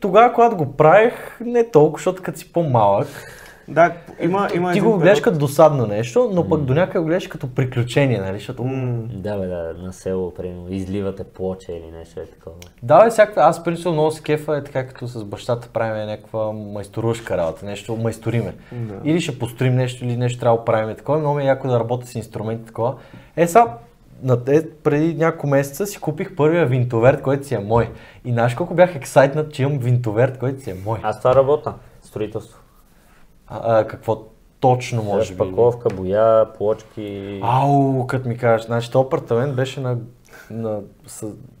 Тогава, когато го правих, не толкова, защото като си по-малък. Да, има ти го гледаш като досадно нещо, но пък до някъде го гледаш като приключение, нали? Защото... Да, на село, примерно, изливате плоча или нещо е такова. Аз принцип много с кефа е така, като с бащата правим някаква майсторушка работа, нещо майсториме. Или ще построим нещо, или нещо трябва да правим такова, много е яко да работя с инструменти такова. Преди няколко месеца си купих първия винтоверт, който си е мой. И знаеш колко бях ексайтнат, че имам винтоверт, който си е мой. Аз това работя, строителство. Какво точно може би? Паковка, боя, плочки... Като ми кажеш, значи този апартамент беше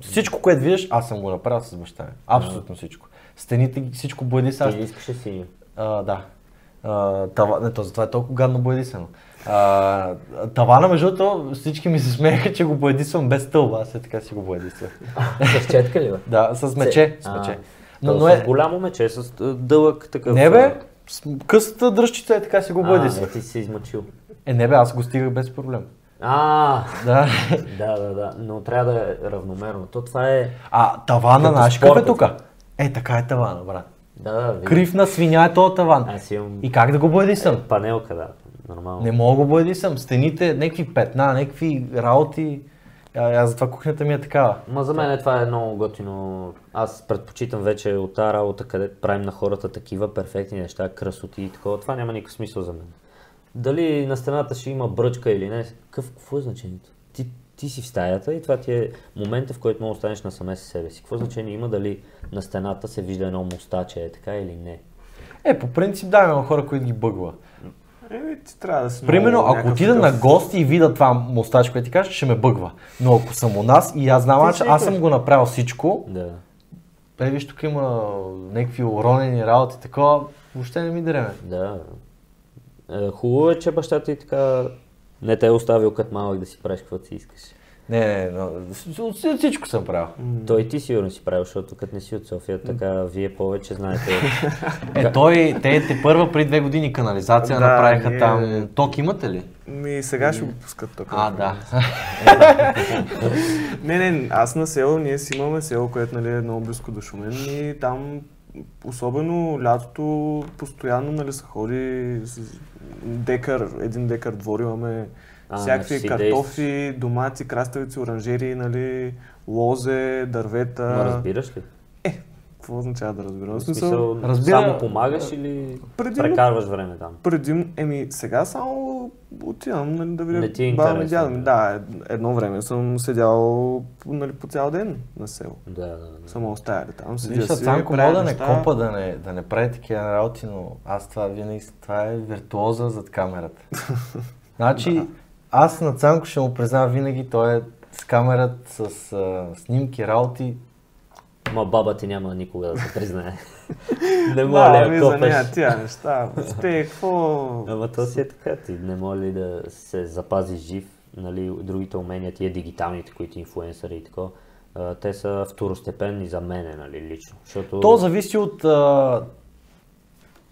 всичко, което видиш, аз съм го направил с баща ми. Абсолютно всичко. Стените, всичко боядисано. Ти искаше си. Затова е толкова гадно боядисано. Тавана, между другото, всички ми се смееха, че го боядисвам без стълба, аз така си го боядисвах. С четка ли бе? Да, с мече. С голямо мече, с дълъг такъв... С късата дръжчица е така си го бъде си. Ти си измъчил. Аз го стигах без проблем. Да, но трябва да е равномерно. Това е... Тавана наш къп е тук. Така е тавана, брат. Крив на свиня е този таван. И как да го бъде съм? Панелка, да. Нормално. Не мога го бъде съм. Стените, някакви петна, някакви работи. Затова кухнята ми е такава. За мен това е много готино. Аз предпочитам вече от тази работа, къде правим на хората такива перфектни неща, красоти и такова. Това няма никакъв смисъл за мен. Дали на стената ще има бръчка или не, какво е значението? Ти си в стаята и това ти е момента, в който можеш да останеш насаме с себе си. Какво значение има дали на стената се вижда едно мустаче, така или не? По принцип да, има хора, които ги бъгва. Примерно, ако отида на гости и видя това мустач, което ти кажеш, ще ме бъгва. Но ако съм у нас и аз знам, че аз съм го направил всичко, виж, тук има някакви уронени работи, такова, въобще не ми дреме. Хубаво е, че бащата ти така не те е оставил като малък да си правиш каквото си искаш. Не, всичко съм правил. Той ти сигурно си правил, защото като не си от София, така вие повече знаете. Те първа преди 2 години канализация направиха там. Ток имате ли? Ми сега ще го пускат тока. Не, аз на село, ние си имаме село, което нали, е много близко до Шумен и там особено лятото постоянно нали, се ходи декар, 1 декар двор имаме. Всякакви картофи, домати, краставици, оранжери, нали, лозе, дървета. Но разбираш ли? Какво означава да разбирам? Само помагаш или прекарваш време там? Сега само отивам нали, да видя баба ми, дядо ми. Да, едно време съм седял нали, по цял ден на село. Да. Само оставя там, седя си, правя неща. Да не копа, да не прави такива работи, но аз това винаги, това е виртуоза зад камерата. Значи, аз на Цанко ще му признавам винаги, той е с камерата, с снимки, работи. Ма баба ти няма никога да се признае. Не моля, копеш. За нея тия неща, Ама то си е така, ти не моля да се запазиш жив, нали, другите умения, тия дигиталните, които инфлуенсъри и такова. Те са второстепенни за мене, нали, лично. Защото... То зависи от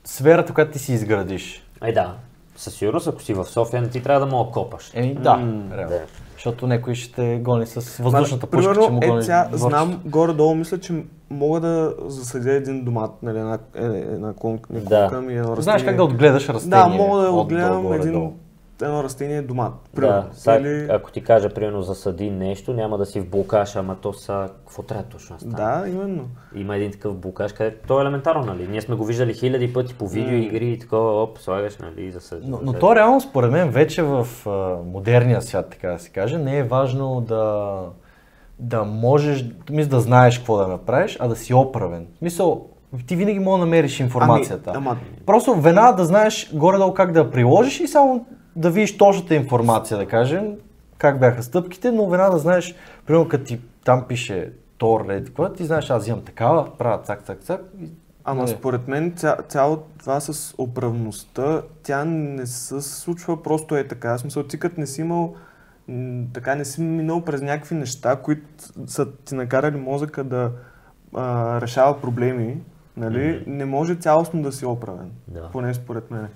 сферата, която ти си изградиш. Със сигурност, ако си в София, не ти трябва да мога копаш. Да. Защото някой ще те гони с въздушната пушка, примерно, че му гони върши. Знам, горе-долу мисля, че мога да засадя един домат, нали, една клонка ми, едно растение. Знаеш как да отгледаш растение? Да, мога да отгледам едно растение домат. Ако ти кажа, примерно, засади нещо, няма да си в блокаж, ама то са, какво трябва точно да стане? Да, именно. Има един такъв блокаж, където то е елементарно, нали? Ние сме го виждали 1000 пъти по видеоигри и такова, слагаш, нали, засадиш. Но то реално, според мен, вече в модерния свят, така да се каже, не е важно да можеш, да знаеш какво да направиш, а да си оправен. Ти винаги мога да намериш информацията. Просто веднага да знаеш горе-долу как да я приложиш и само да видиш точната информация, да кажем, как бяха стъпките, но веднага да знаеш, примерно като ти там пише Тор, ти знаеш, аз имам такава, правя цак. Според мен цяло това с оправността, тя не се случва просто така. В смисъл, ти като не си имал, така не си минал през някакви неща, които са ти накарали мозъка да решава проблеми, нали, не може цялостно да си оправен, поне според мен.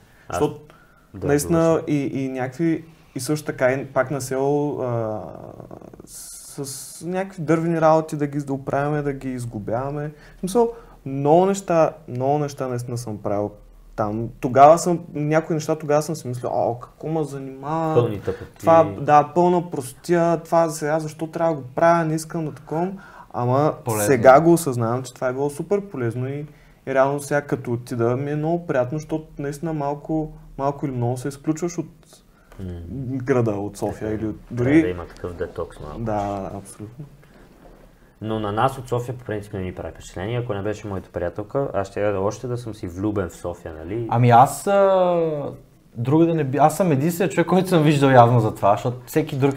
Наистина и някакви, и също така, и пак на село с някакви дървени работи да ги оправяме, да ги изгубяваме. Много неща наистина съм правил там. Някои неща тогава съм си мислил, какво ме занимава, това, пълна простия, това сега защо трябва да го правя, не искам да таковам. Сега го осъзнавам, че това е било супер полезно и реално сега като отида ми е много приятно, защото наистина малко или много се изключваш от града, от София или от дори... Да има такъв детокс малко. Да, абсолютно. Но на нас от София по принцип не ми прави впечатление. Ако не беше моята приятелка, аз ще още да съм си влюбен в София, нали? Аз съм единствен човек, който съм виждал явно за това, защото всеки друг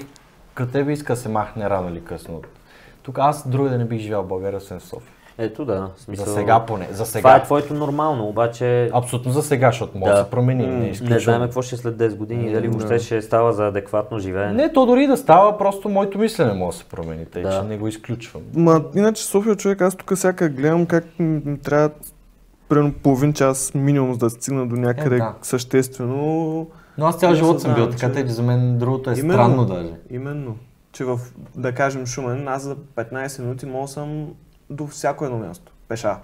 като тебе иска да се махне рано или късно. Тук аз другаде не бих живял в България, освен в София. За сега поне. Това е твоето нормално, обаче... Абсолютно за сега, защото може да се промени. Не знаем какво ще след 10 години, дали въобще ще става за адекватно живеене. Не, то дори да става, просто моето мислене може да се промени, тъй че не го изключвам. Иначе София, човек, аз тук всяка гледам как трябва примерно половин час минимум, за да стигна до някъде съществено. Но аз цял живот съм бил така, тъй че за мен другото е странно даже. Именно, че в, да кажем, Шумен, аз за 15 минути мога съм до всяко едно място. Пеша.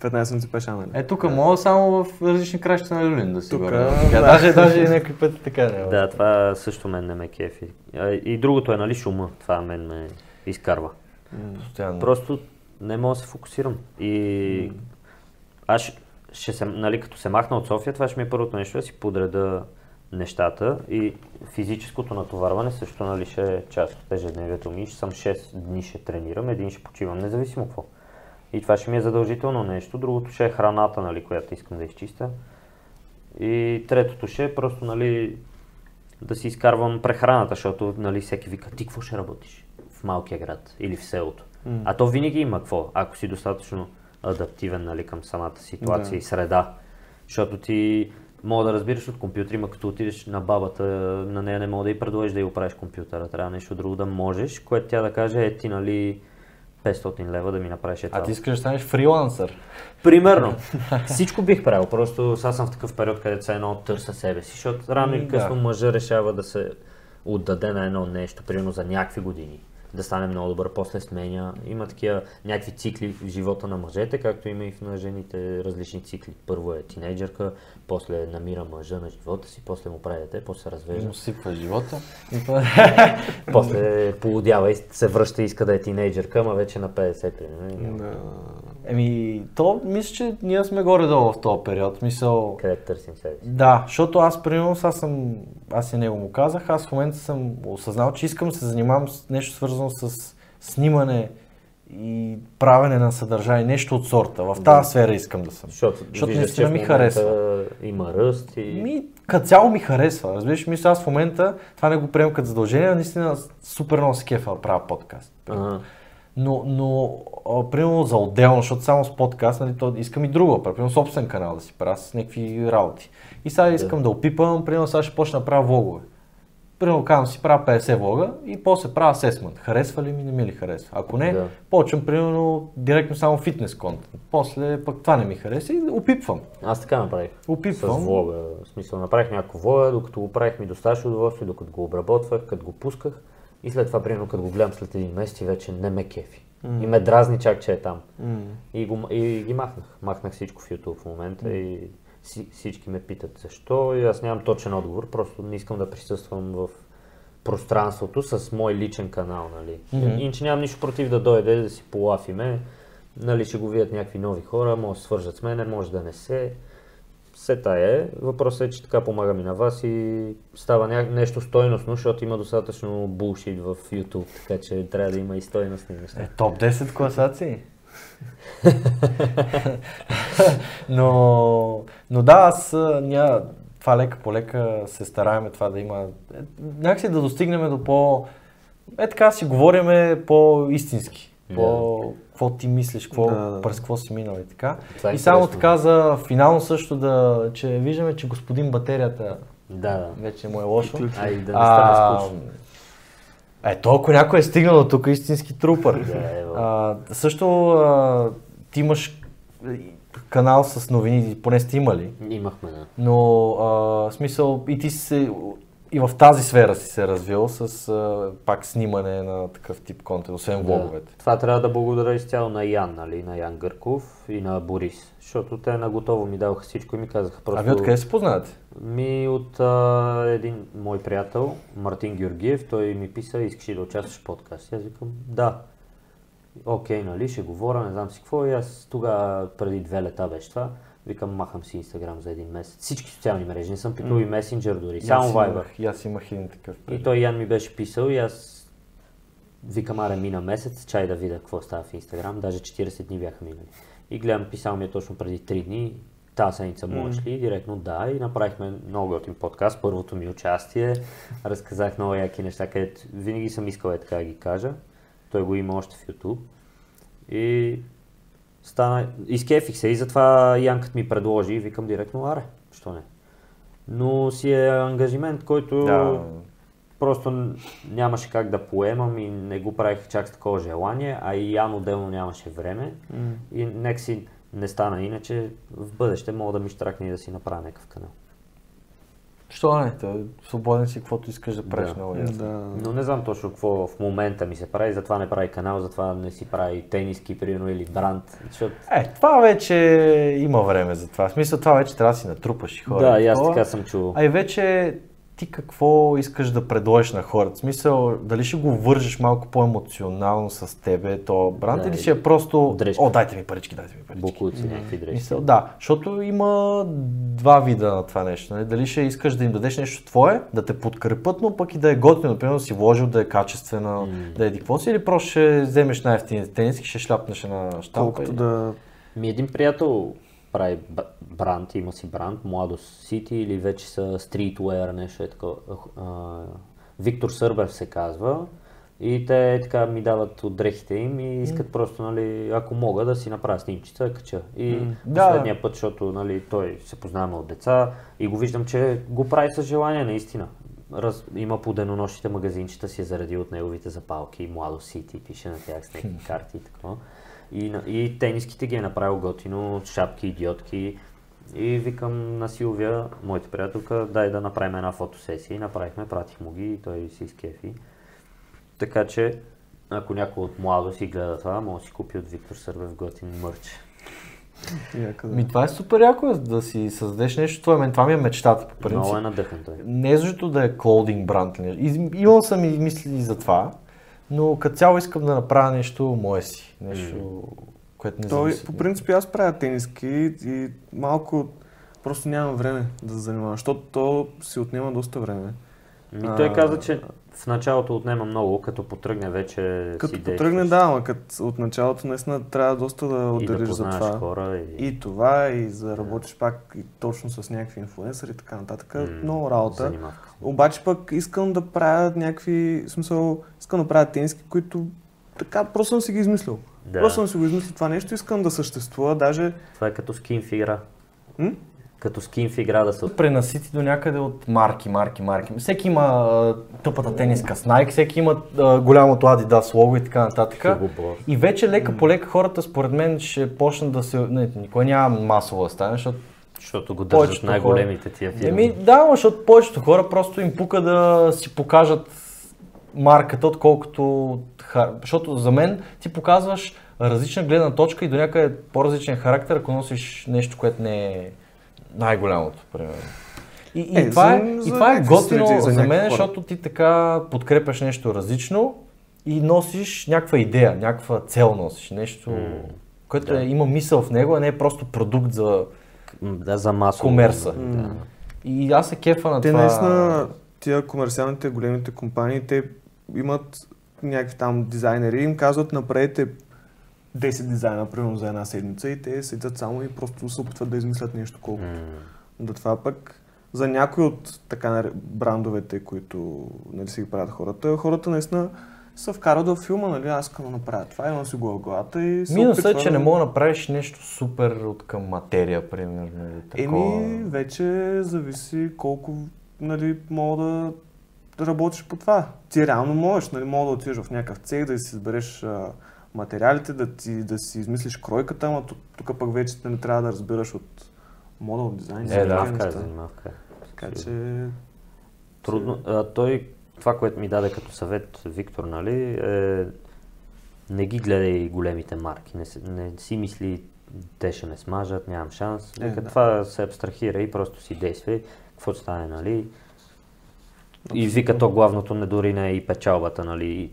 15 минути пеша, нали? Тук мога само в различни краища на Люлин да си говоря. Даже и някакви пъти така не е. Това също мен не ме кефи. И другото е, нали, шума. Това мен ме изкарва. Просто не мога да се фокусирам. И аз ще се, нали, като се махна от София, това ще ми е първото нещо, да си подреда нещата и физическото натоварване също, нали, ще е част от ежедневието ми. Ще съм 6 дни ще тренирам, 1 ще почивам, независимо какво. И това ще ми е задължително нещо. Другото ще е храната, нали, която искам да изчистя. И третото ще е просто, нали, да си изкарвам прехраната, защото, нали, всеки вика, ти какво ще работиш в малкия град или в селото. А то винаги има какво, ако си достатъчно адаптивен, нали, към самата ситуация и среда. Защото ти мога да разбираш от компютри, ма като отидеш на бабата, на нея не мога да ѝ предложиш да ѝ оправиш компютъра, трябва нещо друго да можеш, което тя да каже, е ти нали 500 лева да ми направиш етал. А ти искаш да станеш фрилансър? Примерно. Всичко бих правил, просто сега съм в такъв период, където се едно търса себе си, защото рано или късно мъжа решава да се отдаде на едно нещо, примерно за някакви години. Да стане много добър, после сменя. Има такива някакви цикли в живота на мъжете, както има и в на жените различни цикли. Първо е тинейджърка, после намира мъжа на живота си, после му прави дете, после се развежда. Му сипва живота. После полудява и се връща и иска да е тинейджърка, ама вече на 50 примерно. Да. Еми, то мисля, че ние сме горе-долу в този период. Мисъл... Къде търсим себе си. Да, защото аз примерно аз и него му казах, аз в момента съм осъзнал, че искам да се занимавам с нещо свързано с снимане и правене на съдържание, нещо от сорта. В тази сфера искам да съм. Защото наистина ми харесва. Има ръст и... Като цяло ми харесва. Разбираш, мисля, аз в момента това не го приемам като задължение, а наистина супер много се кефа да правя подкаст. Но примерно за отделно, защото само с подкаст, нали, то искам и друго, примерно собствен канал да си правя с някакви работи. И сега искам да опипам, примерно сега ще почна да правя влогове. Примерно казвам си правя 50 влога и после правя асесмент. Харесва ли ми, не ми ли харесва? Ако не, почвам примерно директно само фитнес контент. После пък това не ми хареса и опипвам. Аз така направих. Опипвам. С влога. В смисъл направих някакво влога, докато го правих ми достатъчно удоволствие, докато го обработвах, като го пусках. И след това, примерно, като го гледам след един месец и вече не ме кефи. И ме дразни чак, че е там. И ги махнах. Махнах всичко в YouTube в момента и всички ме питат защо. И аз нямам точен отговор, просто не искам да присъствам в пространството с мой личен канал, нали. Иначе нямам нищо против да дойде, да си полафиме, нали, ще го видят някакви нови хора, може да свържат с мене, може да не се. Все тая е. Въпросът е, че така помагам и на вас и става нещо стойностно, защото има достатъчно булшит в YouTube, така че трябва да има и стойностни неща. Топ 10 класации? Но да, това лека по лека се стараем това да има, някакси да достигнем до по... така си говориме по-истински. Какво ти мислиш, през какво си минал и така. И само така за финално също че виждаме, че господин батерията вече му е лошо. Ай, да не става скучно. Ако някой е стигнал до тук, истински трупър. Също ти имаш канал с новини, поне сте имали. Имахме, да. Но смисъл и ти си и в тази сфера си се развил с пак снимане на такъв тип контент, освен влоговете. Това трябва да благодаря изцяло на Ян, нали, на Ян Гърков и на Борис, защото те наготово ми даваха всичко и ми казаха просто... А ви откъде се познавате? Ми от един мой приятел, Мартин Георгиев, той ми писа, искаш ли да участваш в подкаст? Аз викам, да. Окей, нали, ще говоря, не знам си какво и аз тогава преди 2 лета беше това. Викам, махам си Инстаграм за един месец. Всички социални мрежи, не съм питал и Месенджер дори, само Viber. И аз имах един такъв период. И той Ян ми беше писал и аз викам, мина месец, чай да видя какво става в Инстаграм, даже 40 дни бяха минали. И гледам, писал ми е точно преди 3 дни, тази седмица можеш ли, директно да, и направихме много готин подкаст, първото ми участие, разказах много яки неща, където винаги съм искал така да ги кажа, той го има още в YouTube. И... изкефих се и затова Янкът ми предложи и викам директно, защо не? Но си е ангажимент, който просто нямаше как да поемам и не го правих чак с такова желание, а и Ян отделно нямаше време и нека си не стана, иначе в бъдеще мога да ми штракне и да си направя някакъв канал. Що не? Свободен си, каквото искаш да правиш много ясно. Но не знам точно какво в момента ми се прави, затова не прави канал, затова не си прави тениски, примерно, или бранд. Защото... това вече има време за това. В смисъл, това вече трябва да си натрупаш и хора. Да, и аз така съм чувал. А и вече ти какво искаш да предложиш на хората? В смисъл, дали ще го вържеш малко по-емоционално с тебе, то бранд, или ще е просто дрежка. Дайте ми парички, Букуци, някакви дрежки. Мисъл, защото има два вида на това нещо. Не? Дали ще искаш да им дадеш нещо твое, да те подкрепят, но пък и да е готино, например, да си вложил, да е качествено, да е диквоси, или просто ще вземеш най-ефтините тениски, ще шляпнеш една щалка. Ми един приятел прави бранд, има си бранд, Младо Сити или вече са Streetwear, нещо е такова. Виктор Сърбев се казва. И те така ми дават от дрехите им и искат просто, нали, ако мога да си направя снимчица, кача. И последния път, защото, нали, той се познаваме от деца и го виждам, че го прави с желание наистина. Има по денонощите магазинчета си е заради от неговите запалки, Младо Сити, пише на тях с някакви карти и така. И тениските ги е направил готино, шапки, идиотки. И викам на Силвия, моята приятелка, дай да направим една фотосесия. И направихме, пратих му ги и той си изкефи. Така че, ако някой от Младо си гледа това, може да си купи от Виктор Сърбев готин мърч. Ми, това е супер яко, да си създадеш нещо твое. Това ми е мечтата по принцип. Много е надъхан той. Не е защото да е клоудинг бранд. Имал съм и мисли за това, но като цяло искам да направя нещо мое си. Нещо, което не зависи. По принцип аз правя тениски и малко просто нямам време да се занимавам, защото то си отнема доста време. И той каза, че в началото отнема много, като потръгне вече. Като си потръгне, действаш. Да, но като от началото наистина трябва доста да отделиш да за това. Хора, и това, и за работиш пак и точно с някакви инфлуенсъри и така нататък. Много работа. Занимавка. Обаче пък искам да правя някакви, в смисъл, искам да правя тениски, които така просто съм си ги измислил. Да. Просто съм си го измислил това нещо, искам да съществува даже. Това е като скинф игра. Като скин в игра да се пренасити до някъде от марки. Всеки има тъпата тениска с Nike, всеки има голямото Adidas лого и така нататък. И вече лека по лека хората според мен ще почнат да се... Не, никой няма масово да стане, защото го държат най-големите тия фирми. Да, защото повечето хора просто им пука да си покажат марката, отколкото... Защото за мен ти показваш различна гледна точка и до някъде по-различен характер, ако носиш нещо, което не е... най-голямото, примерно. И това е готино за мен, защото ти така подкрепяш нещо различно и носиш някаква идея, някаква цел носиш, нещо, което има мисъл в него, а не е просто продукт за масово, комерса. И аз се кефа на това. Те наистина, тия комерциалните, големите компании, те имат някакви там дизайнери и им казват направете 10 дизайна, примерно, за една седмица и те седят само и просто се опитват да измислят нещо колкото. До това пък за някои от така брандовете, които, нали, си ги правят хората, наистина се вкарват в филма, нали, аз искам да направя това, имам си го в главата и се минусът е, че не мога да направиш нещо супер от към материя, примерно. Еми, вече зависи колко, нали, мога да работиш по това. Ти реално можеш, нали, мога да отидеш в някакъв цех, да си избереш материалите, да си измислиш кройката, но тук пък вече не трябва да разбираш от мода, от дизайн. Занимавка е. Така че... Трудно. Той, това, което ми даде като съвет Виктор, нали, е не ги гледай големите марки, не си мисли, те ще ме смажат, нямам шанс. Това се абстрахира и просто си действай, какво стане, нали. И вика, то главното не дори не е и печалбата, нали.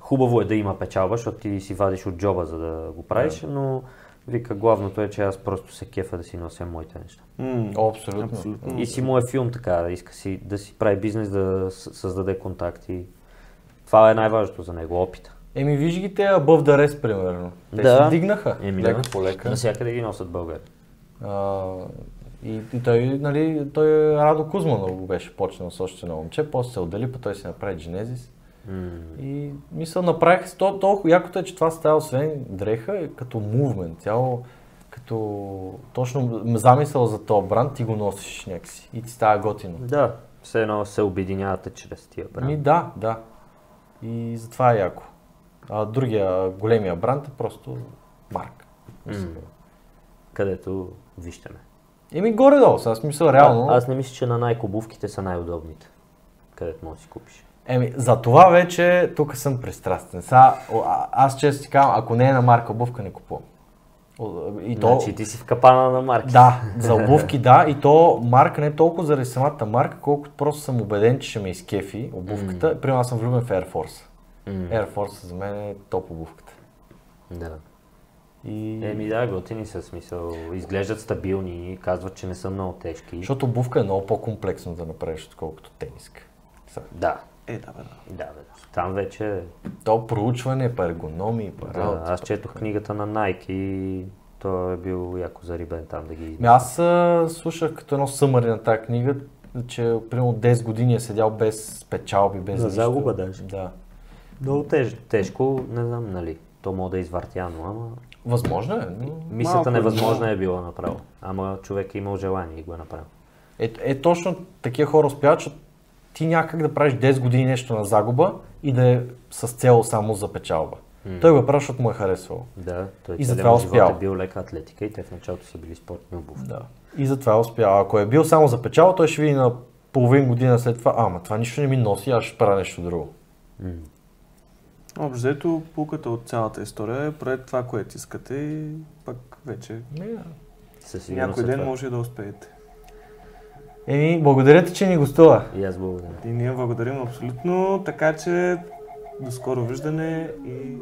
Хубаво е да има печалба, защото ти си вадиш от джоба, за да го правиш, но вика, главното е, че аз просто се кефа да си нося моите неща. Абсолютно. И си му е филм така, иска си да си прави бизнес, да създаде контакти. Това е най-важното за него, опита. Еми виж ги те above the rest, примерно. Те се дигнаха, лека по лека. Насякъде ги носят българи. И той, нали, Радо Кузманов го беше почнал с още на момче, после се отдели, па той си направи Genesis. И мисля, направих толкова якото е, че това става освен дреха, като мувмент, цяло, като точно замисъл за този бранд, ти го носиш някакси и ти става готино. Да, все едно се обединявате чрез тия бранд. Да. И затова е яко. А другия, големия бранд е просто марка. Където виждаме. Еми горе-долу, сега смисъл реално. Аз не мисля, че на най-кобувките са най-удобните, където може да си купиш. Еми, за това вече тук съм пристрастен. Аз често ти казвам, ако не е на марка обувка, не купувам. Значи ти си в капана на марки. Да, за обувки да, и то марка не е толкова заради самата марка, колкото просто съм убеден, че ще ме изкефи обувката. Примерно аз съм влюбен в Air Force. Air Force за мен е топ обувката. Да. Еми да, готини са смисъл. Изглеждат стабилни, казват, че не са много тежки. Защото обувка е много по-комплексно да направиш, отколкото тениска. Да. Там вече... То проучване, по ергономии, по работа. Аз четох книгата на Nike и той е бил яко зарибен там да ги измисля. Аз слушах като едно съмъри на тази книга, че примерно 10 години е седял без печалби, без нищо. За загуба даже. Да. Много тежко, не знам, нали, то мога да е извъртяно, ама... Възможно е. Но... Мисълта невъзможна е била направо, ама човек е имал желание и го е направил. Точно такива хора успяват, че ти някак да правиш 10 години нещо на загуба и да е с цел само за печалба. Той го прави, защото му е харесвало. Да, той целият живот е бил лека атлетика и те в началото са били спортни обувки. Да. И затова е успял. Ако е бил само за печалба, той ще види на половин година след това, ама това нищо не ми носи, аз ще правя нещо друго. Общо взето, пулката от цялата история е пред това, което искате и пък вече някой ден може да успеете. Еми, благодаря ти, че ни гостува. И аз благодаря. И ние благодарим абсолютно, така че до скоро виждане и...